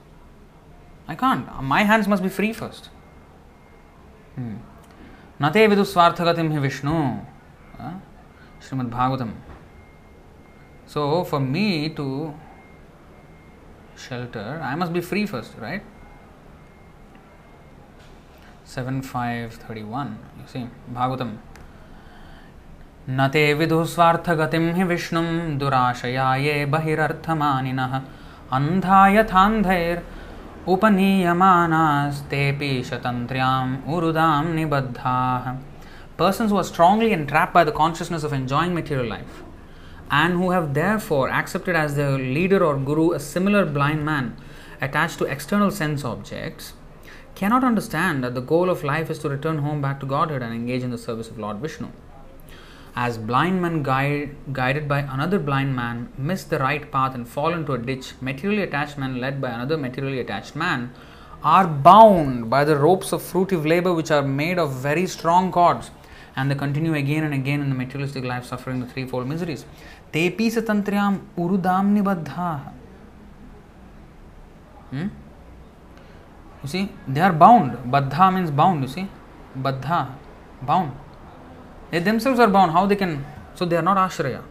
I can't. My hands must be free first. Nate vidu swarthagatim hi Vishnu. Srimad Bhagavatam. So for me to shelter, I must be free first, right? seven five thirty-one, you see, Bhagavatam. Nate vidhu swartha gatim hi vishnum durashayaye bahirarthamaninaha andhayathandhair upaniyamanas tepi shatantriyam urudam nibaddhaha. Persons who are strongly entrapped by the consciousness of enjoying material life and who have therefore accepted as their leader or guru a similar blind man attached to external sense objects cannot understand that the goal of life is to return home back to Godhead and engage in the service of Lord Vishnu. As blind men guide, guided by another blind man miss the right path and fall into a ditch, materially attached men led by another materially attached man are bound by the ropes of fruitive labor which are made of very strong cords, and they continue again and again in the materialistic life suffering the threefold miseries. Tepi satantriyam urudam nibaddha. Hmm? You see, they are bound. Baddha means bound, you see. Baddha, bound. They themselves are bound. How they can? So they are not ashraya.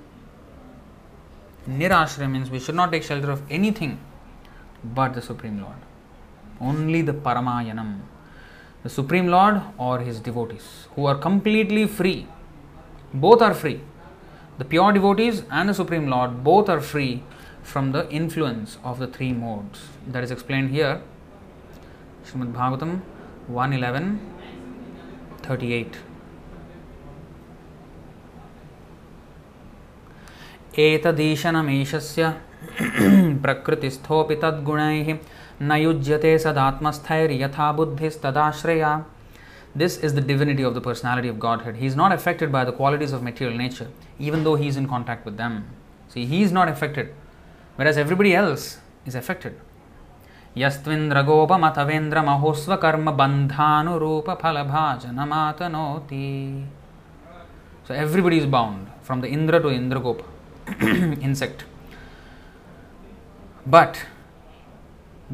Nirashraya means we should not take shelter of anything but the Supreme Lord. Only the Paramayanam, the Supreme Lord or his devotees, who are completely free. Both are free. The pure devotees and the Supreme Lord, both are free from the influence of the three modes. That is explained here. Srimad Bhagavatam one eleven thirty-eight. Etadishanam eshasya prakrutisthopi tad gunaihi nayujyate sadatmasthair yatha buddhis tadashraya. This is the divinity of the personality of Godhead. He is not affected by the qualities of material nature, even though he is in contact with them. See, he is not affected, whereas everybody else is affected. Yastvindra gopa matavendra mahosva karma bandhanu rupa phalabhajana matanoti. So everybody is bound from the Indra to Indra gopa, insect. But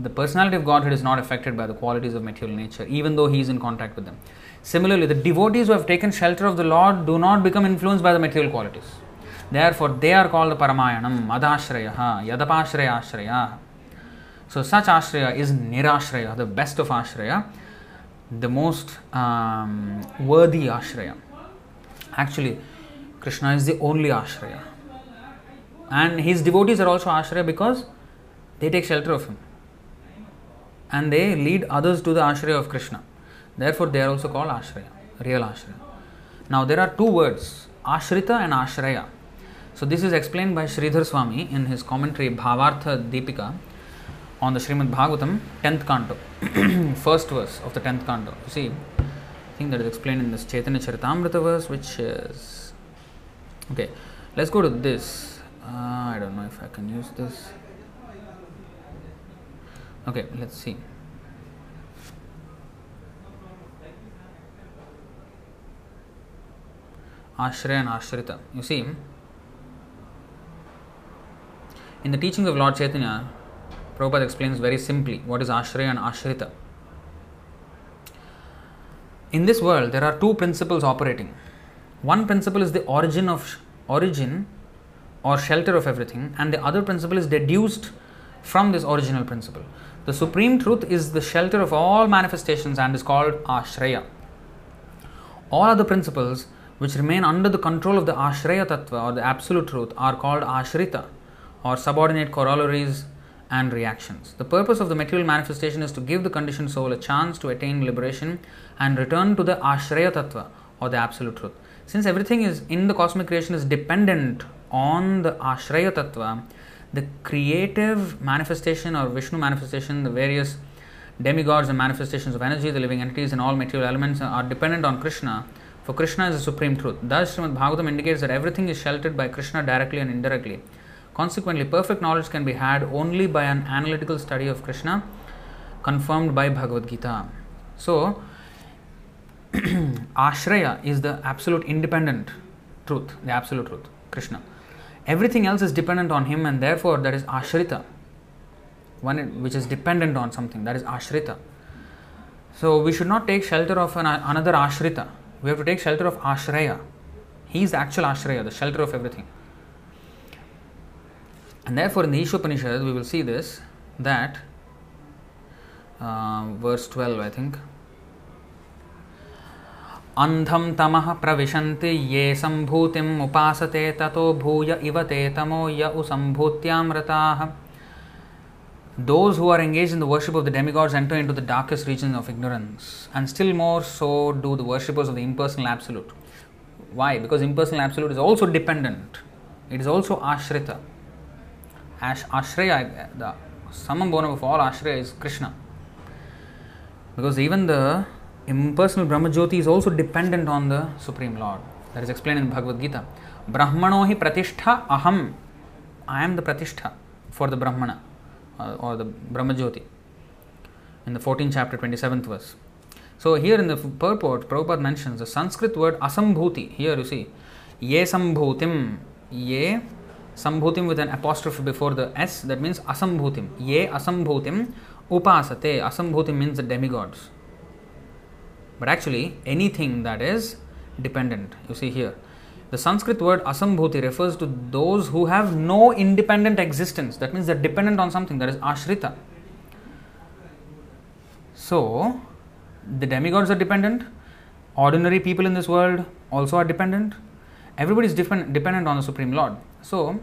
the personality of Godhead is not affected by the qualities of material nature, even though he is in contact with them. Similarly, the devotees who have taken shelter of the Lord do not become influenced by the material qualities. Therefore, they are called the Paramayanam, Madhashrayaha, Yadapashraya Ashraya. So, such Ashraya is Nirashraya, the best of Ashraya, the most um, worthy Ashraya. Actually, Krishna is the only Ashraya. And his devotees are also Ashraya because they take shelter of him. And they lead others to the Ashraya of Krishna. Therefore, they are also called Ashraya, real Ashraya. Now, there are two words, Ashrita and Ashraya. So, this is explained by Sridhar Swami in his commentary, Bhavartha Deepika, on the Srimad Bhagavatam, tenth canto, first verse of the tenth canto. You see, I think that is explained in this Chaitanya Charitamrita verse, which is... Okay, let's go to this. Uh, I don't know if I can use this. Okay, let's see. Ashraya and Ashrita. You see, in the teachings of Lord Chaitanya, Prabhupada explains very simply what is Ashraya and Ashrita. In this world, there are two principles operating. One principle is the origin of origin or shelter of everything, and the other principle is deduced from this original principle. The Supreme Truth is the shelter of all manifestations and is called Ashraya. All other principles which remain under the control of the Ashraya Tattva or the Absolute Truth are called Ashrita or subordinate corollaries and reactions. The purpose of the material manifestation is to give the conditioned soul a chance to attain liberation and return to the Ashraya Tattva or the Absolute Truth. Since everything is in the cosmic creation is dependent on the Ashraya Tattva, the creative manifestation or Vishnu manifestation, the various demigods and manifestations of energy, the living entities and all material elements are dependent on Krishna, for Krishna is the Supreme Truth. Thus, Srimad Bhagavatam indicates that everything is sheltered by Krishna directly and indirectly. Consequently, perfect knowledge can be had only by an analytical study of Krishna, confirmed by Bhagavad Gita. So, Ashraya is the absolute independent truth, the absolute truth, Krishna. Everything else is dependent on him, and therefore that is Ashrita, one which is dependent on something, that is Ashrita. So we should not take shelter of an, another Ashrita. We have to take shelter of Ashraya. He is the actual Ashraya, the shelter of everything. And therefore in the Isha Upanishad, we will see this, that uh, verse twelve, I think. Andham tamah pravishanti ye sambhutim upasate tato bhuya ivate tamo ya usambhutyamrataha. Those who are engaged in the worship of the demigods enter into the darkest region of ignorance, and still more so do the worshippers of the impersonal absolute. Why? Because impersonal absolute is also dependent. It is also ashrita. Ash, ashraya, the summum bonum of all ashraya is Krishna. Because even the impersonal Brahma Jyoti is also dependent on the Supreme Lord. That is explained in Bhagavad Gita. Brahmanohi pratishta aham. I am the pratishta for the Brahmana or the Brahma Jyoti in the fourteenth chapter, twenty-seventh verse. So here in the purport, Prabhupada mentions the Sanskrit word asambhuti. Here you see, ye sambhutim, ye sambhutim with an apostrophe before the S, that means asambhutim. Ye asambhutim upasate. Asambhutim means the demigods. But actually, anything that is dependent. You see here, the Sanskrit word asambhuti refers to those who have no independent existence. That means they're dependent on something, that is ashrita. So the demigods are dependent. Ordinary people in this world also are dependent. Everybody is depend- dependent on the Supreme Lord. So,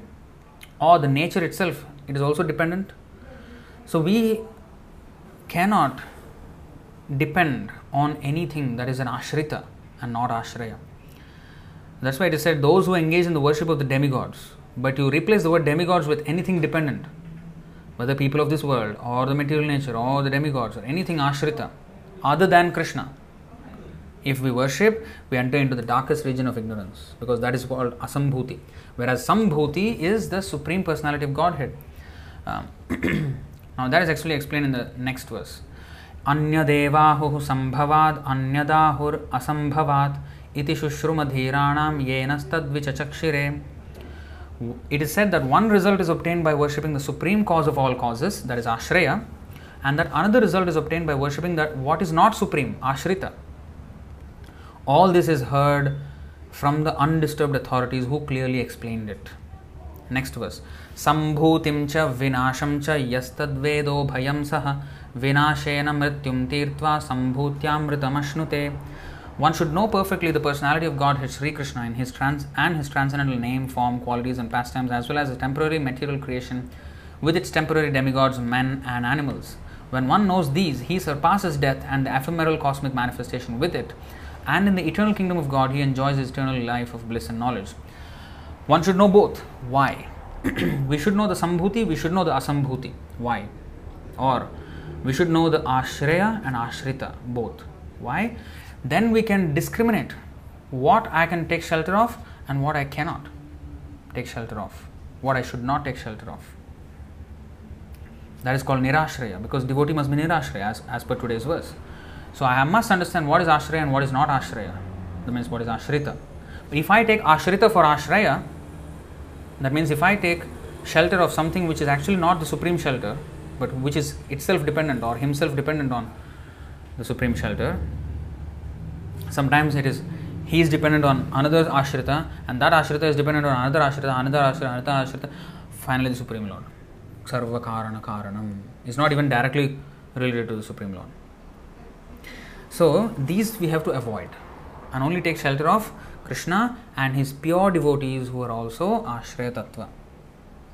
or the nature itself, it is also dependent. So we cannot depend on anything that is an ashrita and not ashraya. That's why it is said, those who engage in the worship of the demigods. But you replace the word demigods with anything dependent, whether people of this world or the material nature or the demigods or anything ashrita other than Krishna. If we worship, we enter into the darkest region of ignorance, because that is called asambhuti. Whereas sambhuti is the Supreme Personality of Godhead. Um, now that is actually explained in the next verse. Anya devahu sambhavad anyadahur asambhavat iti shushrumadhiranam yenastad vichachakshire. It is said that one result is obtained by worshipping the supreme cause of all causes, that is ashraya, and that another result is obtained by worshipping that what is not supreme, ashrita. All this is heard from the undisturbed authorities who clearly explained it. Next verse. Sambhutim cha vinasham cha yastad vedo bhayam saha vinashena mrityum tirtva sambhutyam mritamashnutte. One should know perfectly the personality of Godhead Sri Krishna in his trans and his transcendental name, form, qualities and pastimes, as well as the temporary material creation with its temporary demigods, men and animals. When one knows these, he surpasses death and the ephemeral cosmic manifestation with it, and in the eternal kingdom of God, he enjoys his eternal life of bliss and knowledge. One should know both. Why? We should know the sambhuti, we should know the asambhuti. Why? Or we should know the ashraya and ashrita, both. Why? Then we can discriminate what I can take shelter of and what I cannot take shelter of, what I should not take shelter of. That is called nirashraya, because devotee must be nirashraya as, as per today's verse. So I must understand what is ashraya and what is not ashraya. That means what is ashrita. But if I take ashrita for ashraya, that means if I take shelter of something which is actually not the supreme shelter, but which is itself dependent or himself dependent on the supreme shelter. Sometimes it is he is dependent on another ashrita, and that ashrita is dependent on another ashrita, another ashrita, another ashrita. Finally, the Supreme Lord. Sarva karana karanam is not even directly related to the Supreme Lord. So these we have to avoid and only take shelter of Krishna and his pure devotees who are also ashraya tattva,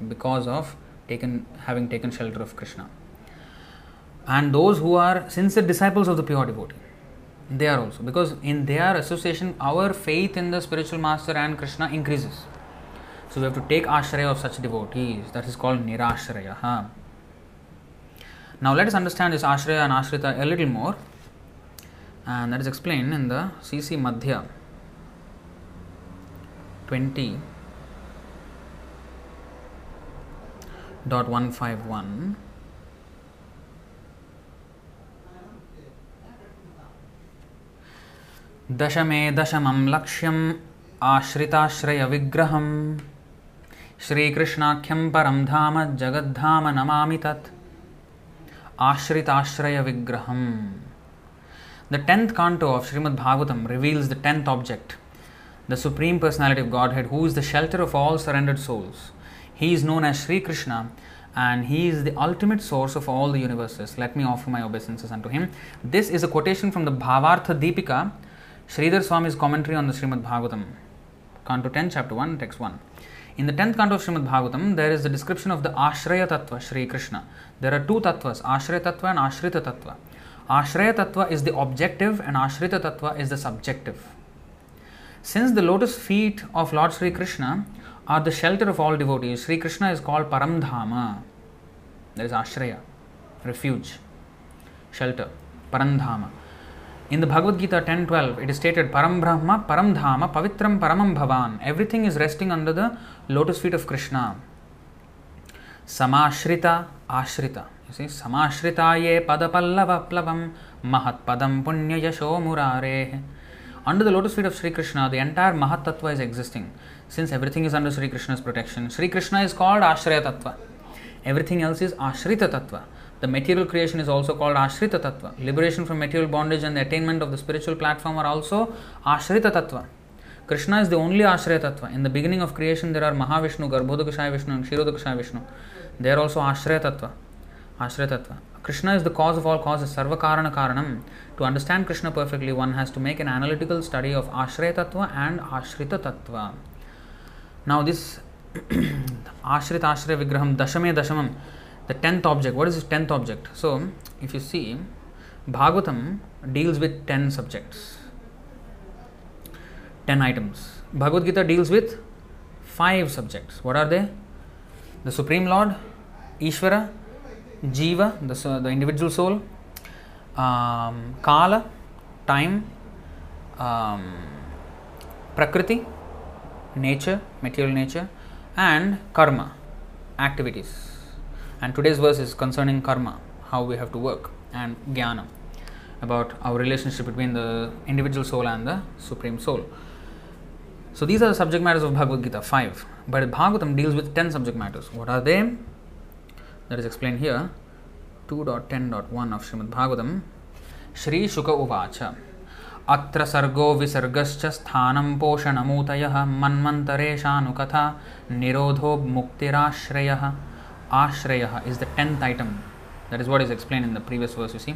because of taken having taken shelter of Krishna. And those who are sincere disciples of the pure devotee, they are also, because in their association our faith in the spiritual master and Krishna increases. So we have to take ashraya of such devotees. That is called nirashraya. Now let us understand this ashraya and ashrita a little more. And that is explained in the C C Madhya twenty point one fifty-one. Dashame dashamam lakshyam ashritashraya vigraham. Shri Krishna khyam param dhama jagad dhama namami tat. Ashritashraya vigraham. The tenth canto of Srimad Bhagavatam reveals the tenth object, the Supreme Personality of Godhead, who is the shelter of all surrendered souls. He is known as Shri Krishna and he is the ultimate source of all the universes. Let me offer my obeisances unto him. This is a quotation from the Bhavartha Deepika, Sridhar Swami's commentary on the Srimad Bhagavatam, Canto ten, Chapter one, Text one. In the tenth canto of Srimad Bhagavatam, there is the description of the Ashraya Tattva, Shri Krishna. There are two tattvas, Ashraya Tattva and Ashrita Tattva. Ashraya Tattva is the objective and Ashrita Tattva is the subjective. Since the lotus feet of Lord Sri Krishna are the shelter of all devotees, Sri Krishna is called Paramdhama. There is Ashraya, refuge, shelter, Paramdhama. In the Bhagavad Gita ten twelve, it is stated, Param Brahma, Param Dhama, Pavitram Paramam Bhavan. Everything is resting under the lotus feet of Krishna. Samashrita Ashrita. You see, Samashhritaye Padapallava Plavam Mahat Padam Punya Yasho Murare. Under the lotus feet of Sri Krishna, the entire Mahat Tattva is existing. Since everything is under Sri Krishna's protection, Sri Krishna is called Ashraya Tattva. Everything else is Ashrita Tattva. The material creation is also called Ashrita Tattva. Liberation from material bondage and the attainment of the spiritual platform are also Ashrita Tattva. Krishna is the only Ashraya Tattva. In the beginning of creation, there are Mahavishnu, Garbhodakshaya Vishnu and Kshirodakshaya Vishnu. They are also Ashraya Tattva. Ashraya Tattva. Krishna is the cause of all causes, Sarva Karana Karanam. To understand Krishna perfectly, one has to make an analytical study of Ashraya Tattva and Ashrita Tattva. Now this Ashrita Ashraya Vigraham Dashame Dashamam. The tenth object. What is this tenth object? So, if you see, Bhagavatam deals with ten subjects, ten items. Bhagavad Gita deals with five subjects. What are they? The Supreme Lord, Ishvara, Jiva, the, the individual soul, um, Kala, time, um, Prakriti, nature, material nature, and Karma, activities. And today's verse is concerning karma, how we have to work, and jnana, about our relationship between the individual soul and the supreme soul. So these are the subject matters of Bhagavad Gita, five. But Bhagavatam deals with ten subject matters. What are they? That is explained here, two ten point one of Srimad Bhagavatam. Shri Shuka Uvacha. Atra sargo visargascha sthanam poshanamutayaha manmantareshanukatha nirodho muktirashrayaha. Ashraya is the tenth item. That is what is explained in the previous verse, you see.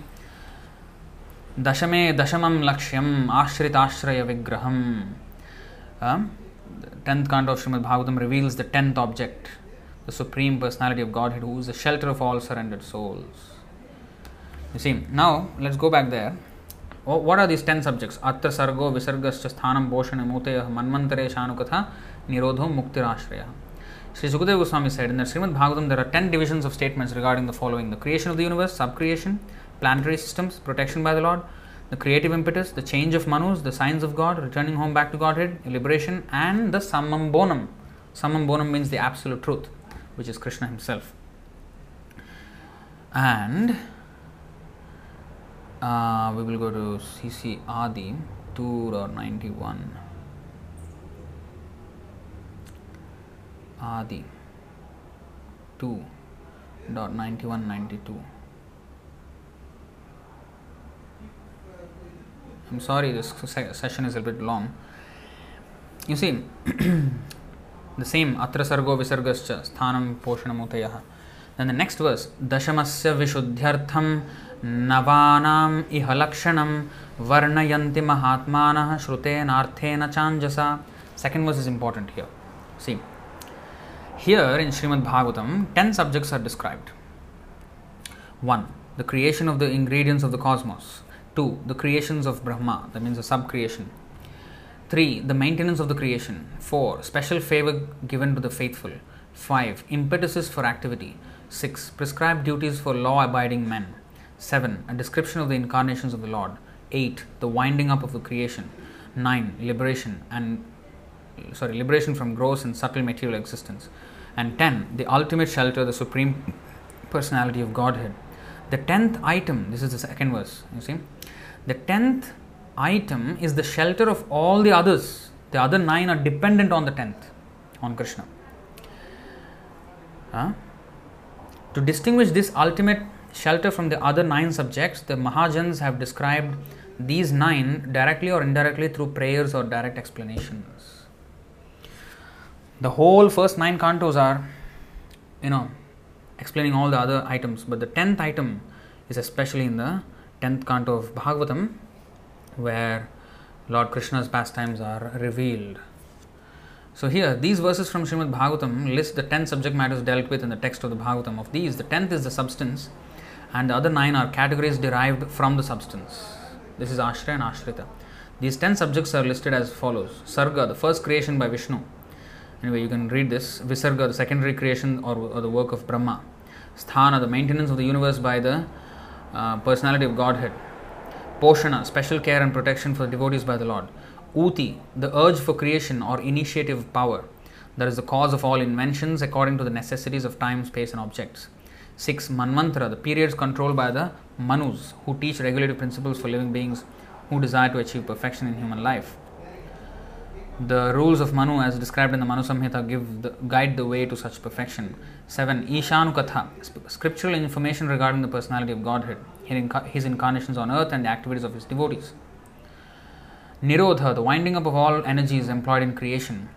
Dashame dashamam lakshyam ashrita ashraya vigraham. Uh, the tenth canto of Srimad Bhagavatam reveals the tenth object, the Supreme Personality of Godhead, who is the shelter of all surrendered souls. You see, now let's go back there. Oh, what are these ten subjects? Atra sargo visargascha sthanam bhoshanam utayah manmantare shanukatha nirodho muktirashraya. Sri Sukadeva Goswami said, in the Srimad Bhagavatam, there are ten divisions of statements regarding the following: the creation of the universe, sub-creation, planetary systems, protection by the Lord, the creative impetus, the change of Manus, the signs of God, returning home back to Godhead, liberation, and the Sammam Bonam. Sammam Bonam means the absolute truth, which is Krishna himself. And uh, we will go to C C Adi two ninety-one. Adi two ninety-one ninety-two. I'm sorry, this session is a bit long. You see, the same Atra Sargo Visargascha Sthanam Poshanamutayaha. Then the next verse, Dashamasya Vishuddhyartham Navanam Ihalakshanam Varnayanti Mahatmanah Shruten Arthena Chanjasa. Second verse is important here. See. Here in Srimad Bhagavatam, ten subjects are described. one. The creation of the ingredients of the cosmos. two. The creations of Brahma, that means the sub-creation. three. The maintenance of the creation. four. Special favor given to the faithful. five. Impetuses for activity. six. Prescribed duties for law-abiding men. seven. A description of the incarnations of the Lord. eight. The winding up of the creation. nine. Liberation and Sorry, liberation from gross and subtle material existence. And ten, the ultimate shelter, the Supreme Personality of Godhead. The tenth item, this is the second verse, you see. The tenth item is the shelter of all the others. The other nine are dependent on the tenth, on Krishna. Huh? To distinguish this ultimate shelter from the other nine subjects, the Mahajans have described these nine directly or indirectly through prayers or direct explanations. The whole first nine cantos are, you know, explaining all the other items, but the tenth item is especially in the tenth canto of Bhagavatam, where Lord Krishna's pastimes are revealed. So here, these verses from Srimad Bhagavatam list the ten subject matters dealt with in the text of the Bhagavatam. Of these, the tenth is the substance, and the other nine are categories derived from the substance. This is Ashraya and Ashrita. These ten subjects are listed as follows. Sarga, the first creation by Vishnu. Anyway, you can read this. Visarga, the secondary creation or, or the work of Brahma. Sthana, the maintenance of the universe by the uh, personality of Godhead. Poshana, special care and protection for the devotees by the Lord. Uti, the urge for creation or initiative power, that is the cause of all inventions according to the necessities of time, space and objects. six. Manmantra, the periods controlled by the Manus, who teach regulative principles for living beings who desire to achieve perfection in human life. The rules of Manu as described in the Manu Samhita give the, guide the way to such perfection. seven. Ishanukatha, scriptural information regarding the personality of Godhead, his incarnations on earth and the activities of his devotees. Nirodha, the winding up of all energies employed in creation.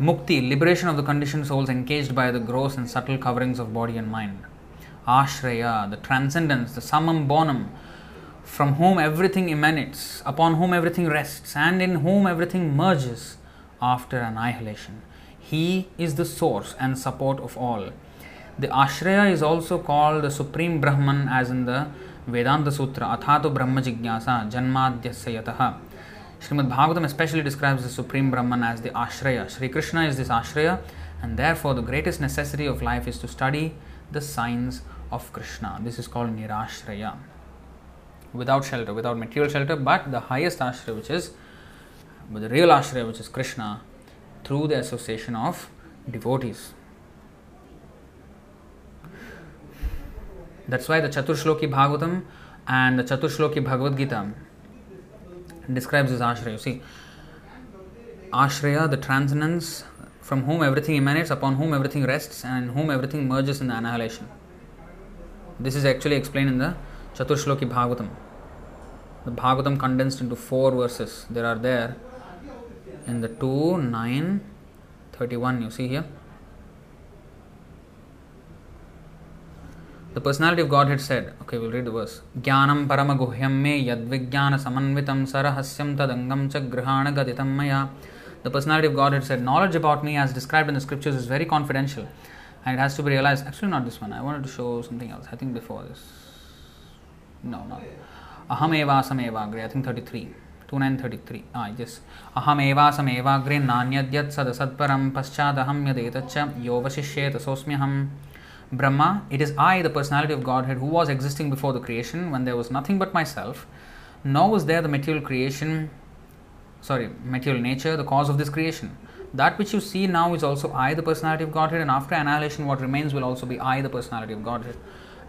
Mukti, liberation of the conditioned souls engaged by the gross and subtle coverings of body and mind. Ashraya, the transcendence, the summum bonum, from whom everything emanates, upon whom everything rests, and in whom everything merges after annihilation. He is the source and support of all. The Ashraya is also called the Supreme Brahman, as in the Vedanta Sutra, Athato Brahma Jignasa Janmadhyasayataha. Srimad Bhagavatam especially describes the Supreme Brahman as the Ashraya. Shri Krishna is this Ashraya, and therefore the greatest necessity of life is to study the signs of Krishna. This is called Nirashraya. Without shelter, without material shelter, but the highest Ashraya, which is the real Ashraya, which is Krishna, through the association of devotees. That's why the Chaturshloki Bhagavatam and the Chaturshloki Bhagavad Gita describes this Ashraya. You see, Ashraya, the transcendence, from whom everything emanates, upon whom everything rests, and in whom everything merges in the annihilation. This is actually explained in the Chaturshloki Bhagavatam. The Bhagavatam condensed into four verses. There are there in the two, nine, thirty-one, you see here. The personality of Godhead said, okay, we'll read the verse. Jnanam parama guhyam me yadvigyana samanvitam sarahasyam tadangam cha grihana gaditam maya. The personality of Godhead said, knowledge about me as described in the scriptures is very confidential and it has to be realized. Actually, not this one. I wanted to show something else. I think before this. No, no. Aham evasam evagre. I think thirty-three. two nine three three. Ah, yes. Aham evasam evagre nanyadyat sadasadparam paschadaham yadetatcha yovashishye tasosmyaham. Brahma, it is I, the personality of Godhead, who was existing before the creation when there was nothing but myself, nor was there the material creation, sorry, material nature, the cause of this creation. That which you see now is also I, the personality of Godhead, and after annihilation, what remains will also be I, the personality of Godhead.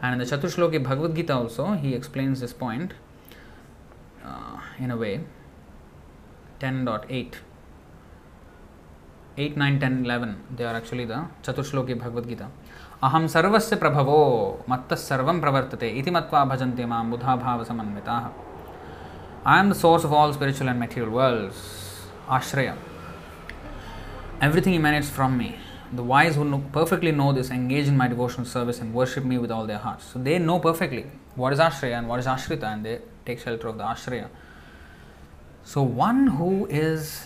And in the Chaturshloki Bhagavad Gita also, he explains this point uh, in a way. ten point eight. eight, nine, ten, eleven, they are actually the Chaturshloki Bhagavad Gita. Aham sarvasya prabhavo mattas sarvam pravartate iti matva bhajante mam buddha bhava samanvitaha. I am the source of all spiritual and material worlds. Ashraya. Everything emanates from me. The wise who know, perfectly know this engage in my devotional service and worship me with all their hearts. So they know perfectly what is Ashraya and what is Ashrita, and they take shelter of the Ashraya. So one who is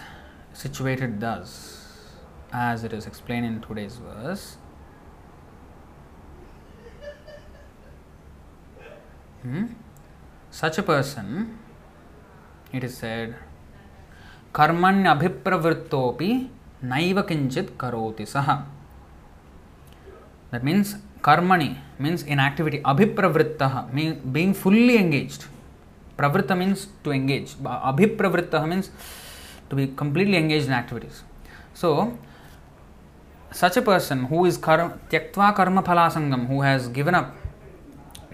situated thus, as it is explained in today's verse. Hmm? Such a person, it is said, karmanya abhipravrittopi naiva kinchit karoti saha. That means karmani means inactivity, abhipravrittaha means being fully engaged. Pravritta means to engage, abhipravrittaha means to be completely engaged in activities. So, such a person who is karma, tyaktva karma phalasangam, who has given up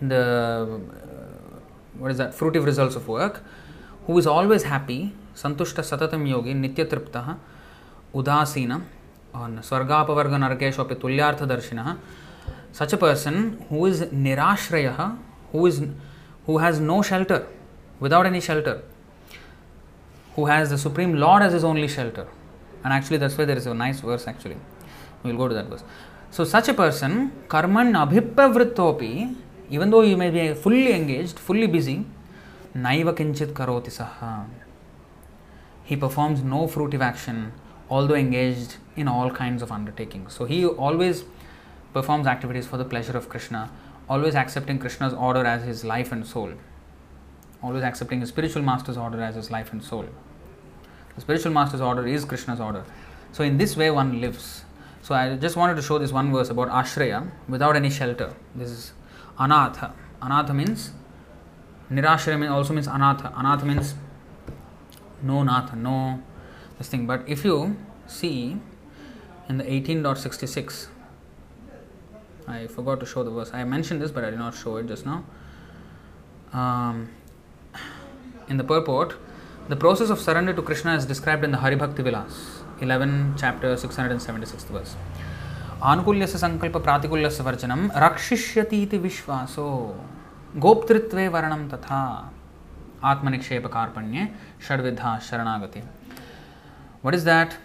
the uh, what is that fruitive results of work, who is always happy, santushta satatam yogi nitya triptaha udasina on swargapavarga narakesho api tulyartha darshinaha, such a person who is nirashrayaha, who is who has no shelter, without any shelter, who has the Supreme Lord as his only shelter. And actually that's why there is a nice verse actually. We will go to that verse. So such a person, karman abhipravrittopi, even though he may be fully engaged, fully busy, naiva kinchit karoti saha. He performs no fruitive action, although engaged in all kinds of undertakings. So he always performs activities for the pleasure of Krishna, always accepting Krishna's order as his life and soul, always accepting his spiritual master's order as his life and soul. The spiritual master's order is Krishna's order. So in this way one lives. So I just wanted to show this one verse about ashraya, without any shelter. This is anatha. Anatha means, nirashraya also means anatha. Anatha means no natha, no this thing. But if you see in the eighteen point sixty-six, I forgot to show the verse. I mentioned this, but I did not show it just now. Um, in the purport, the process of surrender to Krishna is described in the Hari Bhakti Vilas, eleven chapter, six hundred seventy-sixth verse. Anukulyasa sankalpa pratikulyasa varjanam rakshishyati iti vishvaso goptritve varanam tatha atmanikshepa karpanye shadvidha sharanagati. What is that?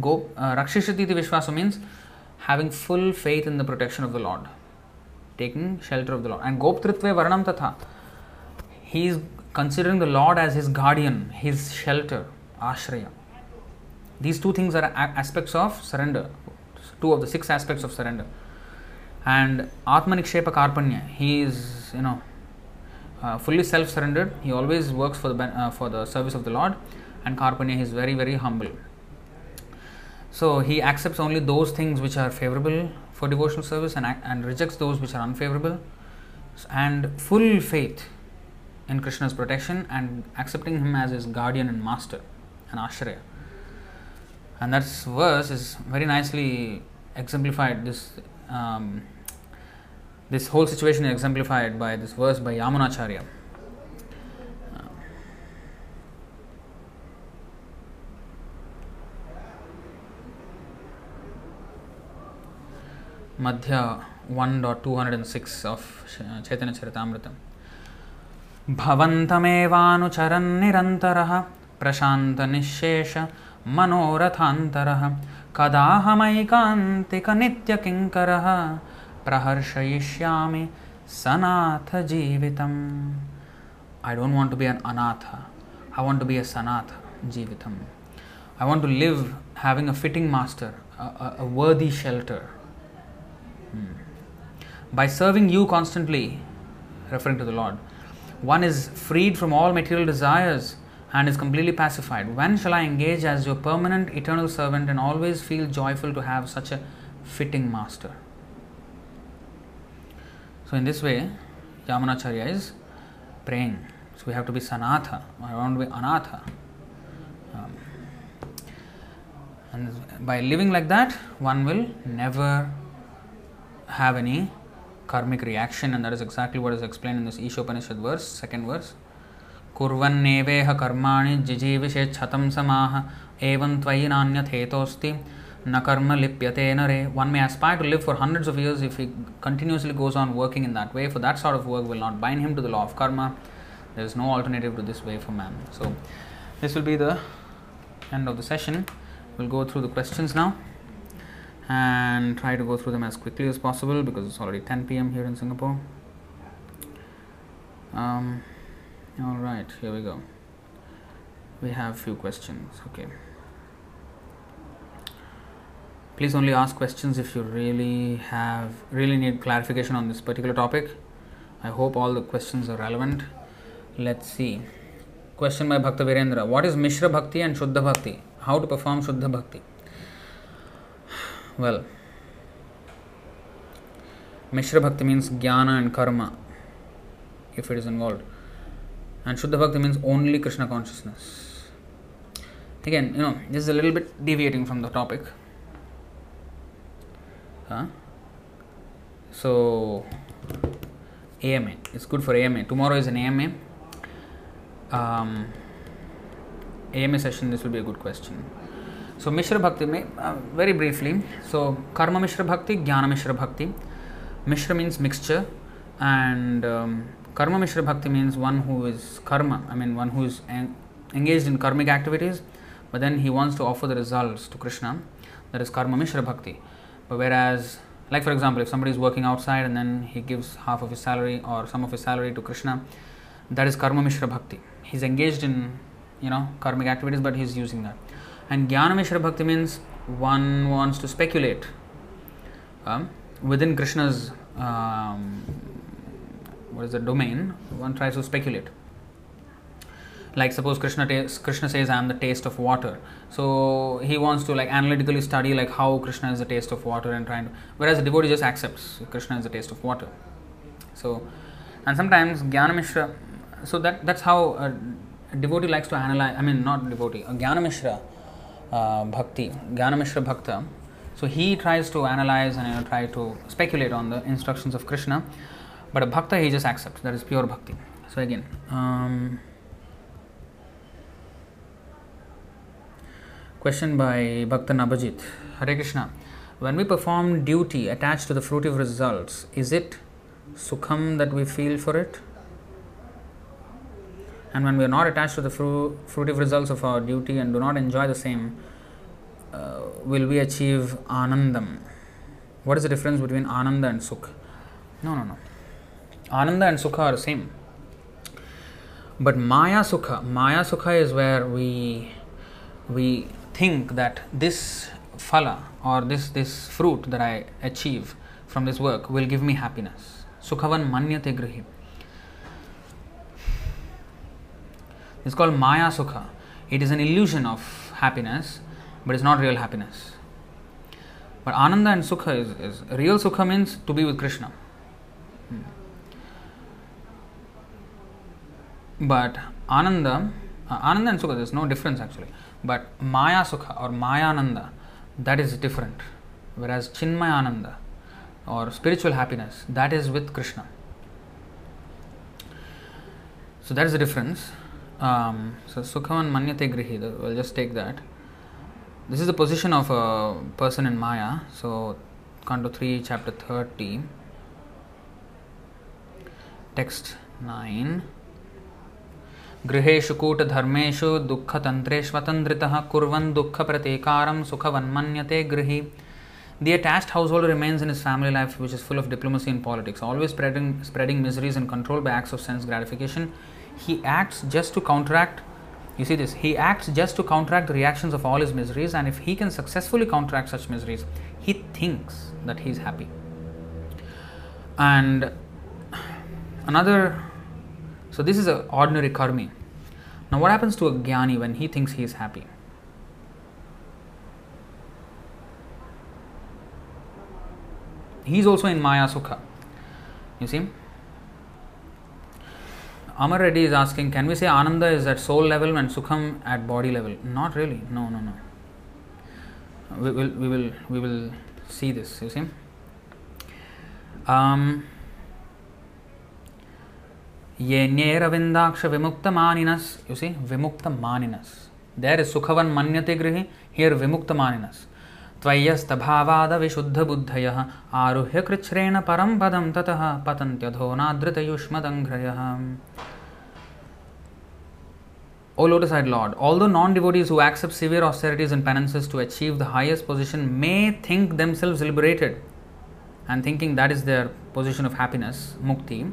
Go, uh, rakshishyati iti vishvaso means having full faith in the protection of the Lord, taking shelter of the Lord. And goptritve varanam tatha, he is considering the Lord as his guardian, his shelter, ashraya. These two things are aspects of surrender, two of the six aspects of surrender. And atmanikshepa karpanya, he is, you know, uh, fully self-surrendered. He always works for the uh, for the service of the Lord. And karpanya, he is very, very humble. So he accepts only those things which are favorable for devotional service and, and rejects those which are unfavorable. And full faith in Krishna's protection and accepting him as his guardian and master and ashraya. And that verse is very nicely exemplified. This um, this whole situation is exemplified by this verse by Yamunacharya. Madhya one point two oh six of Chaitanya Charitamrita. Bhavantamevanu charan nirantaraha prashanta nishesha manorathantaraha kadahamaikantika nitya kinkaraha praharshayishyami sanatha jivitam. I don't want to be an anatha. I want to be a sanatha jivitam. I want to live having a fitting master, a, a, a worthy shelter. Hmm. By serving you constantly, referring to the Lord, one is freed from all material desires and is completely pacified. When shall I engage as your permanent eternal servant and always feel joyful to have such a fitting master? So in this way, Yamunacharya is praying. So we have to be sanatha, I want to be anatha. Um, and by living like that, one will never have any karmic reaction, and that is exactly what is explained in this Isha Upanishad verse, second verse. Kurvan neveha karmani jijivishe chatam samaha evan tvayi nanya thetosti na karma lipyate nare. One may aspire to live for hundreds of years if he continuously goes on working in that way, for that sort of work will not bind him to the law of karma. There is no alternative to this way for man. So this will be the end of the session. We'll go through the questions now and try to go through them as quickly as possible because it's already ten p.m. here in Singapore. Um, all right, here we go. We have a few questions. Okay. Please only ask questions if you really have really need clarification on this particular topic. I hope all the questions are relevant. Let's see. Question by Bhakta Virendra: what is Mishra Bhakti and Shuddha Bhakti? How to perform Shuddha Bhakti? Well, Mishra Bhakti means jnana and karma, if it is involved. And Shuddha Bhakti means only Krishna consciousness. Again, you know, this is a little bit deviating from the topic. Huh? So, A M A. It's good for A M A. Tomorrow is an A M A. Um, A M A session, this will be a good question. So Mishra Bhakti, uh, very briefly, so Karma Mishra Bhakti, Jnana Mishra Bhakti. Mishra means mixture, and um, Karma Mishra Bhakti means one who is karma, I mean one who is en- engaged in karmic activities, but then he wants to offer the results to Krishna. That is Karma Mishra Bhakti. Whereas, like for example, if somebody is working outside and then he gives half of his salary or some of his salary to Krishna, that is karma mishra bhakti. He's engaged in, you know, karmic activities, but he's using that. And jnana mishra bhakti means one wants to speculate um, within Krishna's um, what is the domain. One tries to speculate. Like suppose Krishna ta- Krishna says, "I am the taste of water." So he wants to like analytically study like how Krishna is the taste of water and trying to. Whereas the devotee just accepts Krishna is the taste of water. So, and sometimes jnana mishra. So that that's how a, a devotee likes to analyze. I mean, not devotee. A jnana mishra uh, bhakti, jnana mishra bhakta. So he tries to analyze and you know, try to speculate on the instructions of Krishna. But a bhakta he just accepts. That is pure bhakti. So again. Um, Question by Bhakta Nabhajit. Hare Krishna. When we perform duty attached to the fruitive results, is it sukham that we feel for it? And when we are not attached to the fru- fruitive results of our duty and do not enjoy the same, uh, will we achieve anandam? What is the difference between ananda and sukha? No, no, no. Ananda and sukha are the same. But maya sukha, maya sukha is where we we think that this phala or this, this fruit that I achieve from this work will give me happiness. Sukhavan manyate grihi. It's called maya sukha. It is an illusion of happiness, but it's not real happiness. But ananda and sukha is, is real sukha means to be with Krishna. But ananda, uh, ananda and sukha, there's no difference actually. But maya sukha or maya ananda, that is different. Whereas chinmaya ananda or spiritual happiness, that is with Krishna. So that is the difference. Um, so sukhavan manyate grihi, we'll just take that. This is the position of a person in maya. So Canto three, Chapter thirty, Text nine. गृहेषु कूट धर्मेषु दुःख तंत्रे स्वतंत्रितः कुर्वन् दुःख प्रतीकारं सुखवन्मन्यते गृहि. The attached householder remains in his family life, which is full of diplomacy and politics, always spreading, spreading miseries and controlled by acts of sense gratification. He acts just to counteract, you see this, he acts just to counteract the reactions of all his miseries, and if he can successfully counteract such miseries, he thinks that he is happy. And another, so this is an ordinary karmi. Now what happens to a jnani when he thinks he is happy? He is also in maya sukha. You see? Amar Reddy is asking, can we say ananda is at soul level and sukham at body level? Not really. No, no, no. We will, we will, we will see this. You see? Um... Ye nyera vindaksha vimukta maninas. You see, vimukta maninas. There is sukhavan manyate grihi. Here vimukta maninas. Tvayasta bhavada vishuddha buddhayah aruhya krichrena param padam tataha patantyadho nadrita yushmadangrayah. O Lotus-eyed Lord, although non-devotees who accept severe austerities and penances to achieve the highest position may think themselves liberated, and thinking that is their position of happiness, mukti,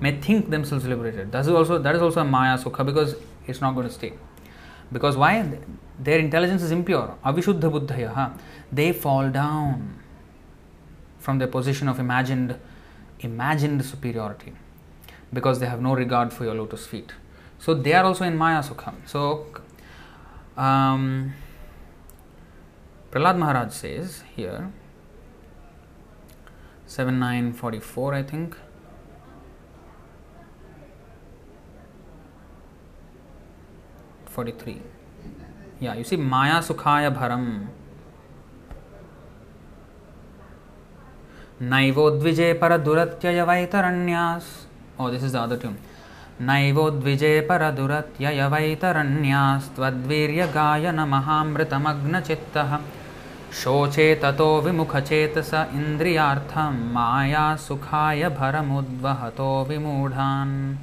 may think themselves liberated. That is also that is also a maya sukha, because it's not going to stay. Because why? Their intelligence is impure. Avishuddha buddhayaha. They fall down from their position of imagined imagined superiority, because they have no regard for your lotus feet. So they are also in maya sukha. So um, Prahlad Maharaj says here, seven nine forty-four, I think. forty-three. Yeah, you see, maya sukhaya bharam naivodvije paraduratyaya vaitaranyas. Oh, this is the other tune. Naivodvije paraduratyaya vaitaranyas tvadvirya gayana mahamritamagna chittaha shoche tato vimukha chetasa indriyartham maya sukhaya bharamudvahato vimudhan.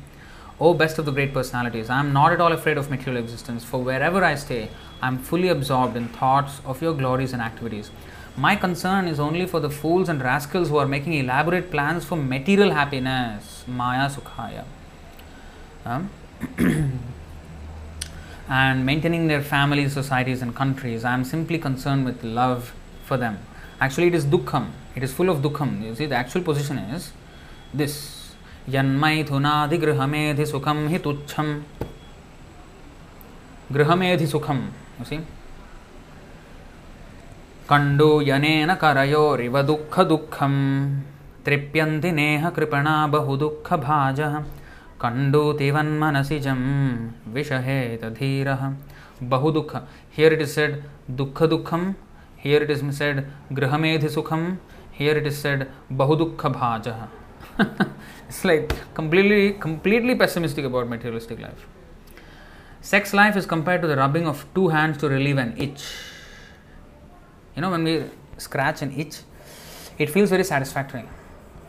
O best of the great personalities, I am not at all afraid of material existence, for wherever I stay, I am fully absorbed in thoughts of your glories and activities. My concern is only for the fools and rascals who are making elaborate plans for material happiness. Maya Sukhaya. Um, and maintaining their families, societies and countries. I am simply concerned with love for them. Actually, it is dukkham. It is full of dukkham. You see, the actual position is this. Yanmai thunadhi grihamedhi sukham hituchham. Grihamedhi sukham. You see? Kandu yanena karayo riva dukha dukkham. Tripyanti neha kripana bahu dukha bhajaha. Kandu tivan manasijam vishaheta dhiraha. Bahu dukha. Here it is said dukha dukkham. Here it is said grihamedhi sukham. Here it is said bahu dukha bhajaha. It's like completely, completely pessimistic about materialistic life. Sex life is compared to the rubbing of two hands to relieve an itch. You know, when we scratch an itch, it feels very satisfactory.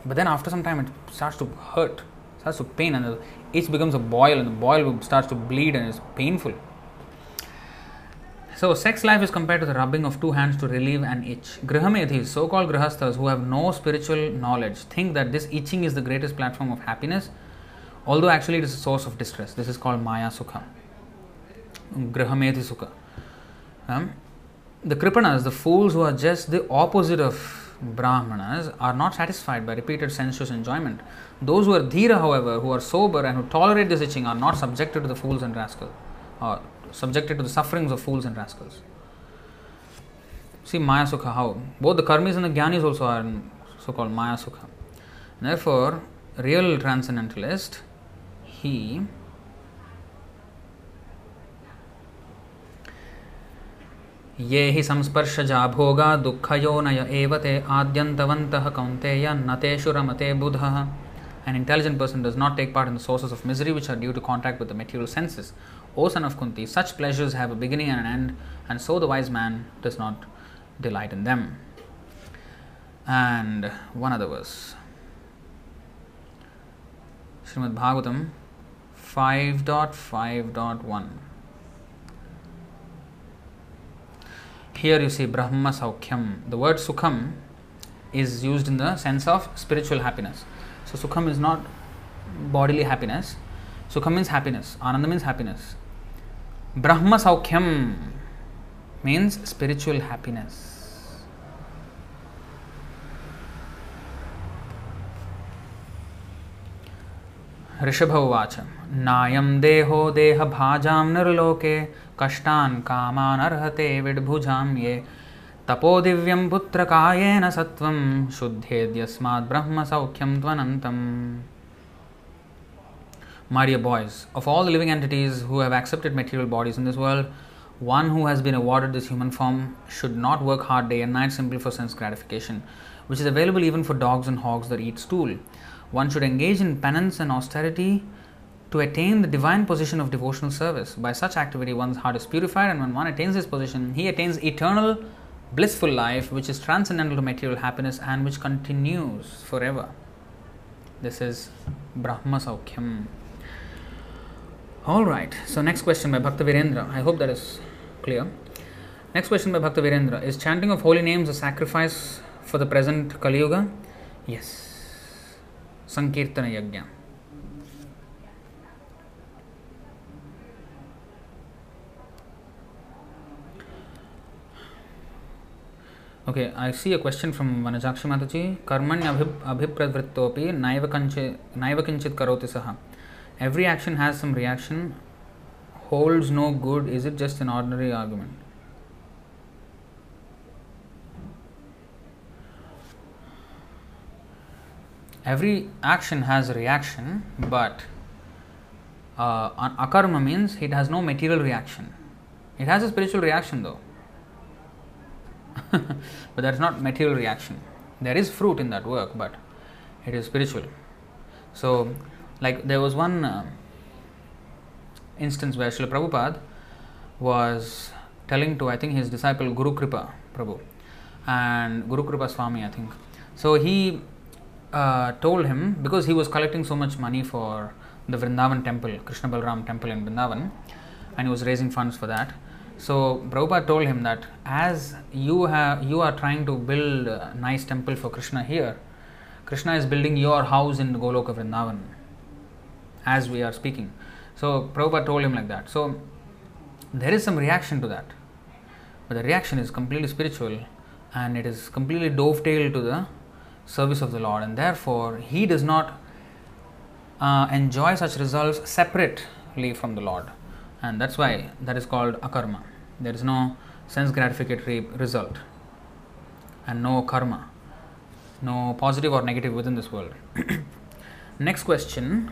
But then after some time, it starts to hurt, starts to pain, and the itch becomes a boil, and the boil starts to bleed, and it's painful. So, sex life is compared to the rubbing of two hands to relieve an itch. Grihamedhis, so-called grihasthas who have no spiritual knowledge, think that this itching is the greatest platform of happiness, although actually it is a source of distress. This is called Maya Sukha. Grihamedhi Sukha. Um, The Kripanas, the fools who are just the opposite of Brahmanas, are not satisfied by repeated sensuous enjoyment. Those who are Dhira, however, who are sober and who tolerate this itching, are not subjected to the fools and rascals, or subjected to the sufferings of fools and rascals. See, Maya Sukha, how? Both the Karmis and the Jnanis also are so-called Maya Sukha. Therefore, real transcendentalist, he... Yehi samsparshaja bhoga dukkhayonaya evate adyantavantaha kaunteya nateshu ramate buddhaha. An intelligent person does not take part in the sources of misery which are due to contact with the material senses. O son of Kunti, such pleasures have a beginning and an end, and so the wise man does not delight in them. And one other verse. Srimad Bhagavatam five point five point one. Here you see Brahma Saukyam. The word Sukham is used in the sense of spiritual happiness. So Sukham is not bodily happiness. Sukham means happiness. Ananda means happiness. Brahma Saukyam means spiritual happiness. Rishabhavacha. Nayam deho deha bhajam nirloke. Kashtan kaman arhate vidbhujam ye tapo divyam putra kayena sattvam shuddhedyasmad brahma saukyam tvanantam. My dear boys, of all the living entities who have accepted material bodies in this world, one who has been awarded this human form should not work hard day and night simply for sense gratification, which is available even for dogs and hogs that eat stool. One should engage in penance and austerity to attain the divine position of devotional service. By such activity, one's heart is purified, and when one attains this position, he attains eternal, blissful life, which is transcendental to material happiness and which continues forever. This is Brahma Saukyam. Alright, so next question by Bhakta Virendra. I hope that is clear. Next question by Bhakta Virendra. Is chanting of holy names a sacrifice for the present Kali Yuga? Yes. Sankirtana Yajna. Okay, I see a question from Vanajakshi Mataji. Karmanya abhipravrittopi naiva kinchit karoti saha. Every action has some reaction, holds no good. Is it just an ordinary argument? Every action has a reaction, but uh, akarma means it has no material reaction. It has a spiritual reaction though. But that is not material reaction. There is fruit in that work, but it is spiritual. So, like there was one uh, instance where Srila Prabhupada was telling to, I think, his disciple Guru Kripa Prabhu and Guru Kripa Swami, I think. So he uh, told him, because he was collecting so much money for the Vrindavan temple, Krishna Balaram temple in Vrindavan, and he was raising funds for that. So Prabhupada told him that as you have, you are trying to build a nice temple for Krishna here, Krishna is building your house in Goloka Vrindavan as we are speaking. So Prabhupada told him like that. So there is some reaction to that, but the reaction is completely spiritual and it is completely dovetailed to the service of the Lord, and therefore he does not uh, enjoy such results separately from the Lord, and that's why that is called akarma. There is no sense gratificatory result and no karma, no positive or negative within this world. Next question,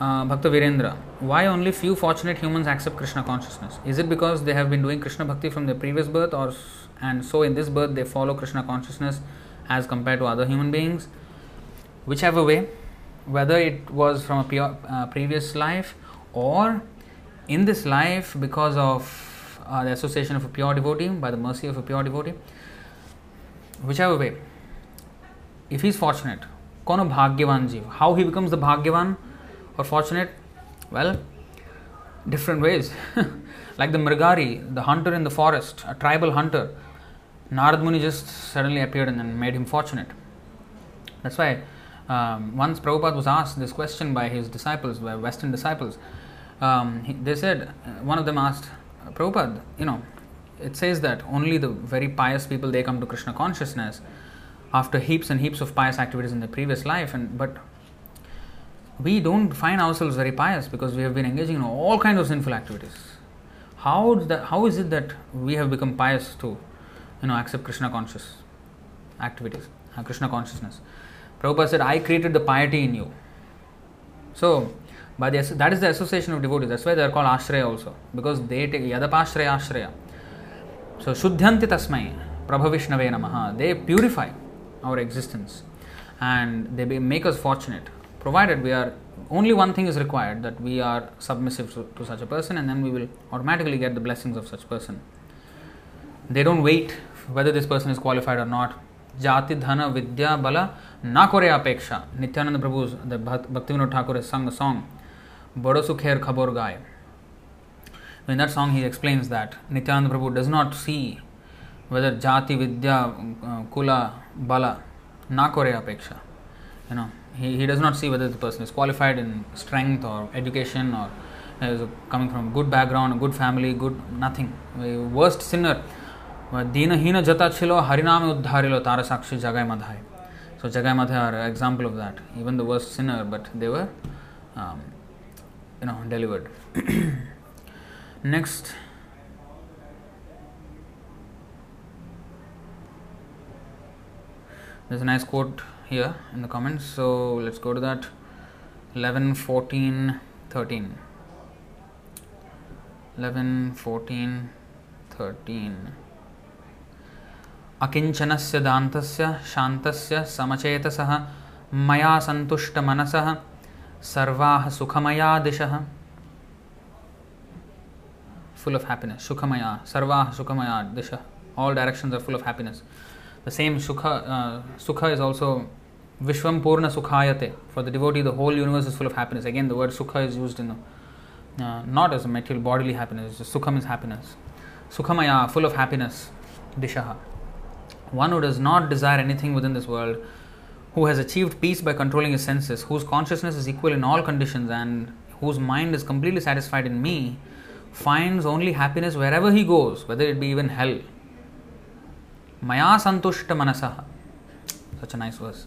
uh, Bhakta Virendra, why only few fortunate humans accept Krishna consciousness? Is it because they have been doing Krishna Bhakti from their previous birth, or and so in this birth they follow Krishna consciousness as compared to other human beings? Whichever way, whether it was from a pure, uh, previous life or in this life because of uh, the association of a pure devotee, by the mercy of a pure devotee, whichever way, if he is fortunate, kono bhagyavan jeev, how he becomes the bhagyavan or fortunate? Well, different ways. Like the Mrigari, the hunter in the forest, a tribal hunter, Narad Muni just suddenly appeared and then made him fortunate. That's why um, once Prabhupada was asked this question by his disciples, by Western disciples. Um, he, they said, one of them asked, Prabhupada, you know, it says that only the very pious people, they come to Krishna consciousness after heaps and heaps of pious activities in their previous life, and but we don't find ourselves very pious because we have been engaging in all kinds of sinful activities. How, that, how is it that we have become pious too? You know, accept Krishna conscious activities, Krishna consciousness. Prabhupada said, I created the piety in you. So, by the, that is the association of devotees. That's why they are called ashraya also, because they take yadapashraya ashraya. So, shuddhyanti tasmai prabhavishnave namaha. They purify our existence and they make us fortunate, provided we are, only one thing is required, that we are submissive to, to such a person, and then we will automatically get the blessings of such person. They don't wait whether this person is qualified or not. Jati, dhana, vidya, bala, na kore apeksha. Nityananda Prabhu's, the Bhaktivinoda Thakur has sung a song, Bado sukher khabor gaye. In that song he explains that Nityananda Prabhu does not see whether jati, vidya, kula, bala, na kore apeksha. You know, he, he does not see whether the person is qualified in strength or education or is coming from a good background, a good family, good nothing. The worst sinner. Dina hina jata chilo hariname uddharilo tarasakshi jagai madhai. So jagai madhai are an example of that. Even the worst sinner, but they were, um, you know, delivered. Next. There's a nice quote here in the comments. So let's go to that. eleven, fourteen, thirteen. eleven, fourteen, thirteen. Akinchanasya dantasya shantasya samachetasah maya santushta manasah sarvah sukhamaya dishah. Full of happiness. Sukhamaya. Sarvah sukhamaya dishah. All directions are full of happiness. The same sukha, uh, sukha is also Vishwam Purna Sukhayate. For the devotee, the whole universe is full of happiness. Again, the word sukha is used in the, uh, not as a material bodily happiness. Just sukham is happiness. Sukhamaya, full of happiness. Dishaha. One who does not desire anything within this world, who has achieved peace by controlling his senses, whose consciousness is equal in all conditions, and whose mind is completely satisfied in me, finds only happiness wherever he goes, whether it be even hell. Maya santushta manasaha. Such a nice verse.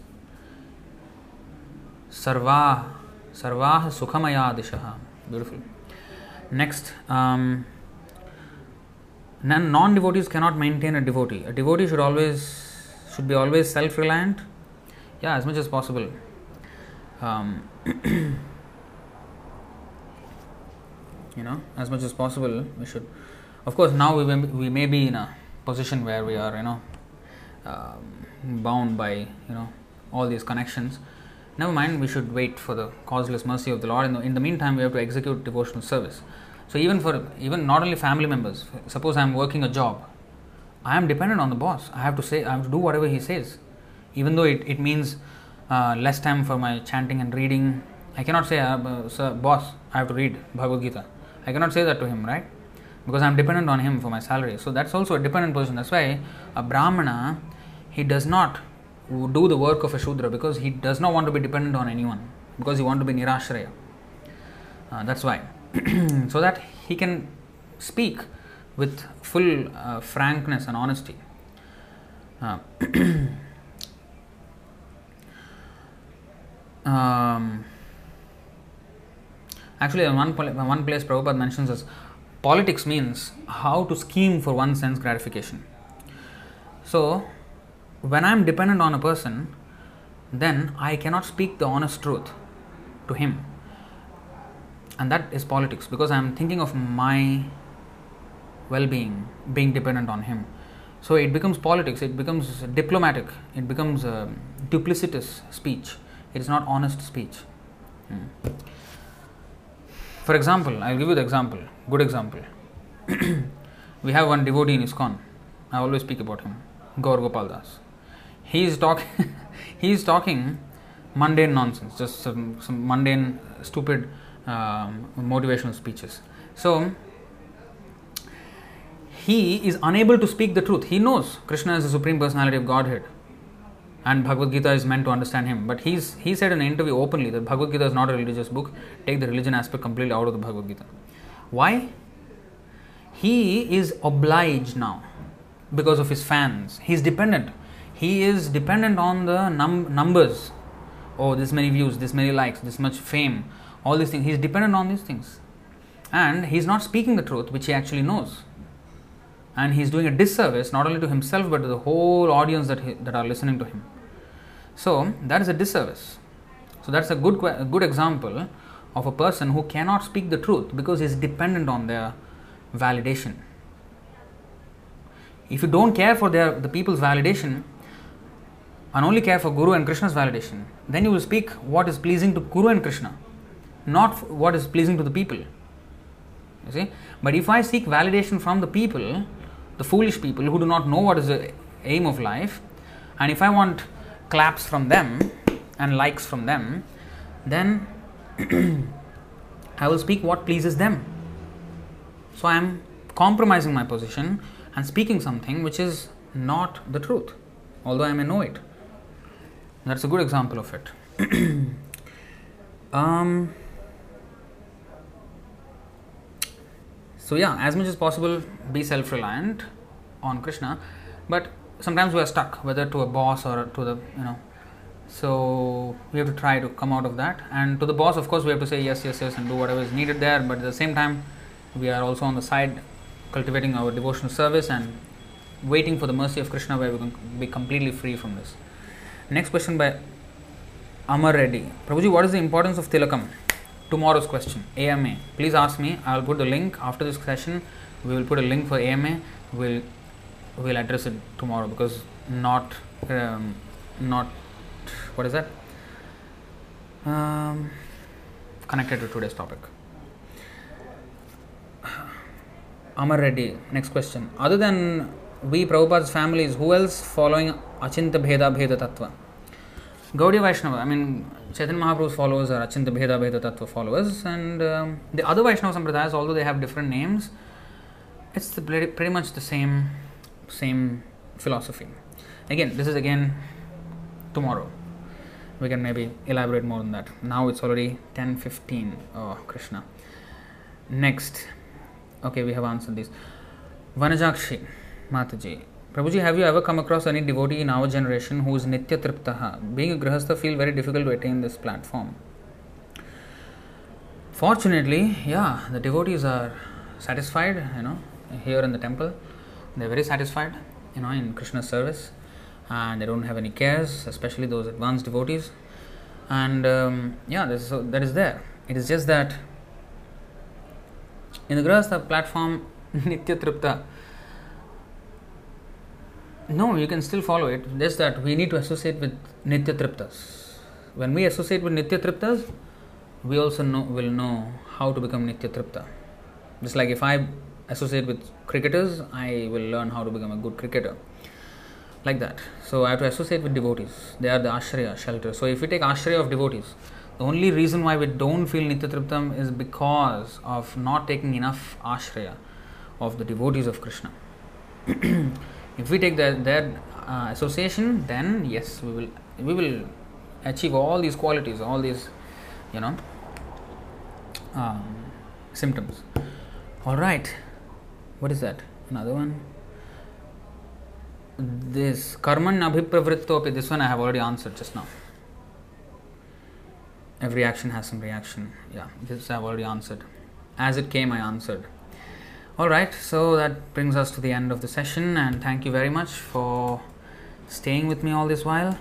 Sarvah, sarvah sukhamaya dishaha. Beautiful. Next. Um, Non-devotees cannot maintain a devotee. A devotee should always should be always self-reliant. Yeah, as much as possible. Um, you know, as much as possible, we should. Of course, now we may, we may be in a position where we are, you know, uh, bound by, you know, all these connections. Never mind. We should wait for the causeless mercy of the Lord. In the, in the meantime, we have to execute devotional service. So even for, even not only family members, suppose I am working a job, I am dependent on the boss. I have to say, I have to do whatever he says. Even though it, it means uh, less time for my chanting and reading. I cannot say, uh, sir, boss, I have to read Bhagavad Gita. I cannot say that to him, right? because I am dependent on him for my salary. So that's also a dependent position. That's why a Brahmana, he does not do the work of a Shudra because he does not want to be dependent on anyone, because he want to be Nirashraya. Uh, that's why. So that he can speak with full uh, frankness and honesty. Uh, um, actually, one, one place Prabhupada mentions is, politics means how to scheme for one's sense gratification. So, when I am dependent on a person, then I cannot speak the honest truth to him. And that is politics, because I am thinking of my well-being, being dependent on him. So it becomes politics, it becomes diplomatic, it becomes uh, duplicitous speech. It is not honest speech. Hmm. For example, I will give you the example, good example. We have one devotee in ISKCON, I always speak about him, Gaur Gopal Das. He is, talk- he is talking mundane nonsense, just some, some mundane, stupid um, motivational speeches. So, he is unable to speak the truth. He knows Krishna is the Supreme Personality of Godhead and Bhagavad Gita is meant to understand him. But he's, he said in an interview openly that Bhagavad Gita is not a religious book. Take the religion aspect completely out of the Bhagavad Gita. Why? He is obliged now because of his fans. He's dependent. He is dependent on the num- numbers. Oh, this many views, this many likes, this much fame, all these things. He's dependent on these things. And he's not speaking the truth, which he actually knows. And he's doing a disservice not only to himself but to the whole audience that he, that are listening to him. So that is a disservice. So that's a good a good example of a person who cannot speak the truth because he's dependent on their validation. If you don't care for their the people's validation and only care for Guru and Krishna's validation, then you will speak what is pleasing to Guru and Krishna, not what is pleasing to the people. You see, but if I seek validation from the people, the foolish people who do not know what is the aim of life, and if I want claps from them and likes from them, then I will speak what pleases them. So I am compromising my position and speaking something which is not the truth, although I may know it. That's a good example of it. um, So yeah, as much as possible, be self-reliant on Krishna, but sometimes we are stuck, whether to a boss or to the, you know, so we have to try to come out of that. And to the boss, of course, we have to say yes, yes, yes, and do whatever is needed there, but at the same time, we are also on the side cultivating our devotional service and waiting for the mercy of Krishna, where we can be completely free from this. Next question by Amar Reddy. Prabhuji, what is the importance of Tilakam? Tomorrow's question, A M A. Please ask me. I will put the link after this session. We will put a link for A M A. We'll we'll address it tomorrow, because not um, not what is that um, connected to today's topic. Amar Reddy. Next question. Other than we Prabhupada's families, who else following Achinta Bheda Bheda Tattva? Gaudiya Vaishnava. I mean, Chaitanya Mahaprabhu's followers are Achinta Bheda Bheda Tattva followers, and um, the other Vaishnava Sampradayas, although they have different names, it's the, pretty much the same same philosophy. Again, this is again tomorrow. We can maybe elaborate more on that. Now it's already ten fifteen. Oh, Krishna. Next. Okay, we have answered these. Vanajakshi Mataji. Prabhuji, have you ever come across any devotee in our generation who is nitya triptaha? Being a grihastha feels very difficult to attain this platform. Fortunately, yeah, the devotees are satisfied, you know, here in the temple. They are very satisfied, you know, in Krishna's service. And they don't have any cares, especially those advanced devotees. And um, yeah, so that is there. It is just that in the grihastha platform, nitya triptaha, no, you can still follow it. Just that we need to associate with Nitya Triptas. When we associate with Nitya Triptas, we also know, will know how to become Nitya Tripta. Just like if I associate with cricketers, I will learn how to become a good cricketer. Like that. So I have to associate with devotees. They are the Ashraya, shelter. So if we take Ashraya of devotees, the only reason why we don't feel Nitya Triptam is because of not taking enough Ashraya of the devotees of Krishna. If we take that, that uh, association, then yes, we will we will achieve all these qualities, all these, you know, um, symptoms. All right, what is that? Another one. This karman abhipravrittopi, this one I have already answered just now. Every action has some reaction. Yeah, this I have already answered. As it came, I answered. Alright, so that brings us to the end of the session, and thank you very much for staying with me all this while.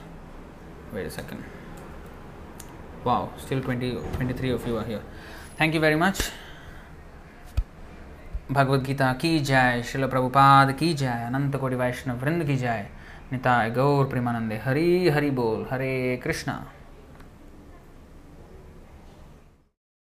Wait a second. Wow, still twenty, twenty-three of you are here. Thank you very much. Bhagavad Gita ki jai, Srila Prabhupada ki jai, Ananta Koti Vaishnava Vrind ki jai, Nitai Gaur Premanande, Hari Hari Bol, Hare Krishna.